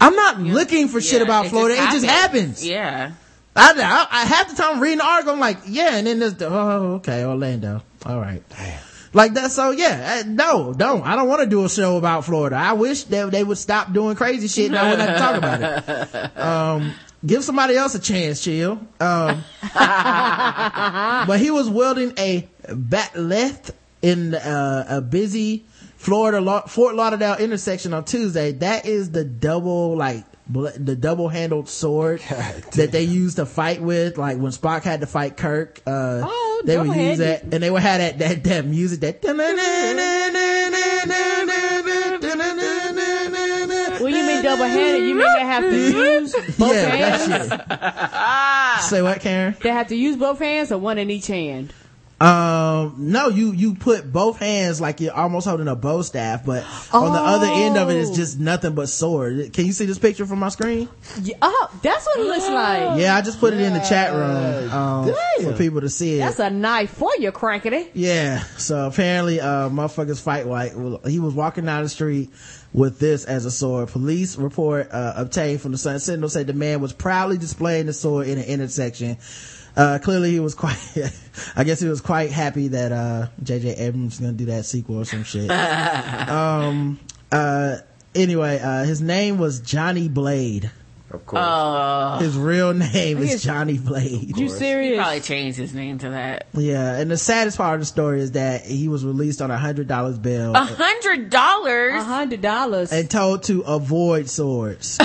I'm not yeah. looking for yeah, shit about it Florida. Just it just happens. Yeah. I, I, I half the time I'm reading the article, I'm like, yeah, and then there's the, oh, okay, Orlando. All right. Damn. Like that, so yeah, I, no, don't. I don't want to do a show about Florida. I wish that they would stop doing crazy shit and I wouldn't have to talk about it. Um, give somebody else a chance, chill. Um, but he was wielding a batleth in uh, a busy Florida, La- Fort Lauderdale intersection on Tuesday. That is the double, like, the double-handled sword that they used to fight with, like when Spock had to fight Kirk, uh oh, they would use that, and they would have that that, that music that. When you mean double-handed, you mean they have to use both yeah, hands. Say what, Karen? They have to use both hands or one in each hand. Um, no, you, you put both hands like you're almost holding a bow staff, but oh. on the other end of it is just nothing but sword. Can you see this picture from my screen? Yeah, oh, that's what it looks like. Yeah, I just put yeah. it in the chat room, um, for people to see it. That's a knife for you, crankity. Yeah, so apparently, uh, motherfuckers fight like, he was walking down the street with this as a sword. Police report, uh, obtained from the Sun Sentinel said the man was proudly displaying the sword in an intersection. Uh, clearly he was quite, I guess he was quite happy that, uh, J J Abrams is gonna do that sequel or some shit. um, uh, anyway, uh, his name was Johnny Blade. Of course. Uh, his real name is Johnny Blade. You serious? He probably changed his name to that. Yeah, and the saddest part of the story is that he was released on a hundred dollars bail. A hundred dollars? A hundred dollars. And told to avoid swords.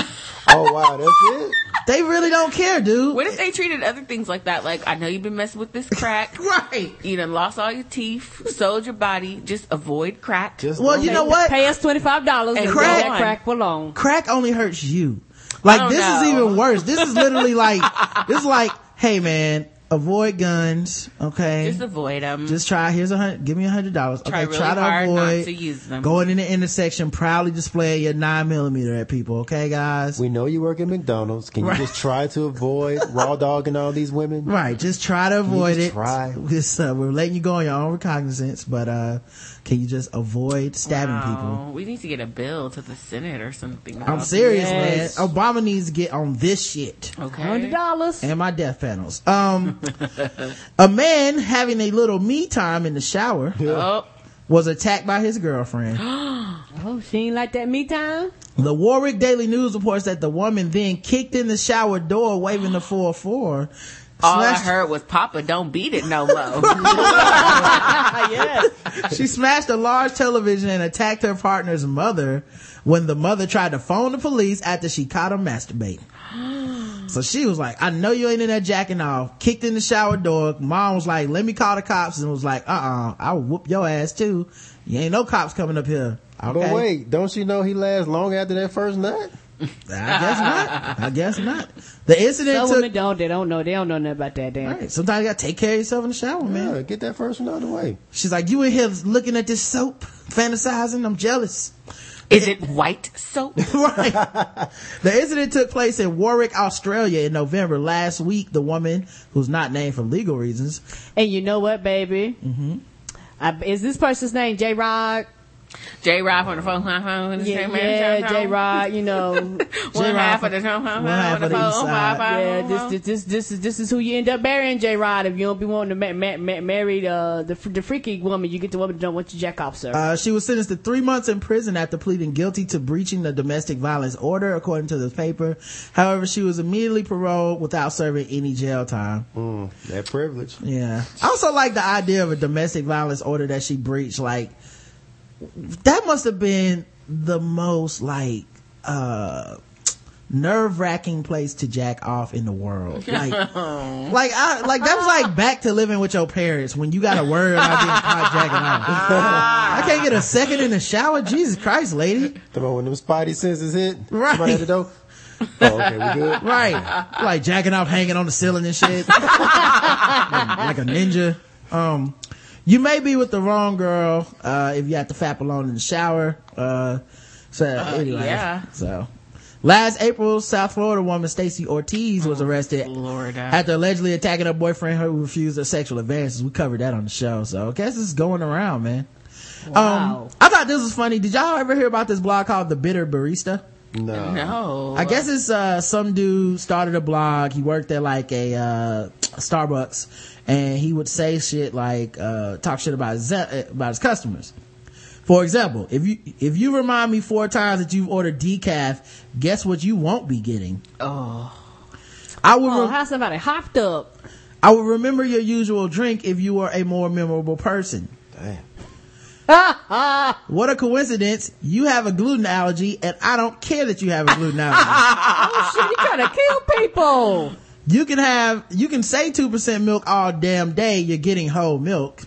Oh wow, that's it? They really don't care, dude. What if they treated other things like that? Like, I know you've been messing with this crack. Right. You done lost all your teeth, sold your body. Just avoid crack. Just well, you pay, know what? Pay us twenty-five dollars and crack, that crack belong. Crack only hurts you. Like, this know. is even worse. This is literally like, this is like, hey man, avoid guns, okay? Just avoid them. Just try, here's a hundred, give me a hundred dollars. Okay, really try to hard avoid not to use them. Going in the intersection, proudly displaying your nine millimeter at people, okay guys? We know you work at McDonald's. Can right. you just try to avoid raw dogging all these women? Right, just try to avoid it. Try. Just, uh, we're letting you go on your own recognizance, but uh, can you just avoid stabbing wow. people? We need to get a bill to the Senate or something. I'm serious, yes. man. Obama needs to get on this shit. Okay. one hundred dollars And my death panels. Um, a man having a little me time in the shower oh. was attacked by his girlfriend. Oh, she ain't like that me time? The Warwick Daily News reports that the woman then kicked in the shower door waving the four four. All smashed- I heard was, Papa, don't beat it no more. Yes. She smashed a large television and attacked her partner's mother when the mother tried to phone the police after she caught her masturbating. So she was like, I know you ain't in there jacking off. Kicked in the shower door. Mom was like, let me call the cops. And was like, uh-uh, I'll whoop your ass too. You ain't no cops coming up here. Okay. But wait, don't you know he lasts long after that first nut? I guess not. I guess not. The incident Some took... women don't. They don't know. They don't know nothing about that damn. Right. Sometimes you got to take care of yourself in the shower, man. Yeah, get that first one out of the way. She's like, you in here looking at this soap, fantasizing. I'm jealous. Is it white soap? Right. The incident took place in Warwick, Australia in November last week. The woman, who's not named for legal reasons. And you know what, baby? Mm-hmm. I, is this person's name J-Rod? J Rod on the phone, huh? huh yeah, yeah J Rod, you know, one half of the time, huh? One half of the side. Yeah, this, this, this is this is who you end up marrying, J Rod. If you don't be wanting to ma- ma- ma- marry the, the the freaky woman, you get the woman that don't want you jack off, sir. Uh, she was sentenced to three months in prison after pleading guilty to breaching the domestic violence order, according to the paper. However, she was immediately paroled without serving any jail time. Mm, that privilege. Yeah. I also like the idea of a domestic violence order that she breached, like. That must have been the most like uh nerve-wracking place to jack off in the world. Like, like I like that was like back to living with your parents when you got a word about being caught jacking off. I can't get a second in the shower. Jesus Christ, lady! Come on, when them spidey senses hit, right at the door. Oh, okay, we good. Right, like jacking off, hanging on the ceiling and shit, like, like a ninja. Um. You may be with the wrong girl uh, if you have to fap alone in the shower. Uh, so uh, anyway, yeah. So last April, South Florida woman Stacey Ortiz was oh, arrested Florida. after allegedly attacking her boyfriend who refused her sexual advances. We covered that on the show, so I guess this is going around, man. Wow. Um, I thought this was funny. Did y'all ever hear about this blog called The Bitter Barista? No. No. I guess it's uh, some dude started a blog. He worked at like a uh, Starbucks. And he would say shit like, uh, talk shit about his, about his customers. For example, if you, if you remind me four times that you've ordered decaf, guess what you won't be getting? Oh. I would, oh, re- how somebody hopped up. I would remember your usual drink if you were a more memorable person. Damn. What a coincidence. You have a gluten allergy and I don't care that you have a gluten allergy. Oh shit, you gotta kill people. You can have, you can say two percent milk all damn day, you're getting whole milk.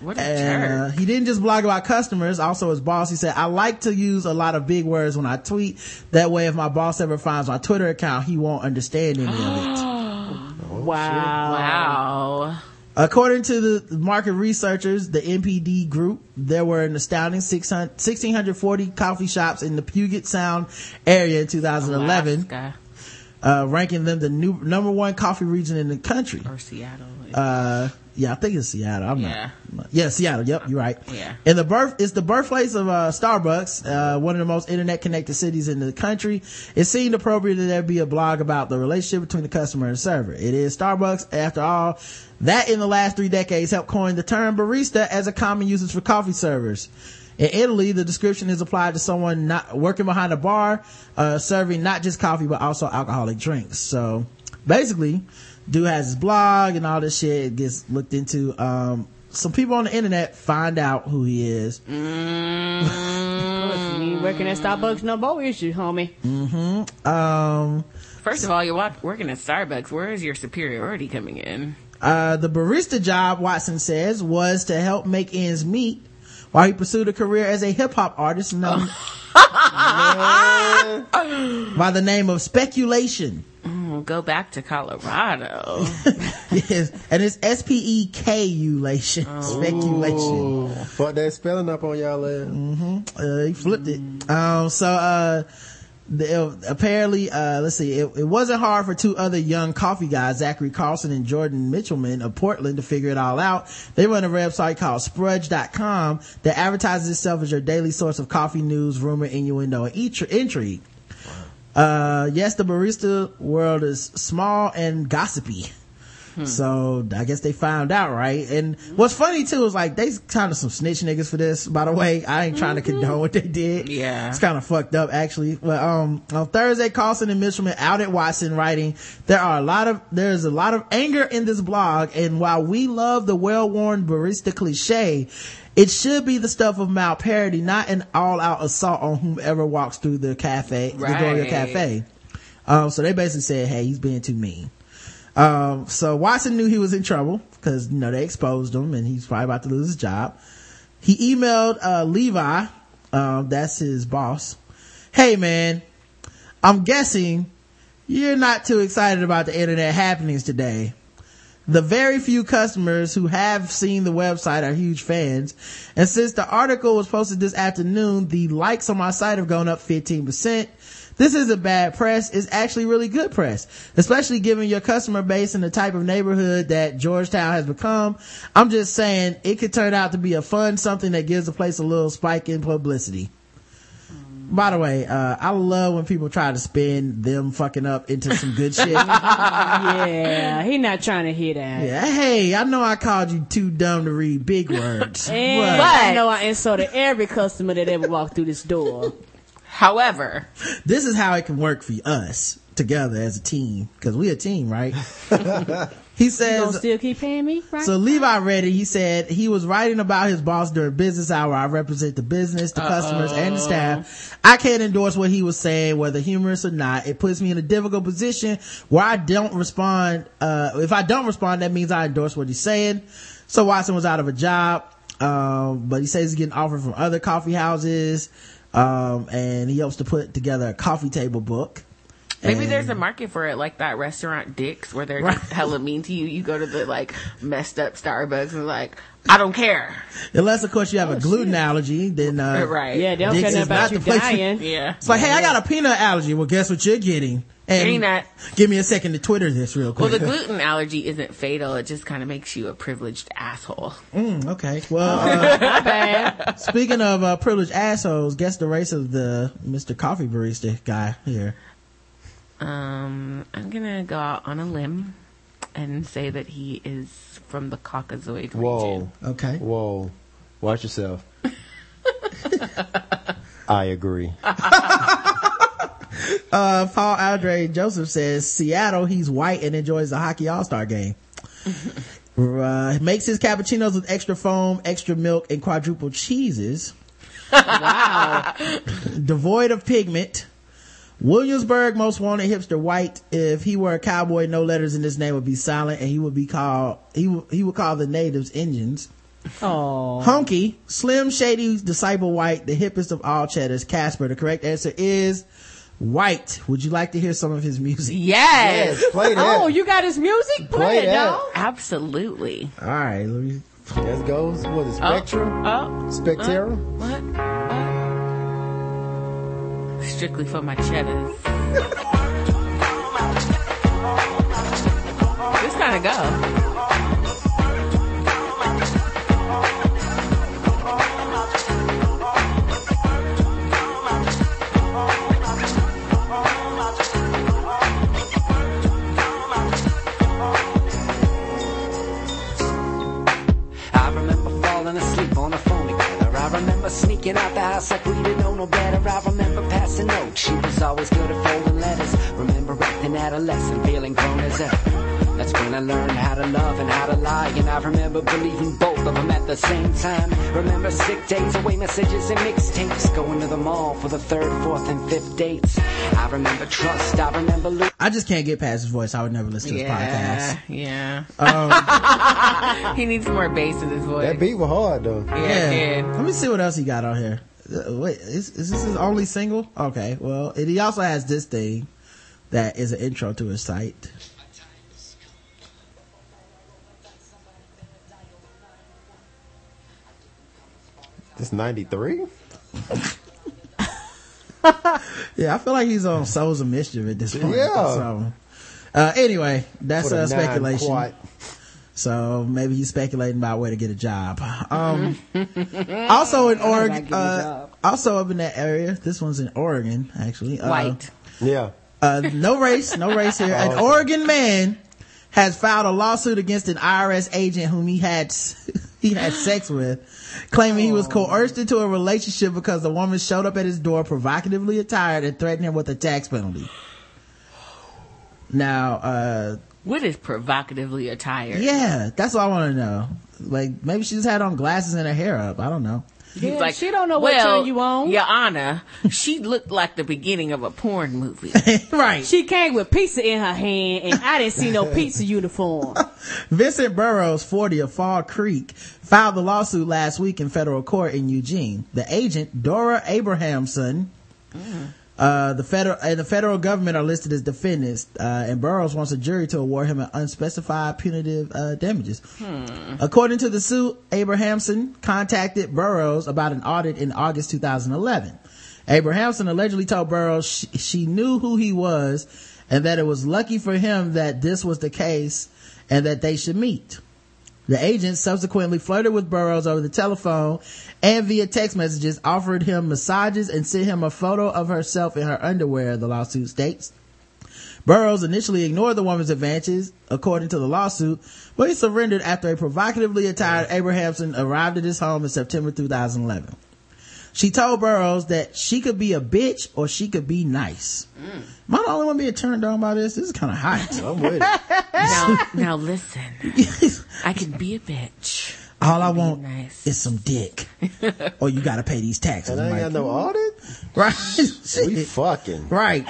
What a uh, jerk. He didn't just blog about customers, also his boss. He said, I like to use a lot of big words when I tweet. That way if my boss ever finds my Twitter account, he won't understand any of it. Oh, wow. Wow. According to the market researchers, the N P D group, there were an astounding sixteen forty coffee shops in the Puget Sound area in two thousand eleven. Alaska. Uh, ranking them the new number one coffee region in the country. Or Seattle. Uh, yeah, I think it's Seattle. I'm yeah. not. Yeah, Seattle. Yep, you're right. Yeah. And the birth, it's the birthplace of, uh, Starbucks, uh, one of the most internet connected cities in the country. It seemed appropriate that there be a blog about the relationship between the customer and the server. It is Starbucks, after all, that in the last three decades helped coin the term barista as a common usage for coffee servers. In Italy, the description is applied to someone not working behind a bar, uh, serving not just coffee, but also alcoholic drinks. So basically, dude has his blog and all this shit. It gets looked into. Um, some people on the internet find out who he is. Mm-hmm. You ain't working at Starbucks no more issue, homie. Mm-hmm. Um, First of all, you're working at Starbucks. Where is your superiority coming in? Uh, the barista job, Watson says, was to help make ends meet. While he pursued a career as a hip-hop artist known by the name of Speculation. Mm, go back to Colorado. Yes, and it's S P E K U Lation. Oh. Speculation. Fuck that spelling up on y'all ass. Mm-hmm. Uh, he flipped mm. it. Um, so, uh... The, apparently, uh, let's see, it, it wasn't hard for two other young coffee guys, Zachary Carlson and Jordan Mitchellman of Portland, to figure it all out. They run a website called Sprudge dot com that advertises itself as your daily source of coffee news, rumor, innuendo, and intrigue. Uh, yes, the barista world is small and gossipy. Hmm. So I guess they found out, right? And what's funny too is like they kind of some snitch niggas for this. By the way, I ain't trying mm-hmm. to condone what they did. Yeah, it's kind of fucked up actually. But um, on Thursday, Carlson and Mitchellman outed Watson, writing, "There are a lot of there is a lot of anger in this blog, and while we love the well-worn barista cliche, it should be the stuff of mild parody, not an all-out assault on whomever walks through the cafe, right. the door of the cafe." Um, so they basically said, "Hey, he's being too mean." Um, so Watson knew he was in trouble because, you know, they exposed him and he's probably about to lose his job. He emailed, uh, Levi, um, that's his boss. Hey man, I'm guessing you're not too excited about the internet happenings today. The very few customers who have seen the website are huge fans. And since the article was posted this afternoon, the likes on my site have gone up fifteen percent. This isn't bad press. It's actually really good press, especially given your customer base and the type of neighborhood that Georgetown has become. I'm just saying it could turn out to be a fun something that gives the place a little spike in publicity. By the way, uh, I love when people try to spin them fucking up into some good shit. Yeah, he not trying to hear that. Yeah, hey, I know I called you too dumb to read big words. And what? I know I insulted every customer that ever walked through this door. However, this is how it can work for us together as a team, because we a team, right? He says, you gonna still keep paying me, right? So Levi read it. He said he was writing about his boss during business hour. I represent the business, the Uh-oh. customers, and the staff. I can't endorse what he was saying, whether humorous or not. It puts me in a difficult position where I don't respond. Uh, if I don't respond, that means I endorse what he's saying. So Watson was out of a job. Um, but he says he's getting offered from other coffee houses. Um, and he hopes to put together a coffee table book. Maybe and, there's a market for it, like that restaurant Dick's, where they're right. hella mean to you. You go to the, like, messed up Starbucks and, like, I don't care. Unless, of course, you have oh, a gluten shit. allergy, then, uh, right. Yeah, they don't Dick's care about you dying. Yeah. It's like, yeah. hey, I got a peanut allergy. Well, guess what you're getting? And peanut. Give me a second to Twitter this real quick. Well, the gluten allergy isn't fatal. It just kind of makes you a privileged asshole. Mm, okay. Well, uh, my bad. Speaking of uh, privileged assholes, guess the race of the Mister Coffee Barista guy here. Um, I'm gonna go out on a limb and say that he is from the Caucasoid Whoa. region. Okay. Whoa. Watch yourself. I agree. uh, Paul Andre Joseph says, Seattle, he's white and enjoys the hockey all-star game. uh, makes his cappuccinos with extra foam, extra milk, and quadruple cheeses. Wow. Devoid of pigment. Williamsburg most wanted hipster white. If he were a cowboy, no letters in his name would be silent, and he would be called he w- he would call the natives Indians. Oh, hunky, slim, shady, disciple white, the hippest of all cheddars, Casper. The correct answer is white. Would you like to hear some of his music? Yes, yes play that. Oh, you got his music? Play, play it, dog. Absolutely. All right, let me. There goes what is Spectrum? Oh, oh Spectrum. Uh, what? Uh, Strictly for my cheddars. This gotta go. I remember falling asleep on a phone together. I remember sneaking out the house like we didn't know no better. I remember a note. She was always good at folding letters. Remember acting adolescent, feeling grown as ever. That's when I learned how to love and how to lie. And I remember believing both of them at the same time. Remember sick days, away messages and mixtapes. Going to the mall for the third, fourth, and fifth dates. I remember trust, I remember lo- I just can't get past his voice. I would never listen to his yeah, podcast. Yeah, yeah. Um, he needs more bass in his voice. That beat was hard, though. Yeah, yeah. Let me see what else he got on here. Wait, is, is this his only single? Okay, well, and he also has this thing that is an intro to his site. This ninety-three? Yeah, I feel like he's on Souls of Mischief at this point. Yeah. So, uh, anyway, that's uh, speculation. Quite. So maybe he's speculating about where to get a job. Um, also in Oregon, uh, also up in that area. This one's in Oregon, actually. Uh, White. Yeah. Uh, no race, no race here. An Oregon man has filed a lawsuit against an I R S agent whom he had, he had sex with, claiming he was coerced into a relationship because the woman showed up at his door provocatively attired and threatened him with a tax penalty. Now, uh, what is provocatively attired? Yeah, that's what I want to know. Like, maybe she just had on glasses and her hair up. I don't know. Yeah, like, she don't know what well, turn you on. Your Honor, she looked like the beginning of a porn movie. Right. She came with pizza in her hand, and I didn't see no pizza uniform. Vincent Burroughs, forty, of Fall Creek, filed the lawsuit last week in federal court in Eugene. The agent, Dora Abrahamson, mm. Uh, the federal and the federal government are listed as defendants, uh, and Burroughs wants a jury to award him an unspecified punitive uh, damages. Hmm. According to the suit, Abrahamson contacted Burroughs about an audit in August two thousand eleven. Abrahamson allegedly told Burroughs she, she knew who he was and that it was lucky for him that this was the case and that they should meet. The agent subsequently flirted with Burroughs over the telephone and via text messages, offered him massages, and sent him a photo of herself in her underwear, the lawsuit states. Burroughs initially ignored the woman's advances, according to the lawsuit, but he surrendered after a provocatively attired Abrahamson arrived at his home in September two thousand eleven. She told Burroughs that she could be a bitch or she could be nice. Mm. Am I the only one being turned on by this? This is kind of hot. I'm with it. Now, now listen. I can be a bitch. All I want nice. is some dick. Or you got to pay these taxes. And I ain't like, got no audit? Right. We fucking. Right.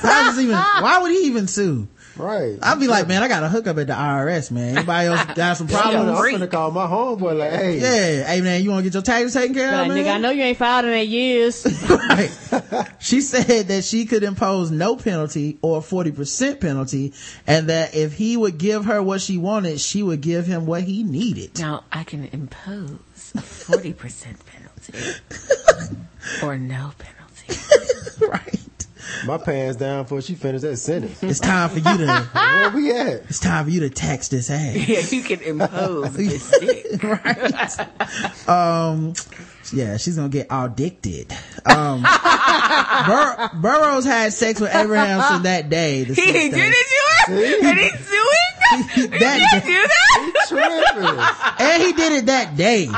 Why, does even, why would he even sue? Right. I'd be like, man, I got a hookup at the I R S, man. Anybody else got some problems? Yeah, I'm gonna call my homeboy like, hey. Yeah, hey man, you wanna get your taxes taken care of? Like, man? Nigga, I know you ain't filed in eight years. Right. She said that she could impose no penalty or forty percent penalty, and that if he would give her what she wanted, she would give him what he needed. Now, I can impose a forty percent penalty or no penalty. Right. My pants down before she finished that sentence. It's time for you to. Where we at? It's time for you to tax this ass. Yeah, you can impose this dick. Right. Um, yeah, she's gonna get addicted. Um, Bur- Burroughs had sex with Abrahamson that day. He didn't do it. Did he do it? He did do that. And he did it that day.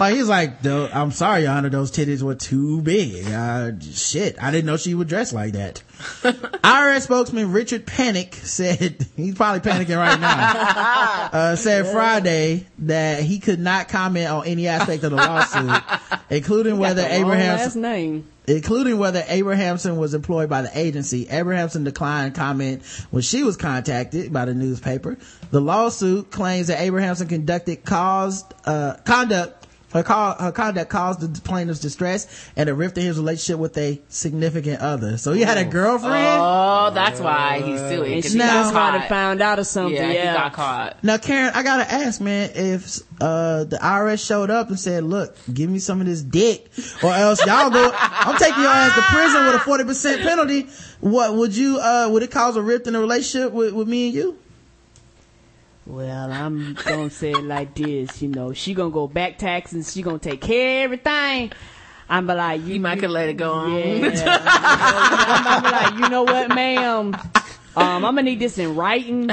Like, he's like, though, I'm sorry, Your Honor, those titties were too big. Uh, shit, I didn't know she would dress like that. I R S spokesman Richard Panic said, he's probably panicking right now, uh, said yeah. Friday that he could not comment on any aspect of the lawsuit, including whether Abrahamson, name. including whether Abrahamson was employed by the agency. Abrahamson declined comment when she was contacted by the newspaper. The lawsuit claims that Abrahamson conducted caused, uh, conduct Her, call, her conduct caused the plaintiff's distress and a rift in his relationship with a significant other. So he had a girlfriend? Oh, that's why he's suing. She now, got caught. Found out or something. Yeah, yeah, he got caught. Now, Karen, I gotta ask, man, if uh, the I R S showed up and said, look, give me some of this dick or else y'all go, I'm taking your ass to prison with a forty percent penalty. What would you, uh, would it cause a rift in a relationship with, with me and you? Well, I'm gonna say it like this, you know, she gonna go back taxing, she gonna take care of everything. I'm like, you, you might could let it go on. Yeah. I'm like, you know what, ma'am? Um, I'm gonna need this in writing.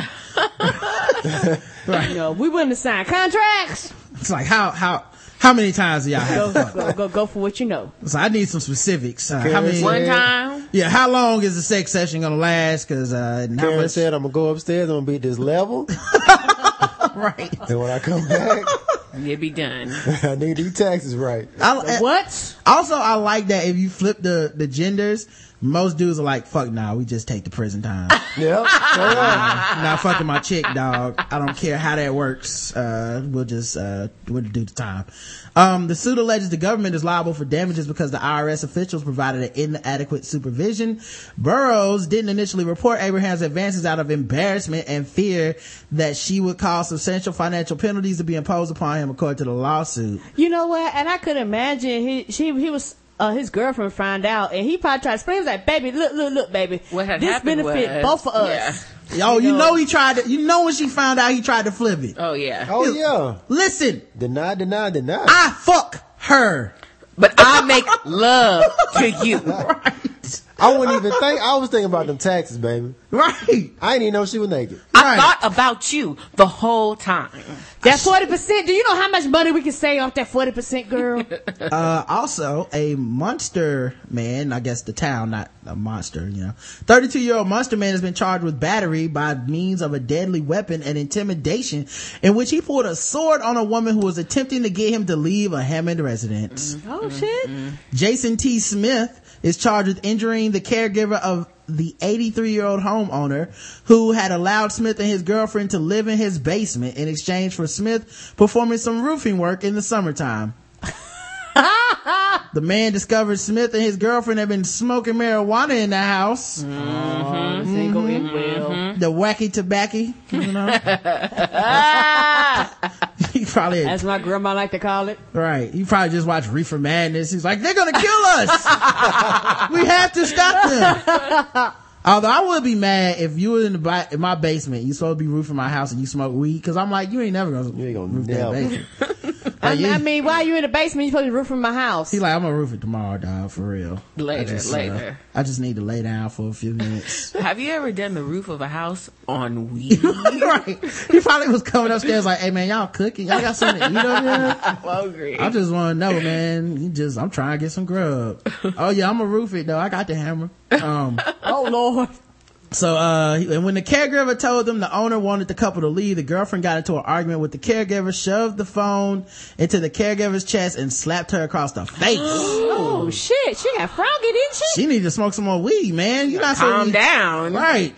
Right. You know, we wouldn't sign contracts. It's like, how, how, how many times do y'all have go, go, go, go for what you know. So I need some specifics. Uh, how many, one time? Yeah, how long is the sex session gonna last? Cause, uh, Karen much... said I'm gonna go upstairs, I'm gonna be at this level. Right. And when I come back, you'll be done. I need these taxes right. I, what? Also, I like that if you flip the, the genders, most dudes are like, fuck nah, we just take the prison time. Yep. uh, not fucking my chick, dog. I don't care how that works. Uh, we'll just, uh, we'll do the time. Um, the suit alleges the government is liable for damages because the I R S officials provided an inadequate supervision. Burroughs didn't initially report Abraham's advances out of embarrassment and fear that she would cause substantial financial penalties to be imposed upon him, according to the lawsuit. You know what? And I could imagine he, she, he was, Uh, his girlfriend found out, and he probably tried to scream. He was like, baby, look, look, look, baby. What had this benefit was, both of us. Yeah. Yo, you know, you know he tried to, you know when she found out, he tried to flip it. Oh, yeah. Oh, was, yeah. Listen. Deny, deny, deny. I fuck her. But I make love to you. Right. I wouldn't even think. I was thinking about them taxes, baby. Right. I didn't even know she was naked. I right. thought about you the whole time. That forty percent. Do you know how much money we can save off that forty percent, girl? Uh, also, a monster man, I guess the town, not a monster, you know. thirty-two-year-old monster man has been charged with battery by means of a deadly weapon and intimidation, in which he pulled a sword on a woman who was attempting to get him to leave a Hammond residence. Mm-hmm. Oh, shit. Mm-hmm. Jason T. Smith is charged with injuring the caregiver of the eighty-three-year-old homeowner who had allowed Smith and his girlfriend to live in his basement in exchange for Smith performing some roofing work in the summertime. The man discovered Smith and his girlfriend had been smoking marijuana in the house. Mm-hmm. Mm-hmm. Mm-hmm. The wacky tobacco, you know. probably, as my grandma liked to call it. Right. You probably just watch Reefer Madness. He's like, they're going to kill us. We have to stop them. Although I would be mad if you were in the ba- in my basement, you supposed to be roofing my house and you smoke weed, because I'm like, you ain't never gonna, you ain't gonna roof that basement. I, mean, I mean, why are you in the basement? You supposed to be roofing my house. He's like, I'm gonna roof it tomorrow, dog, for real. Later, I just, later. Uh, I just need to lay down for a few minutes. Have you ever done the roof of a house on weed? Right. He probably was coming upstairs like, hey man, y'all cooking? Y'all got something to eat over here? Well, agree. I just want to know, man. You just, I'm trying to get some grub. Oh yeah, I'm gonna roof it though. I got the hammer. Um, oh Lord. So, uh, and when the caregiver told them the owner wanted the couple to leave, the girlfriend got into an argument with the caregiver, shoved the phone into the caregiver's chest, and slapped her across the face. Oh, shit. She got froggy, didn't she? She needed to smoke some more weed, man. You're not supposed to. Calm down. Right.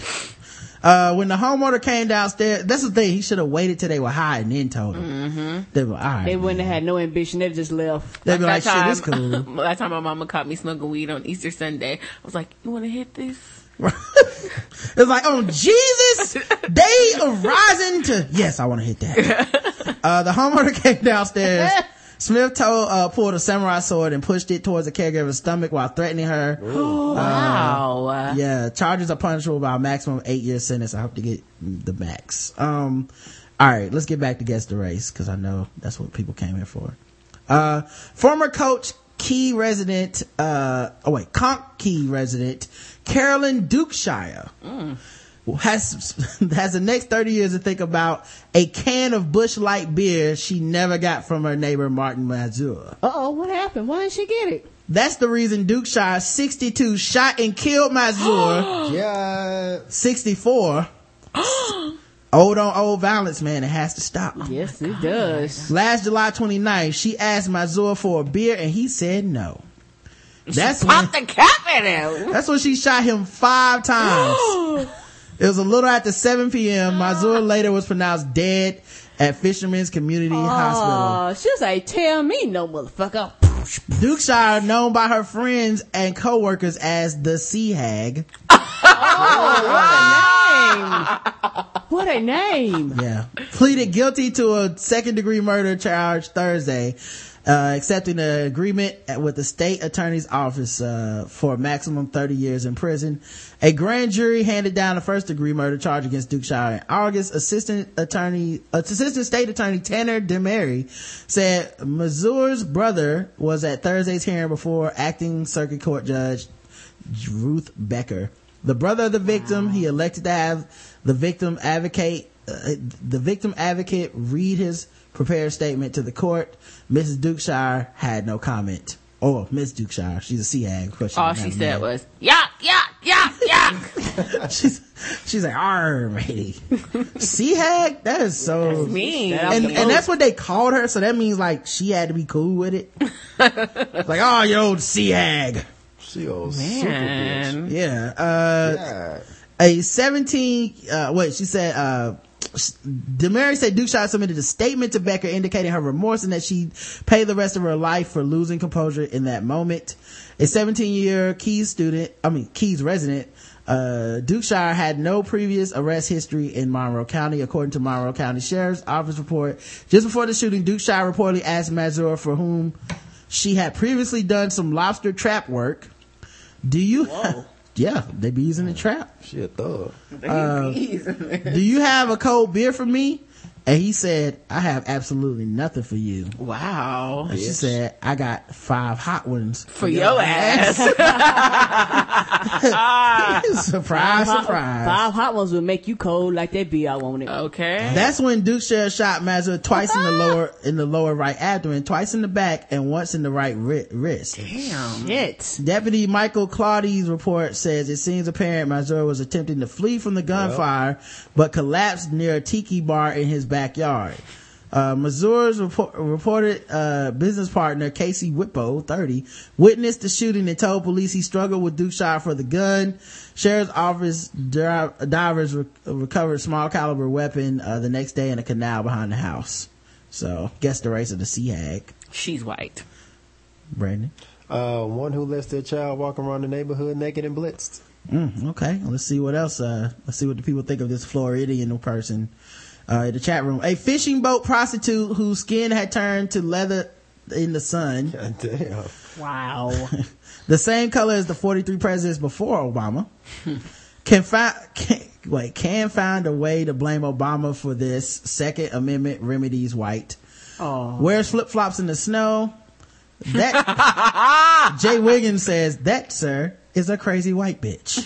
Uh, when the homeowner came downstairs, that's the thing. He should have waited till they were high and then told them. Mm-hmm. They were, all right. They wouldn't man. have had no ambition. They'd just left. They'd like, be like, shit, it's cool. Last time my mama caught me smoking weed on Easter Sunday, I was like, you want to hit this? It's like, on Jesus day of rising to, yes, I want to hit that. Uh, the homeowner came downstairs. Smith told, uh, pulled a samurai sword and pushed it towards the caregiver's stomach while threatening her. Oh, uh, wow. Yeah. Charges are punishable by a maximum of eight year sentence. I hope to get the max. Um, all right. Let's get back to Guess the Race, because I know that's what people came here for. Uh, former coach, Key resident, uh, oh wait, Conk Key resident, Carolyn Dukeshire mm. has, has the next thirty years to think about a can of Bush Light beer she never got from her neighbor, Martin Mazur. Uh-oh, what happened? Why didn't she get it? That's the reason Dukeshire, sixty-two, shot and killed Mazur. Yeah. sixty-four. Old on old violence, man. It has to stop. Yes, oh it God. does. Last July twenty-ninth, she asked Mazur for a beer, and he said no. That's she popped when, the cap in him. That's when she shot him five times. It was a little after seven p.m. Mazur later was pronounced dead at Fisherman's Community oh, Hospital. She was like, tell me no, motherfucker. Dukeshire, known by her friends and co-workers as the Sea Hag. Oh, what a name. What a name. Yeah. Pleaded guilty to a second degree murder charge Thursday, uh, accepting an agreement with the state attorney's office, uh, for a maximum thirty years in prison. A grand jury handed down a first degree murder charge against Dukeshire in August. Assistant attorney, assistant state attorney Tanner DeMary said Mazur's brother was at Thursday's hearing before acting circuit court judge Ruth Becker. The brother of the victim, wow. he elected to have the victim advocate, uh, the victim advocate read his prepared statement to the court. Missus Dukeshire had no comment. Or oh, Miss Dukeshire, she's a sea hag. She All she said mad. was, yuck, yuck, yuck, yuck. she's, she's like, arr, matey. Sea hag? That is so. That's mean. And, and that's what they called her, so that means like she had to be cool with it. Like, oh, you old sea hag. She old super bitch. Yeah. Uh, yeah. A seventeen, uh, wait, she said, uh, DeMary said Dukeshire submitted a statement to Becker indicating her remorse and that she paid the rest of her life for losing composure in that moment. A seventeen year Keyes student, I mean, Keyes resident, uh, Dukeshire had no previous arrest history in Monroe County. According to Monroe County Sheriff's Office report, just before the shooting, Dukeshire reportedly asked Mazur, for whom she had previously done some lobster trap work. Do you? Whoa. Yeah, they be using the trap. She a thug. Uh, do you have a cold beer for me? And he said, I have absolutely nothing for you. Wow. And yes. She said, I got five hot ones for, for your, your ass. ass. surprise, five surprise. Hot, five hot ones will make you cold like that beer I wanted. Okay. That's when Dukeshire shot Mazur twice in the lower, in the lower right abdomen, twice in the back, and once in the right ri- wrist. Damn. Shit. Deputy Michael Claudy's report says it seems apparent Mazur was attempting to flee from the gunfire, yep. but collapsed near a tiki bar in his backyard. Uh, Mazur's report, reported uh, business partner Casey Whippo, thirty, witnessed the shooting and told police he struggled with Dukeshire for the gun. Sheriff's office dive, divers re- recovered small caliber weapon uh, the next day in a canal behind the house. So, guess the race of the sea hag. She's white. Brandon, uh, one who lets their child walk around the neighborhood naked and blitzed. Mm, okay, let's see what else. Uh, let's see what the people think of this Floridian person. uh, in the chat room. A fishing boat prostitute whose skin had turned to leather in the sun. God damn. Wow. The same color as the forty-three presidents before Obama. Can find, can, wait, can find a way to blame Obama for this. Second Amendment remedies white. Oh. Wears flip-flops in the snow. That Jay Wiggins says, that, sir, is a crazy white bitch.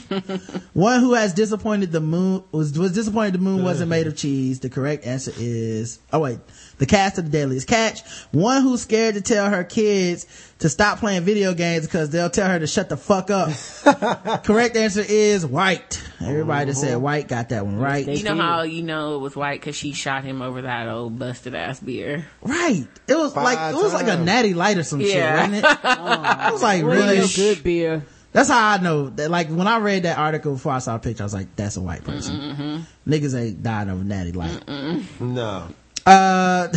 One who has disappointed the moon was, was disappointed the moon wasn't made of cheese. The correct answer is, oh wait, the cast of The Deadliest Catch. One who's scared to tell her kids to stop playing video games because they'll tell her to shut the fuck up. Correct answer is white. Everybody that said white got that one right. You know how you know it was white? Because she shot him over that old busted ass beer. Right. It was Five like times. It was like a Natty Light or some yeah. shit, wasn't it? Oh, it was like really sh- good beer. That's how I know that. Like when I read that article before I saw a picture, I was like, "That's a white person." Mm-hmm. Niggas ain't dying of Natty Light. Mm-mm. No. Uh,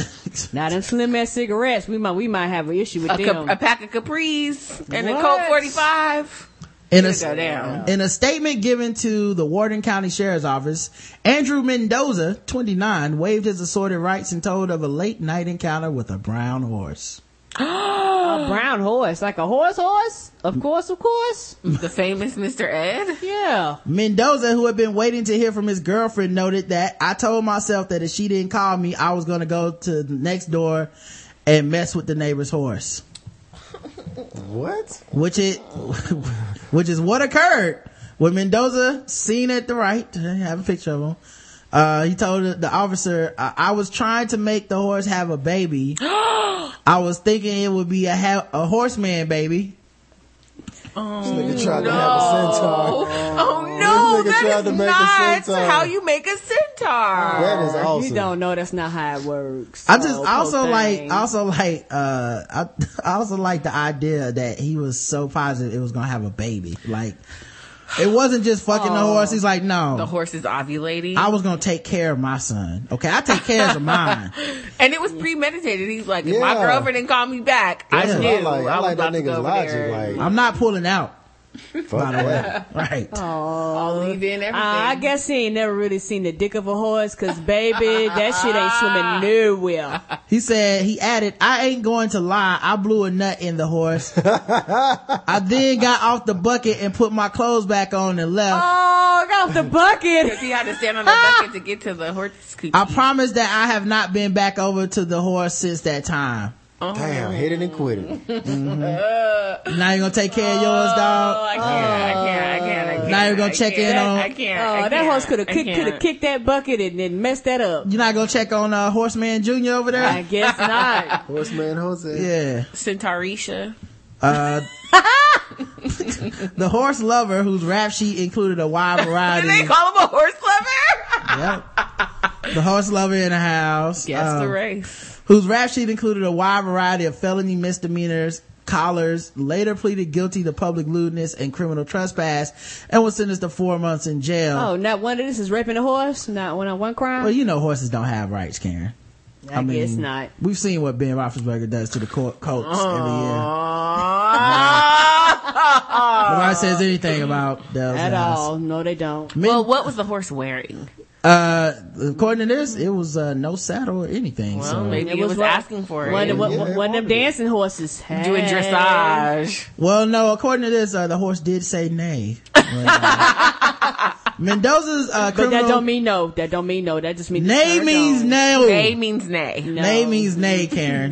now them slim ass cigarettes, we might we might have an issue with a them. Cap- a pack of Capris and what? A Colt forty-five. In a, go down. in a statement given to the Warden County Sheriff's Office, Andrew Mendoza, twenty-nine, waived his assorted rights and told of a late night encounter with a brown horse. A brown horse, like a horse horse? Of course, of course. The famous Mister Ed? Yeah. Mendoza, who had been waiting to hear from his girlfriend, noted that I told myself that if she didn't call me, I was going to go to the next door and mess with the neighbor's horse. What? Which it, which is what occurred with Mendoza seen at the right. I have a picture of him. Uh, he told the officer, I, I was trying to make the horse have a baby. I was thinking it would be a ha- a horseman baby. Oh, this nigga tried no. to have a centaur. Oh, oh no, that tried is to make not a how you make a centaur. Oh, that is awesome. You don't know that's not how it works. I just oh, also cool like, thing. also like, uh, I, I also like the idea that he was so positive it was gonna have a baby. Like, it wasn't just fucking oh, the horse. He's like, no. The horse is ovulating. I was going to take care of my son. Okay, I take care of mine. And it was premeditated. He's like, if yeah. my girlfriend didn't call me back, yeah, I knew. I like, I I like that nigga's logic. Like, I'm not pulling out. Fuck that. Right. Oh, I'll leave in everything. Uh, I guess he ain't never really seen the dick of a horse because, baby, that shit ain't swimming nowhere. He said, he added, I ain't going to lie. I blew a nut in the horse. I then got off the bucket and put my clothes back on and left. Oh, got off the bucket. Because he had to stand on the bucket to get to the horse. Cookie. I promise that I have not been back over to the horse since that time. Oh. Damn, hit it and quit it. Mm-hmm. Uh, now you're going to take care of yours, dog? Oh, I can't, uh, I can't, I can't, I can't. Now you're going to check in on... I can't, Oh, I that horse could have kicked, kicked that bucket and then messed that up. You're not going to check on uh, Horseman Junior over there? I guess not. Horseman Jose. Yeah. Centaurisha. Uh... The horse lover, whose rap sheet included a wide variety. Did they call him a horse lover? Yep. The horse lover in the house. Guess um, the race. Whose rap sheet included a wide variety of felony misdemeanors, collars, later pleaded guilty to public lewdness and criminal trespass, and was sentenced to four months in jail. Oh, not one of this is raping a horse? Not one on one crime? Well, you know horses don't have rights, Karen. I, I mean, guess not. We've seen what Ben Roethlisberger does to the Colts every year. Nobody says anything about those at guys. all. No, they don't. Men, well, what was the horse wearing? Uh, according to this, it was uh, no saddle or anything. Well, so maybe it was, it was what, asking for it. One of, what, yeah, one of them dancing horses hey. doing dressage. Well, no. According to this, uh, the horse did say nay. But, uh, Mendoza's uh, criminal. But that don't mean no. That don't mean no. That just means nay means no. Nay means nay. No. Nay means nay, Karen.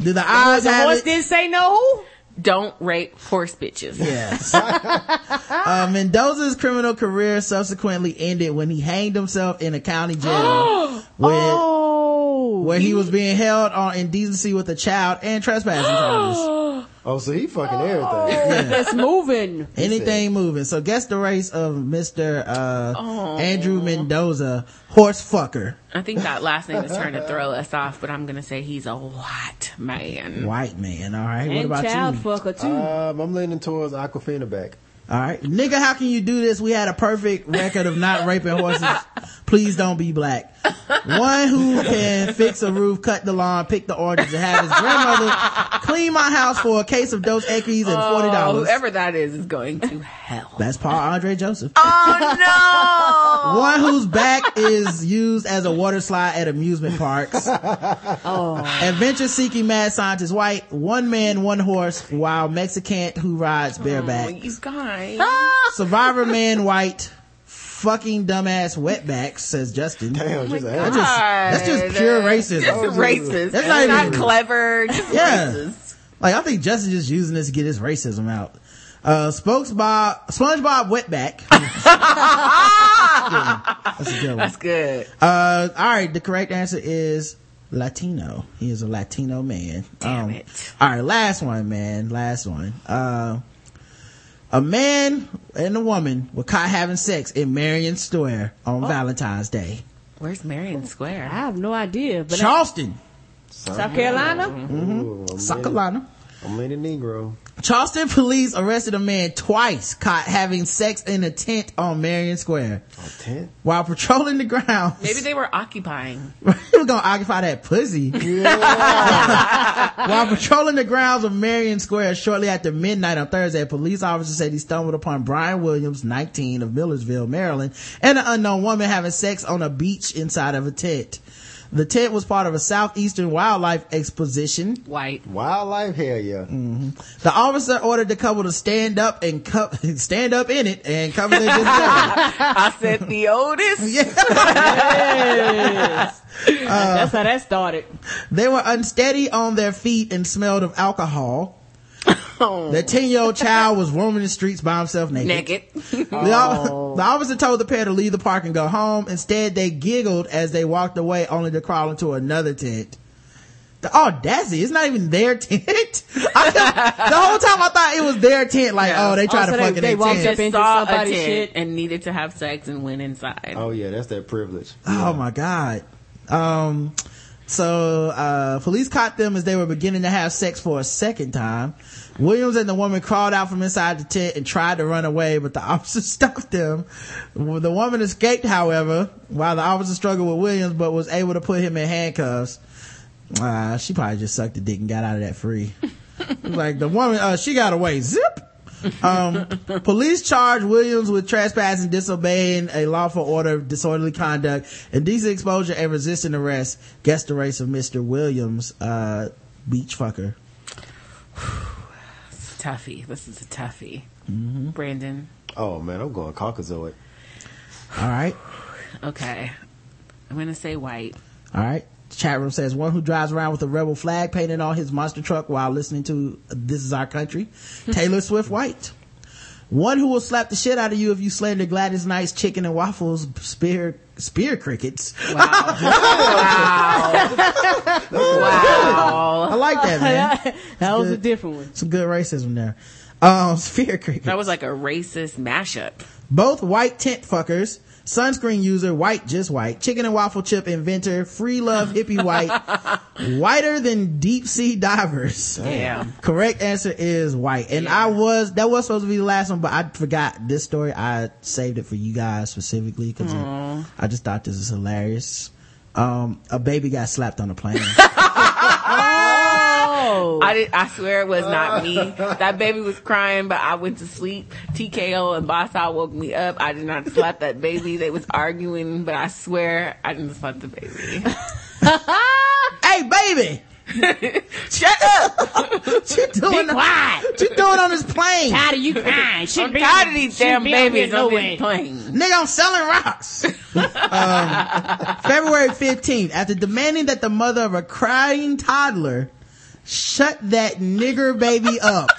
Do the eyes the have horse it? Didn't say no. Don't rape horse bitches. Yes. uh, Mendoza's criminal career subsequently ended when he hanged himself in a county jail where, oh, where he, he was being held on indecency with a child and trespassing charges. Oh, so he fucking everything. Yeah. That's moving. Anything moving. So guess the race of Mister Uh, oh. Andrew Mendoza, horse fucker. I think that last name is trying to throw us off, but I'm going to say he's a white man. White man. All right. And what about child you? Child fucker, too. Um, I'm leaning towards Aquafina back. All right. Nigga, how can you do this? We had a perfect record of not raping horses. Please don't be black. One who can fix a roof, cut the lawn, pick the oranges, and have his grandmother clean my house for a case of Dos Equis and forty dollars. Oh, whoever that is is going to hell. That's Paul Andre Joseph. Oh, no. One whose back is used as a water slide at amusement parks. Oh. Adventure-seeking mad scientist white, one man, one horse, wild Mexican who rides bareback. Oh, he's gone. Survivor man white. Fucking dumbass wetbacks, says Justin. Damn, just, oh that's, just, that's just pure racism. Just oh, racist. That's not, not even, clever. Just yeah. Racist. Like, I think Justin's just using this to get his racism out. Uh, SpongeBob, SpongeBob wetback. That's a good one. That's good. Uh, all right. The correct answer is Latino. He is a Latino man. Damn um, it. All right. Last one, man. Last one. Uh, A man and a woman were caught having sex in Marion Square on oh. Valentine's Day. Where's Marion Square? I have no idea. But Charleston. I- South Carolina? Mm-hmm. Ooh, South Carolina. I'm in a Negro. Charleston police arrested a man twice caught having sex in a tent on Marion Square. A tent? While patrolling the grounds. Maybe they were occupying. They were gonna occupy that pussy. Yeah. While patrolling the grounds of Marion Square shortly after midnight on Thursday, police officers said he stumbled upon Brian Williams, nineteen, of Millersville, Maryland, and an unknown woman having sex on a beach inside of a tent. The tent was part of a southeastern wildlife exposition. White. Wildlife, hell yeah. Mm-hmm. The officer ordered the couple to stand up and co- stand up in it and cover their disability. I said the oldest. Yes. Yes. Uh, That's how that started. They were unsteady on their feet and smelled of alcohol. Oh. The ten-year-old child was roaming the streets by himself naked. Naked. Oh. The officer told the pair to leave the park and go home. Instead, they giggled as they walked away, only to crawl into another tent. The audacity. It's not even their tent. I kept, the whole time I thought it was their tent. Like, yeah. oh, they tried oh, so to fuck in their tent. They walked up into somebody's shit and needed to have sex and went inside. Oh, yeah. That's their privilege. Yeah. Oh, my God. Um... So, uh, police caught them as they were beginning to have sex for a second time. Williams and the woman crawled out from inside the tent and tried to run away, but the officer stopped them. The woman escaped, however, while the officer struggled with Williams, but was able to put him in handcuffs. Uh, she probably just sucked the dick and got out of that free. Like, the woman, uh, she got away. Zip! Um, police charged Williams with trespassing, disobeying a lawful order, disorderly conduct, indecent exposure, and resisting arrest. Guess the race of Mister Williams, uh, beach fucker. It's a toughie. This is a toughie. Mm-hmm. Brandon. Oh man, I'm going Caucasoid. All right. Okay. I'm going to say white. All right. Chat room says one who drives around with a rebel flag painted on his monster truck while listening to This Is Our Country. Taylor Swift white. One who will slap the shit out of you if you slander Gladys Knight's chicken and waffles spear spear crickets. Wow. Wow. Wow. I like that, man. That, that was good, a different one. Some good racism there. Um spear crickets. That was like a racist mashup. Both white tent fuckers. Sunscreen user, white, just white. Chicken and waffle chip inventor, free love hippie white. Whiter than deep sea divers. Damn. Correct answer is white. And yeah. I was, that was supposed to be the last one, but I forgot this story. I saved it for you guys specifically because I just thought this was hilarious. Um, a baby got slapped on a plane. I did, I swear it was not me. That baby was crying, but I went to sleep. T K O and Boss Hog woke me up. I did not slap that baby. They was arguing, but I swear I didn't slap the baby. Hey, baby! Shut up! She doing Be quiet. She doing on this plane. Tired of you crying. She I'm tired of these damn babies on this plane. Nigga, I'm selling rocks. um, February fifteenth, after demanding that the mother of a crying toddler shut that nigger baby up.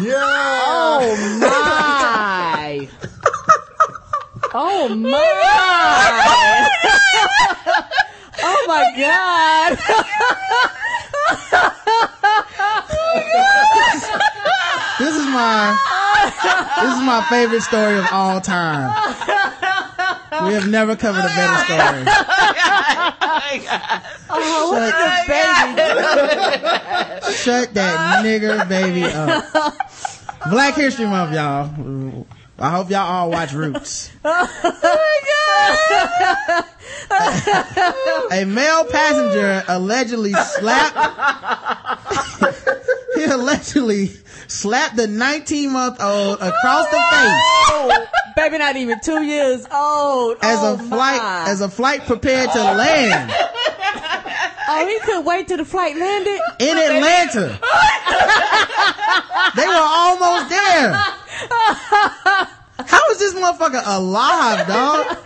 Yeah. Oh my. Oh my. Oh my God. This is my This is my favorite story of all time. We have never covered a better story. Oh, what shut, that baby. Shut that nigger baby up. Black History Month, y'all. I hope y'all all watch Roots. Oh my God! A male passenger allegedly slapped. He allegedly slapped the nineteen-month-old across the face. Oh, baby, not even two years old. As oh, a flight, my. as a flight prepared to oh. land. Oh, he couldn't wait till the flight landed in Atlanta. They were almost there. How is this motherfucker alive, dog?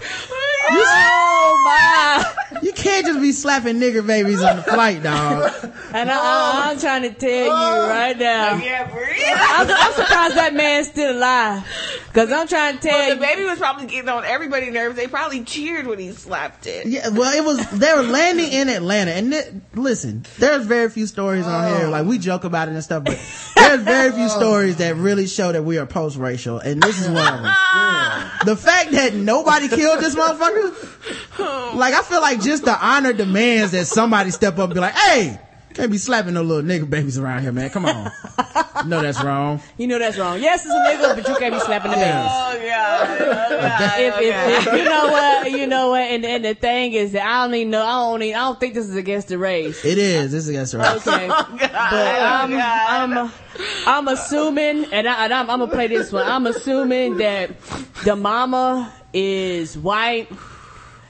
You, oh my! You can't just be slapping nigger babies on the flight, dog. And I, I, I'm trying to tell you right now. Yeah, for real. I'm, I'm surprised that man's still alive. Cause I'm trying to tell well, you, the baby was probably getting on everybody's nerves. They probably cheered when he slapped it. Yeah, well, it was. They were landing in Atlanta, and it, listen, there's very few stories oh. on here. Like we joke about it and stuff, but there's very few oh. stories that really show that we are post-racial, and this is one. Yeah. The fact that nobody killed this motherfucker, like I feel like just the honor demands that somebody step up and be like, hey, can't be slapping no little nigga babies around here, man, come on. You know that's wrong. You know that's wrong. Yes, it's a nigga, but you can't be slapping the babies. Oh God. Oh, God. If, if, if, you know what, you know what, and, and the thing is that I don't even know, I don't even, I don't think this is against the race. It is, this is against the race. Okay. Oh, God. But I'm, oh, I'm, I'm, I'm assuming, and, I, and I'm, I'm gonna play this one, I'm assuming that the mama is white,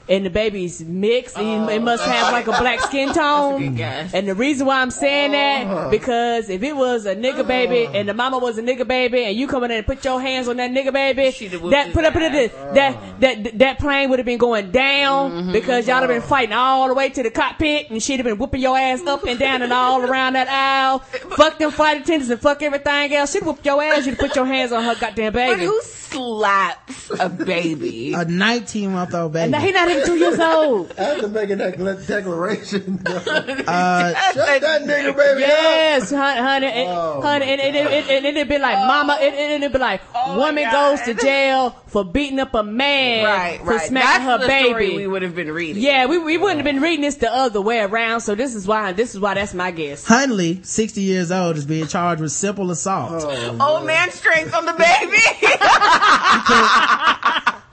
and the baby's mixed. Oh. It must have like a black skin tone. And the reason why I'm saying oh. that, because if it was a nigga baby and the mama was a nigga baby and you come in and put your hands on that nigga baby, that put up in this, that that that plane would have been going down mm-hmm. because y'all have been fighting all the way to the cockpit and she'd have been whooping your ass up and down and all around that aisle. Fuck them flight attendants and fuck everything else. She'd whoop your ass. You'd put your hands on her goddamn baby. But who slaps a baby? A nineteen-month-old baby. And now he not even two years old. After making that declaration, uh, shut that nigga baby yes, up. Yes, honey, it, oh honey, and, and, and, and, and it'd be like, oh. mama, and, and it'd be like, oh woman goes to jail for beating up a man right, for right. smacking That's her the baby. Story we would have been reading. Yeah, we, we wouldn't have been reading this the other way around. So this is why this is why that's my guess. Huntley, sixty years old, is being charged with simple assault. Oh, old man strength on the baby.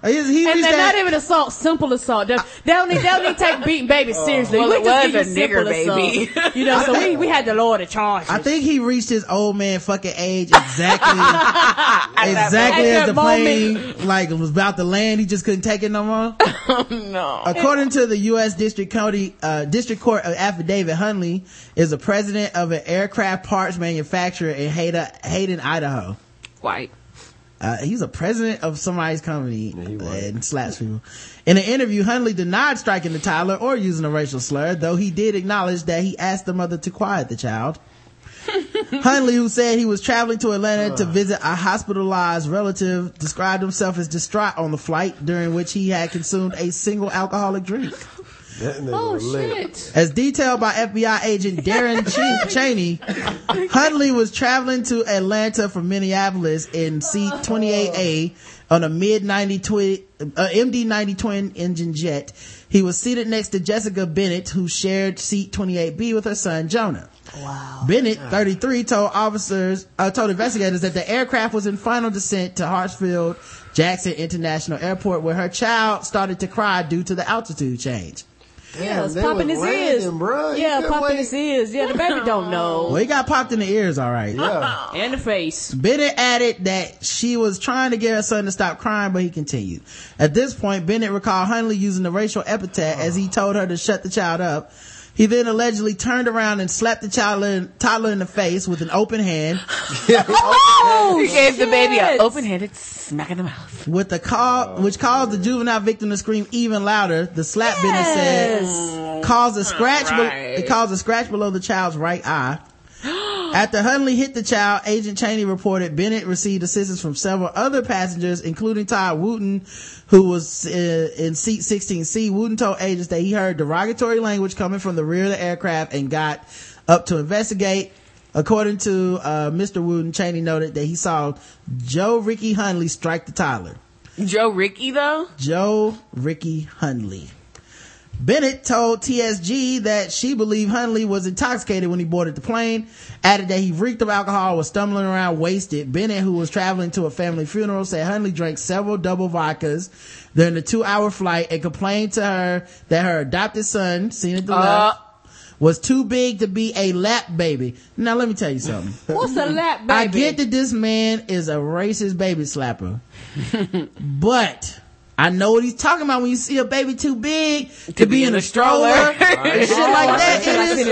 He's, he's and they're not even assault, simple assault. They don't need, they don't need to take beating babies seriously. Well, we it just was a nigger baby. Assault. You know, so think, we, we had the law to charge. I think he reached his old man fucking age exactly, exactly as the moment. plane like was about to land. He just couldn't take it no more. Oh, no. According to the U S District County, uh, District Court affidavit, Huntley is the president of an aircraft parts manufacturer in Hayden, Hayden, Idaho. White. Uh, he's a president of somebody's company yeah, and slaps people. In an interview, Huntley denied striking the toddler or using a racial slur, though he did acknowledge that he asked the mother to quiet the child. Huntley, who said he was traveling to Atlanta uh. to visit a hospitalized relative, described himself as distraught on the flight, during which he had consumed a single alcoholic drink. Oh shit. As detailed by F B I agent Darren Ch- Cheney, Huntley was traveling to Atlanta from Minneapolis in seat twenty-eight A on a mid ninety twi- uh, M D ninety twin engine jet. He was seated next to Jessica Bennett, who shared seat twenty-eight B with her son Jonah. Wow. Bennett, thirty-three, told officers, uh, told investigators that the aircraft was in final descent to Hartsfield Jackson International Airport, where her child started to cry due to the altitude change. Yeah, it's popping his ears. Yeah, popping his ears. Yeah, the baby don't know. Well, he got popped in the ears, all right. Yeah. And the face. Bennett added that she was trying to get her son to stop crying, but he continued. At this point, Bennett recalled Huntley using the racial epithet oh. as he told her to shut the child up. He then allegedly turned around and slapped the child in, toddler in the face with an open hand. Oh, he gave shit. the baby an open-handed smack in the mouth. With the call, which caused the juvenile victim to scream even louder. The slap, yes. Bennett said, caused a scratch. Right. Be- it caused a scratch below the child's right eye. After Huntley hit the child, Agent Cheney reported Bennett received assistance from several other passengers, including Todd Wooten, who was uh, in seat sixteen C. Wooten told agents that he heard derogatory language coming from the rear of the aircraft and got up to investigate. According to uh, Mister Wooten, Cheney noted that he saw Joe Ricky Huntley strike the toddler. Joe Ricky, though? Joe Ricky Huntley. Bennett told T S G that she believed Hundley was intoxicated when he boarded the plane, added that he reeked of alcohol, was stumbling around wasted. Bennett, who was traveling to a family funeral, said Hundley drank several double vodkas during the two-hour flight and complained to her that her adopted son, seen at the uh, left, was too big to be a lap baby. Now, let me tell you something. What's a lap baby? I get that this man is a racist baby slapper, but... I know what he's talking about when you see a baby too big to, to be, be in a stroller, stroller. and shit like that. It is,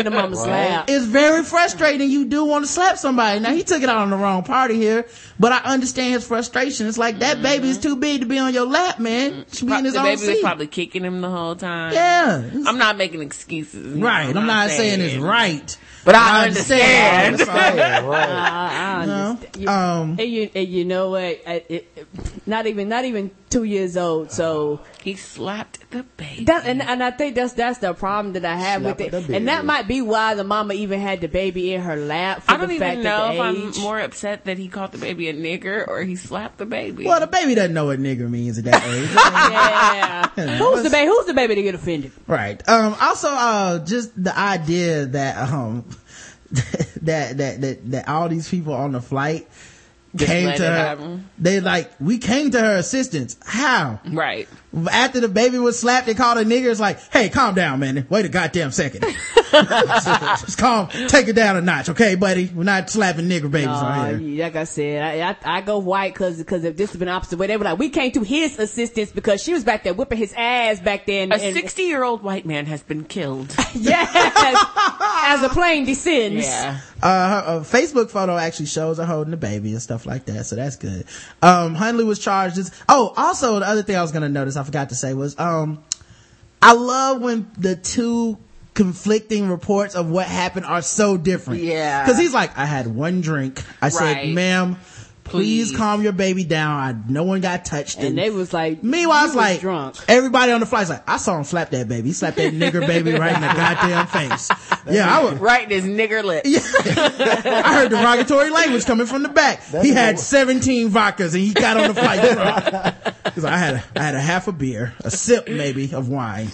it it's very frustrating. You do want to slap somebody. Now, he took it out on the wrong party here, but I understand his frustration. It's like, that mm-hmm. baby is too big to be on your lap, man. Should be in his the own baby seat. Was probably kicking him the whole time. Yeah. I'm not making excuses. Right. I'm, I'm not saying, saying it's right. But I, I understand. understand. Right. Uh, I understand. You know? Um, and, you, and you know what? I, it, it, not even, not even two years old. So he slapped the baby. That, and, and I think that's that's the problem that I have slapped with it. And that might be why the mama even had the baby in her lap. For I don't the even fact know if age. I'm more upset that he called the baby a nigger or he slapped the baby. Well, the baby doesn't know what nigger means at that age. Yeah. yeah. Who's the baby? Who's the baby to get offended? Right. Um. Also, uh, just the idea that um. that, that that that all these people on the flight just came to her. They like, we came to her assistance. How? Right. After the baby was slapped, they called her niggers. Like, hey, calm down, man. Wait a goddamn second. Just calm. Take it down a notch, okay, buddy? We're not slapping nigger babies no, on here. Like I said, I I, I go white because because if this had been opposite way, they were like, we came to his assistance because she was back there whipping his ass back there. And, a sixty-year-old white man has been killed. Yes, as a plane descends. Yeah. Uh, her, her Facebook photo actually shows her holding the baby and stuff like that, so that's good. Um, Hundley was charged. As, oh, also the other thing I was gonna notice. I I forgot to say was um I love when the two conflicting reports of what happened are so different. Yeah, because he's like, I had one drink, I right. said, ma'am, please, please calm your baby down, I, no one got touched, and, and they was like, meanwhile it's like drunk. Everybody on the flight's like, I saw him slap that baby, he slapped that nigger baby right in the goddamn face. Yeah, I was right in his nigger lip. Yeah. I heard derogatory language coming from the back. That's he had seventeen vodkas and he got on the flight drunk. Cause I had a, I had a half a beer, a sip maybe of wine,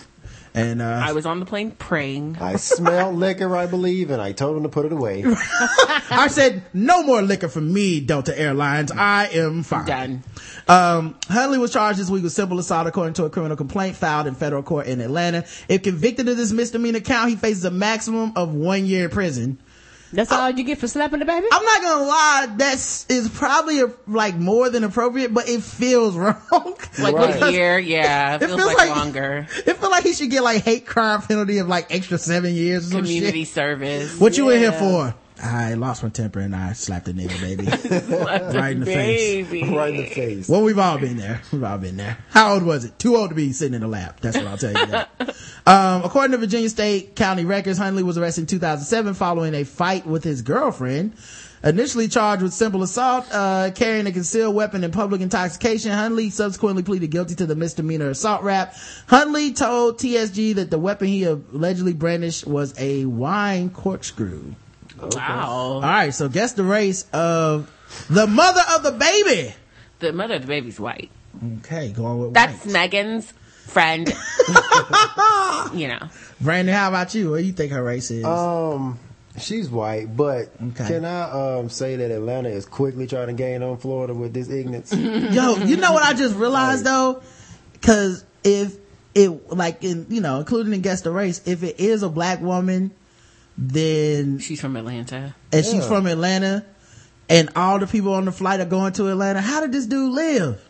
and uh, I was on the plane praying. I smell liquor, I believe, and I told him to put it away. I said, "No more liquor for me, Delta Airlines. I am fine." Done. Um, Hundley was charged this week with simple assault, according to a criminal complaint filed in federal court in Atlanta. If convicted of this misdemeanor count, he faces a maximum of one year in prison. That's all I, you get for slapping the baby? I'm not gonna lie, that's is probably a, like more than appropriate, but it feels wrong. Like right. a year, yeah. It, it feels, feels like, like longer. It feels like he should get like hate crime penalty of like extra seven years or community some service. What you yeah. in here for? I lost my temper and I slapped a nigga baby. Right in the baby. face. Right in the face. Well, we've all been there. We've all been there. How old was it? Too old to be sitting in the lap. That's what I'll tell you that. Um, according to Virginia State County records, Hundley was arrested in two thousand seven following a fight with his girlfriend. Initially charged with simple assault, uh, carrying a concealed weapon and public intoxication, Hundley subsequently pleaded guilty to the misdemeanor assault rap. Hundley told T S G that the weapon he allegedly brandished was a wine corkscrew. Okay. Wow. All right, so guess the race of the mother of the baby. The mother of the baby's white. Okay, going with That's white. That's Megan's friend. You know. Brandon, how about you? What do you think her race is? Um, she's white, but okay. Can I um say that Atlanta is quickly trying to gain on Florida with this ignorance? Yo, you know what I just realized, like, though? Because if it, like, in, you know, including in guess the race, if it is a black woman, then she's from Atlanta and yeah. she's from Atlanta and all the people on the flight are going to Atlanta. How did this dude live?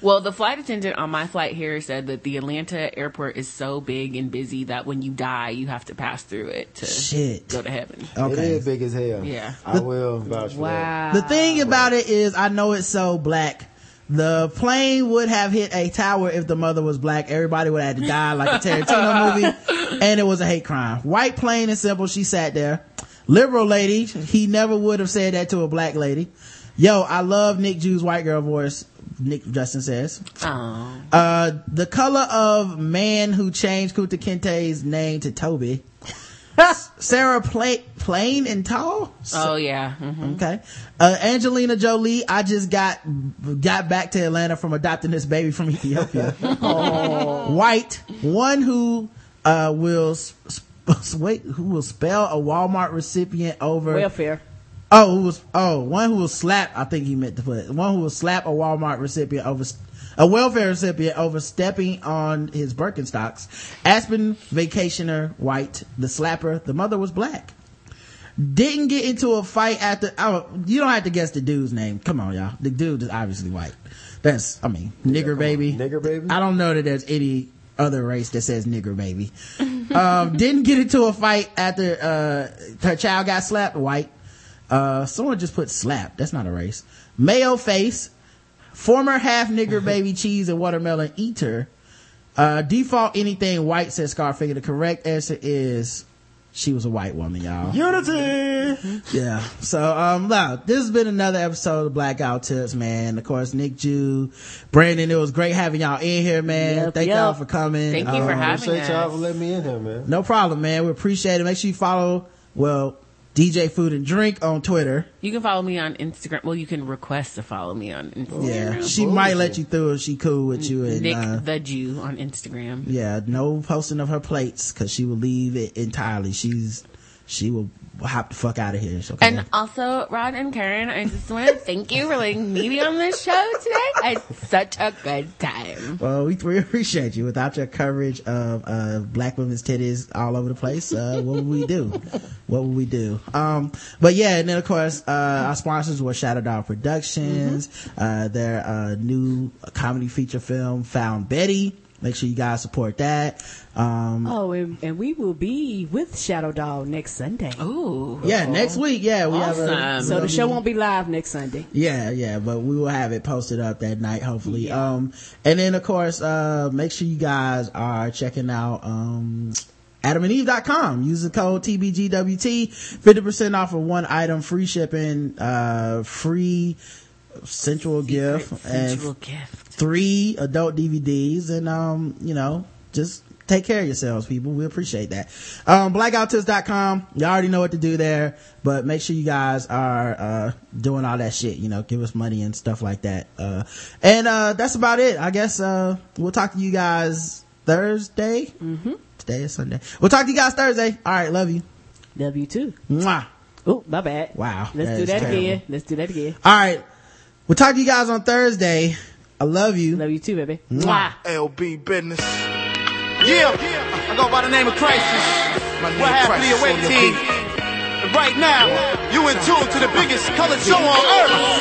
Well, the flight attendant on my flight here said that the Atlanta airport is so big and busy that when you die, you have to pass through it to Shit. go to heaven. Okay. It is big as hell. Yeah. I the, will vouch for wow. that. The thing about it is, I know it's so black. The plane would have hit a tower if the mother was black. Everybody would have had to die like a Tarantino movie. And it was a hate crime. White, plain and simple. She sat there. Liberal lady. He never would have said that to a black lady. Yo, I love Nick Ju's white girl voice, Nick Justin says. Aww. Uh, the color of man who changed Kunta Kinte's name to Toby. Sarah Pla- Plain and Tall? Oh, yeah. Mm-hmm. Okay. Uh, Angelina Jolie, I just got got back to Atlanta from adopting this baby from Ethiopia. Oh. White, one who uh, will sp- sp- wait, who will spell a Walmart recipient over welfare. Oh, who was, oh, one who will slap, I think he meant to put it, one who will slap a Walmart recipient over, a welfare recipient over stepping on his Birkenstocks. Aspen vacationer, white, the slapper, the mother was black. Didn't get into a fight after, oh, you don't have to guess the dude's name. Come on, y'all. The dude is obviously white. That's, I mean, yeah, nigger baby. On. Nigger baby? I don't know that there's any other race that says nigger baby. um, didn't get into a fight after, uh, her child got slapped, white. Uh, someone just put slap. That's not a race. Mayo face. Former half nigger baby cheese and watermelon eater. Uh, default anything white, says Scarfigure. The correct answer is... she was a white woman, y'all. Unity! Yeah. So, um, no, this has been another episode of Blackout Tips, man. Of course, Nick Ju, Brandon, it was great having y'all in here, man. Yep, Thank yep. y'all for coming. Thank um, you for having appreciate us. Appreciate y'all for letting me in here, man. No problem, man. We appreciate it. Make sure you follow, well, D J Food and Drink on Twitter. You can follow me on Instagram. Well, you can request to follow me on Instagram. Yeah, she Ooh. might let you through if she cool with you. And, Nick uh, the Ju on Instagram. Yeah, no posting of her plates because she will leave it entirely. She's she will hop the fuck out of here. Okay. And also, Rod and Karen, I just want to thank you for letting me be on this show today. I had such a good time. Well, we, we appreciate you. Without your coverage of uh, black women's titties all over the place, uh, what would we do? What would we do? Um, but yeah, and then of course, uh, our sponsors were Shadow Dog Productions, mm-hmm. uh, their uh, new comedy feature film, Found Betty. Make sure you guys support that. Um, oh, and, and we will be with Shadow Dog next Sunday. Ooh. Yeah, next week. Yeah. we awesome. have a, So the show won't be live next Sunday. Yeah, yeah. But we will have it posted up that night, hopefully. Yeah. Um, and then, of course, uh, make sure you guys are checking out... Um, adam and eve dot com. Use the code T B G W T, fifty percent off of one item, free shipping, uh free sensual gift, sensual and gift, three adult D V Ds, and um you know, just take care of yourselves, people. We appreciate that. um blackout tips dot com, you already know what to do there, but make sure you guys are uh doing all that shit, you know, give us money and stuff like that. uh and uh that's about it, I guess. uh we'll talk to you guys Thursday. mm-hmm Day is Sunday. We'll talk to you guys Thursday. All right, love you. Love you too. Mwah. Oh, my bad. Wow. Let's that do that terrible. again. Let's do that again. All right. We'll talk to you guys on Thursday. I love you. Love you too, baby. Mwah. L B business. Yeah. yeah. I go by the name of Crisis. Name what happened to your waiting team? And right now, you in tune to the biggest colored show on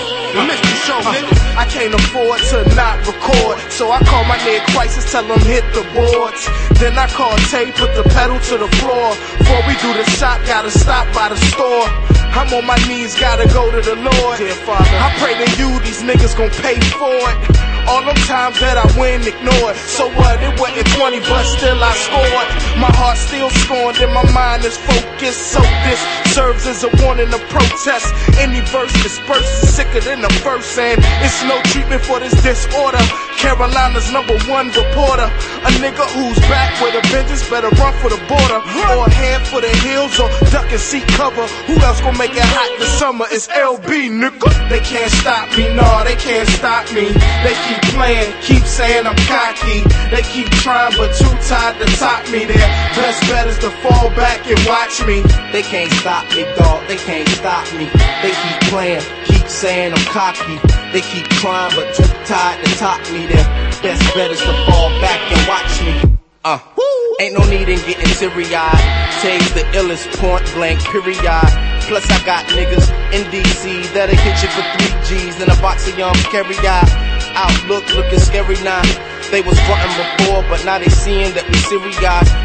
earth. Mister Show, nigga. I can't afford to not record, so I call my nigga Crisis, tell him hit the boards. Then I call Tay, put the pedal to the floor. Before we do the shop, gotta stop by the store. I'm on my knees, gotta go to the Lord. Dear Father, I pray to you, these niggas gon' pay for it. All them times that I win, ignored. So what, it wasn't twenty, but still I scored. My heart still scorned and my mind is focused. So this serves as a warning to protest. Any verse dispersed is sicker than the first, and it's no treatment for this disorder. Carolina's number one reporter, a nigga who's back with a vengeance better run for the border, or head for the hills, or duck and seek cover. Who else gonna make it hot this summer? It's L B, nigga. They can't stop me, nah, they can't stop me. They keep playing, keep saying I'm cocky. They keep trying, but too tired to top me. Their best bet is to fall back and watch me. They can't stop me, dog. They can't stop me. They keep playing, keep saying I'm cocky. They keep trying, but too tired to top me. Their best bet is to fall back and watch me. Uh, Woo. Ain't no need in getting teary-eyed. Tay's the illest, point blank, period. Plus I got niggas in D C that'll hit you for three G's and a box of yum carry-eye. Outlook looking scary now. They was frontin' before, but now they seeing that we serious.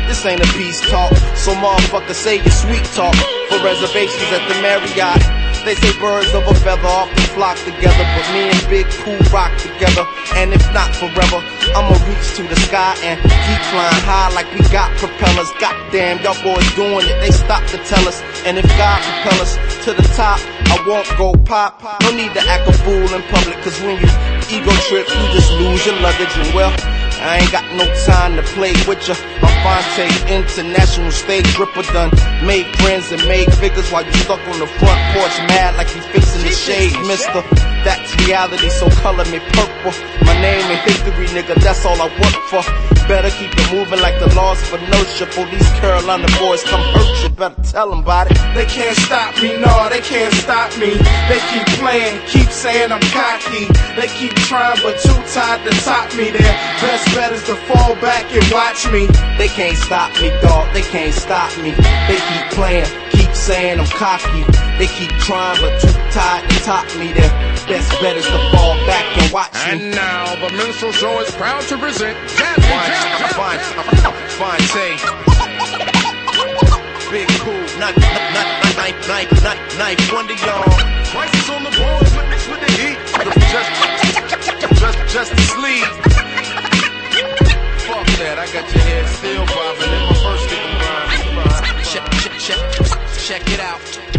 This ain't a peace talk, so motherfucker say your sweet talk. For reservations at the Marriott. They say birds of a feather often flock together, but me and Big Pooh rock together. And if not forever, I'ma reach to the sky and keep flying high like we got propellers. Goddamn, y'all boys doing it, they stop to tell us. And if God propel us to the top, I won't go pop. No need to act a fool in public, cause when you ego trip, you just lose your luggage. And well, I ain't got no time to play with ya. I'm Fonte, international stage, gripper done. Made friends and made figures while you stuck on the front porch, mad like you facing the shade, mister. That's reality, so color me purple. My name ain't history, nigga, that's all I work for. Better keep it moving like the laws of inertia. For these Carolina boys come hurt you, better tell them about it. They can't stop me, no, they can't stop me. They keep playing, keep saying I'm cocky. They keep trying, but too tired to top me. Their best bet is to fall back and watch me. They can't stop me, dog, they can't stop me. They keep playing, keep saying I'm cocky. They keep trying, but too tired to top me. Their best bet is to fall back and watch me. And now, the minstrel show is proud to present Fonte. Big cool, not, not, not, not, knife, knife, knife, knife, wonder y'all. Prices on the board, but that's what they eat. Just, just, just to sleep. Fuck that, I got your head still bobbing in my first nigga mind. Check, check, check, check it out.